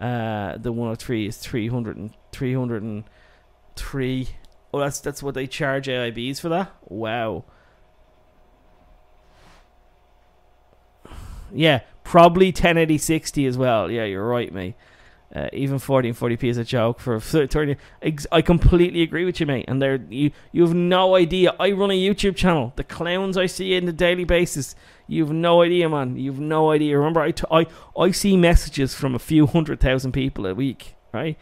The 103 is 303. Oh, that's what they charge AIBs for that. Wow. Yeah, probably 1080-60 as well. Yeah, you're right, mate. Even 1440p is a joke for 30. I completely agree with you, mate. And you have no idea. I run a YouTube channel. The clowns I see on a daily basis, you have no idea, man. You have no idea. Remember, I see messages from a few 100,000 people a week, right?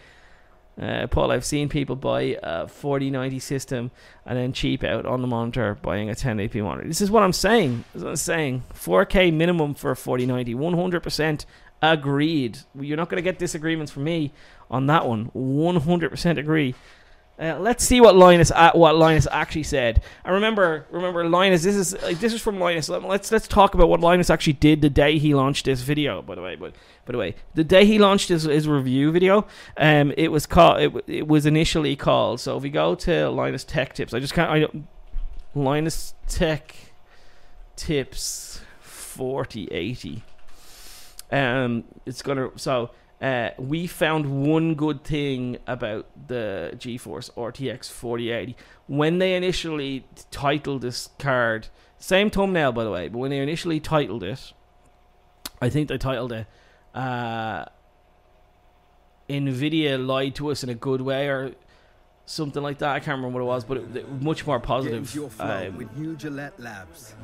Paul, I've seen people buy a 4090 system and then cheap out on the monitor buying a 1080p monitor. This is what I'm saying. 4K minimum for a 4090. 100% agreed. You're not going to get disagreements from me on that one. 100% agree. Let's see what Linus actually said. And remember Linus. This is from Linus. Let's talk about what Linus actually did the day he launched this video. By the way, the day he launched his review video, it was called. It was initially called. So if we go to Linus Tech Tips, Linus Tech Tips 4080. We found one good thing about the GeForce RTX 4080. When they initially titled this card, same thumbnail by the way, but when they initially titled it, I think they titled it Nvidia lied to us in a good way or something like that. I can't remember what it was, but it was much more positive. With new Gillette Labs.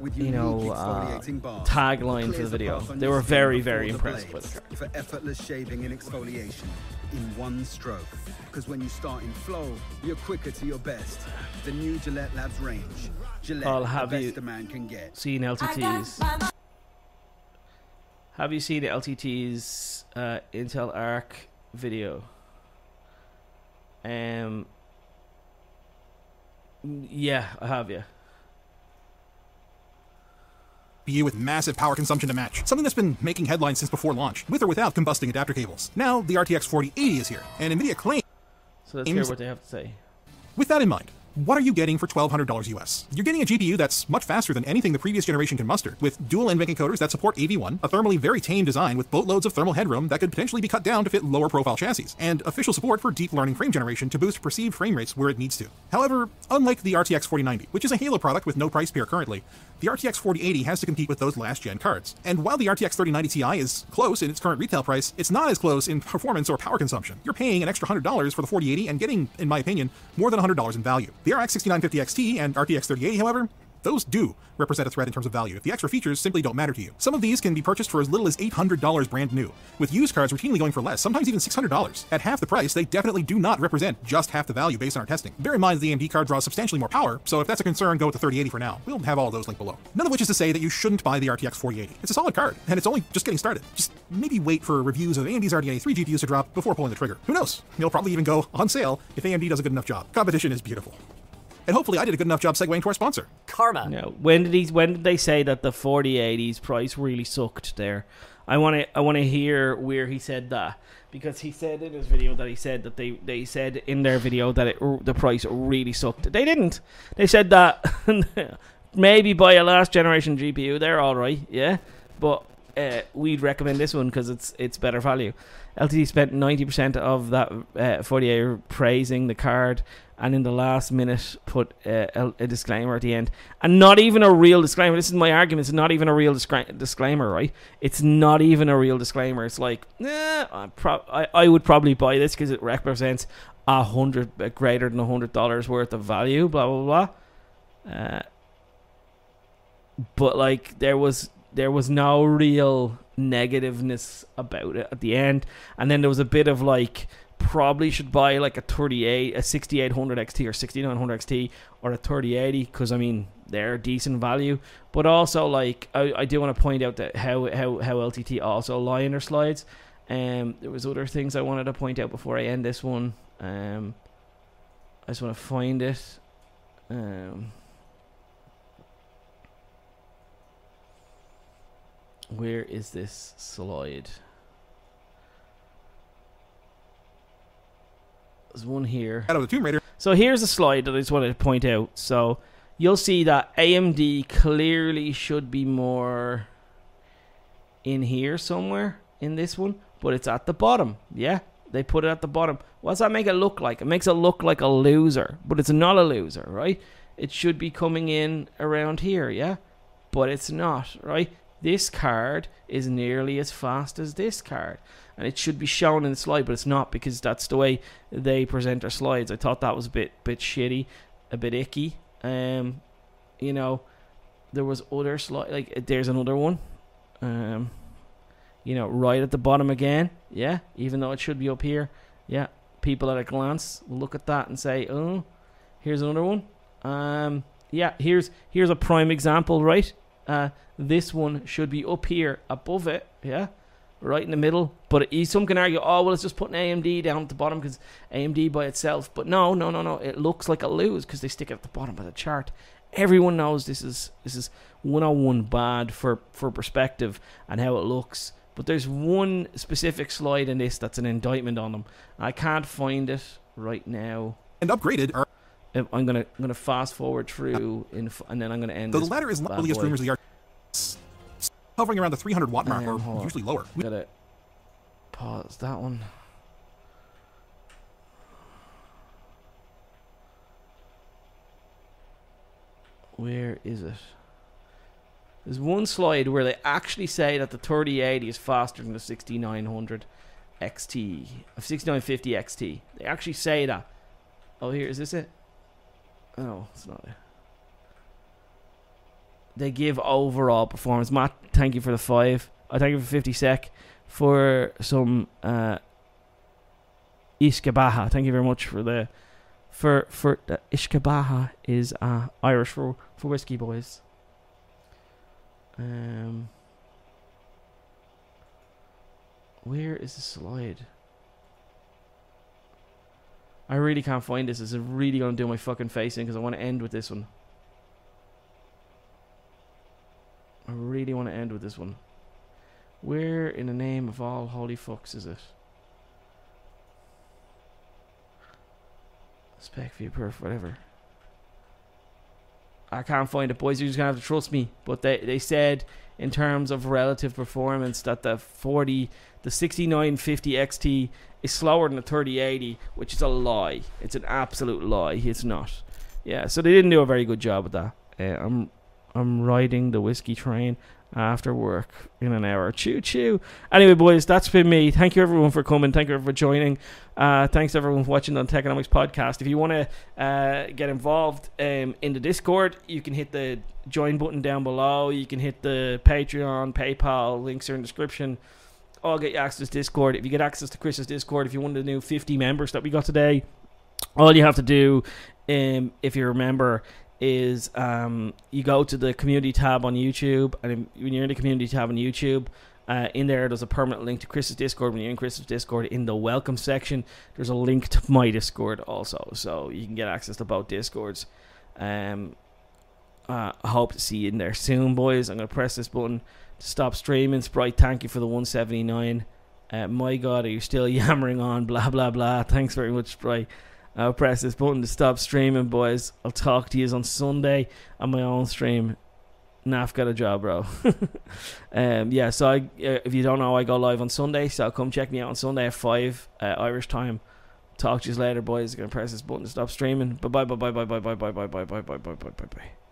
Tagline for the video. They were very, very impressed with the card. For effortless shaving and exfoliation in one stroke. Because when you start in flow, you're quicker to your best. The new Gillette Labs range. Gillette, I'll have the best a man can get. Seen LTTs. Have you seen LTT's Intel Arc video? Yeah, I have, yeah. You with massive power consumption to match. Something that's been making headlines since before launch, with or without combusting adapter cables. Now, the RTX 4080 is here, and NVIDIA claims... So let's hear what they have to say. With that in mind, what are you getting for $1,200 US? You're getting a GPU that's much faster than anything the previous generation can muster, with dual NVENC encoders that support AV1, a thermally very tame design with boatloads of thermal headroom that could potentially be cut down to fit lower profile chassis, and official support for deep learning frame generation to boost perceived frame rates where it needs to. However, unlike the RTX 4090, which is a Halo product with no price pair currently, the RTX 4080 has to compete with those last-gen cards. And while the RTX 3090 Ti is close in its current retail price, it's not as close in performance or power consumption. You're paying an extra $100 for the 4080 and getting, in my opinion, more than $100 in value. The RX 6950 XT and RTX 3080, however, those do represent a threat in terms of value if the extra features simply don't matter to you. Some of these can be purchased for as little as $800 brand new, with used cards routinely going for less, sometimes even $600. At half the price, they definitely do not represent just half the value based on our testing. Bear in mind the AMD card draws substantially more power, so if that's a concern, go with the 3080 for now. We'll have all those linked below. None of which is to say that you shouldn't buy the RTX 4080. It's a solid card, and it's only just getting started. Just maybe wait for reviews of AMD's RDNA 3 GPUs to drop before pulling the trigger. Who knows? It'll probably even go on sale if AMD does a good enough job. Competition is beautiful. And hopefully I did a good enough job segueing to our sponsor, Karma. Now, when did they say that the 4080's price really sucked there? I want to hear where he said that, because he said in his video that he said that they said in their video that the price really sucked. They didn't. They said that maybe buy a last generation GPU, they're all right, yeah, but we'd recommend this one because it's better value. LTT spent 90% of that 4080 praising the card, and in the last minute put a disclaimer at the end. And not even a real disclaimer. This is my argument. It's not even a real disclaimer, right? It's not even a real disclaimer. It's like, I would probably buy this because it represents greater than $100 worth of value, blah, blah, blah. But, like, there was no real negativeness about it at the end. And then there was a bit of, like... probably should buy like a 6800 XT or 6900 XT or a 3080 because I mean they're decent value, but also like I do want to point out that how LTT also lie in their slides. There was other things I wanted to point out before I end this one. I just want to find it. Where is this slide? One here. Out of the Tomb Raider. So here's a slide that I just wanted to point out. So you'll see that AMD clearly should be more in here somewhere in this one, but it's at the bottom. Yeah, they put it at the bottom. What does that make it look like? It makes it look like a loser, but it's not a loser, right? It should be coming in around here, yeah, but it's not, right? This card is nearly as fast as this card. And it should be shown in the slide, but it's not because that's the way they present their slides. I thought that was a bit shitty, a bit icky. You know, there was other slide, like there's another one. You know, right at the bottom again. Yeah, even though it should be up here. Yeah, people at a glance look at that and say, oh, here's another one. Yeah, here's a prime example, right? This one should be up here above it. Yeah. right in the middle. But some can argue, oh, well, it's just putting AMD down at the bottom because AMD by itself. But no, no, no, no. It looks like a lose because they stick it at the bottom of the chart. Everyone knows this is 101 bad for perspective and how it looks. But there's one specific slide in this that's an indictment on them. I can't find it right now. And upgraded are... I'm gonna fast forward through, and then I'm gonna end. The latter is not really as rumors. They are hovering around the 300-watt mark, or usually lower. Gotta pause that one. Where is it? There's one slide where they actually say that the 3080 is faster than the 6900 XT, 6950 XT. They actually say that. Oh, here, is this it? No, it's not it. They give overall performance. Matt, thank you for the 5. I thank you for 50 sec. For some Ishkabaha. Thank you very much for the Ishkabaha is Irish for whiskey, boys. Where is the slide? I really can't find this. This is really going to do my fucking face in because I want to end with this one. I really want to end with this one. Where in the name of all holy fucks is it? Spec view perf, whatever. I can't find it, boys. You're just going to have to trust me. But they said in terms of relative performance that the 6950 XT is slower than the 3080, which is a lie. It's an absolute lie. It's not. Yeah, so they didn't do a very good job with that. I'm riding the whiskey train after work in an hour. Choo choo. Anyway, boys, that's been me. Thank you everyone for coming. Thank you everyone for joining. Thanks everyone for watching on Techonomics Podcast. If you want to get involved in the Discord, you can hit the join button down below. You can hit the Patreon, PayPal. Links are in the description. I'll get you access to Discord. If you get access to Chris's Discord, if you're one of the new 50 members that we got today, all you have to do, if you're a member, is you go to the community tab on YouTube, and when you're in the community tab on YouTube, in there there's a permanent link to Chris's Discord. When you're in Chris's Discord, in the welcome section there's a link to my Discord also, so you can get access to both Discords. I hope to see you in there soon, boys. I'm going to press this button to stop streaming. Sprite, thank you for the 179. My god, are you still yammering on, blah blah blah. Thanks very much, Sprite. I'll press this button to stop streaming, boys. I'll talk to you on Sunday on my own stream. Naf got a job, bro. Yeah, so if you don't know, I go live on Sunday, so come check me out on Sunday at 5 Irish time. Talk to you later, boys. I'm gonna press this button to stop streaming. Bye bye bye bye bye bye bye bye bye bye bye bye bye bye bye bye.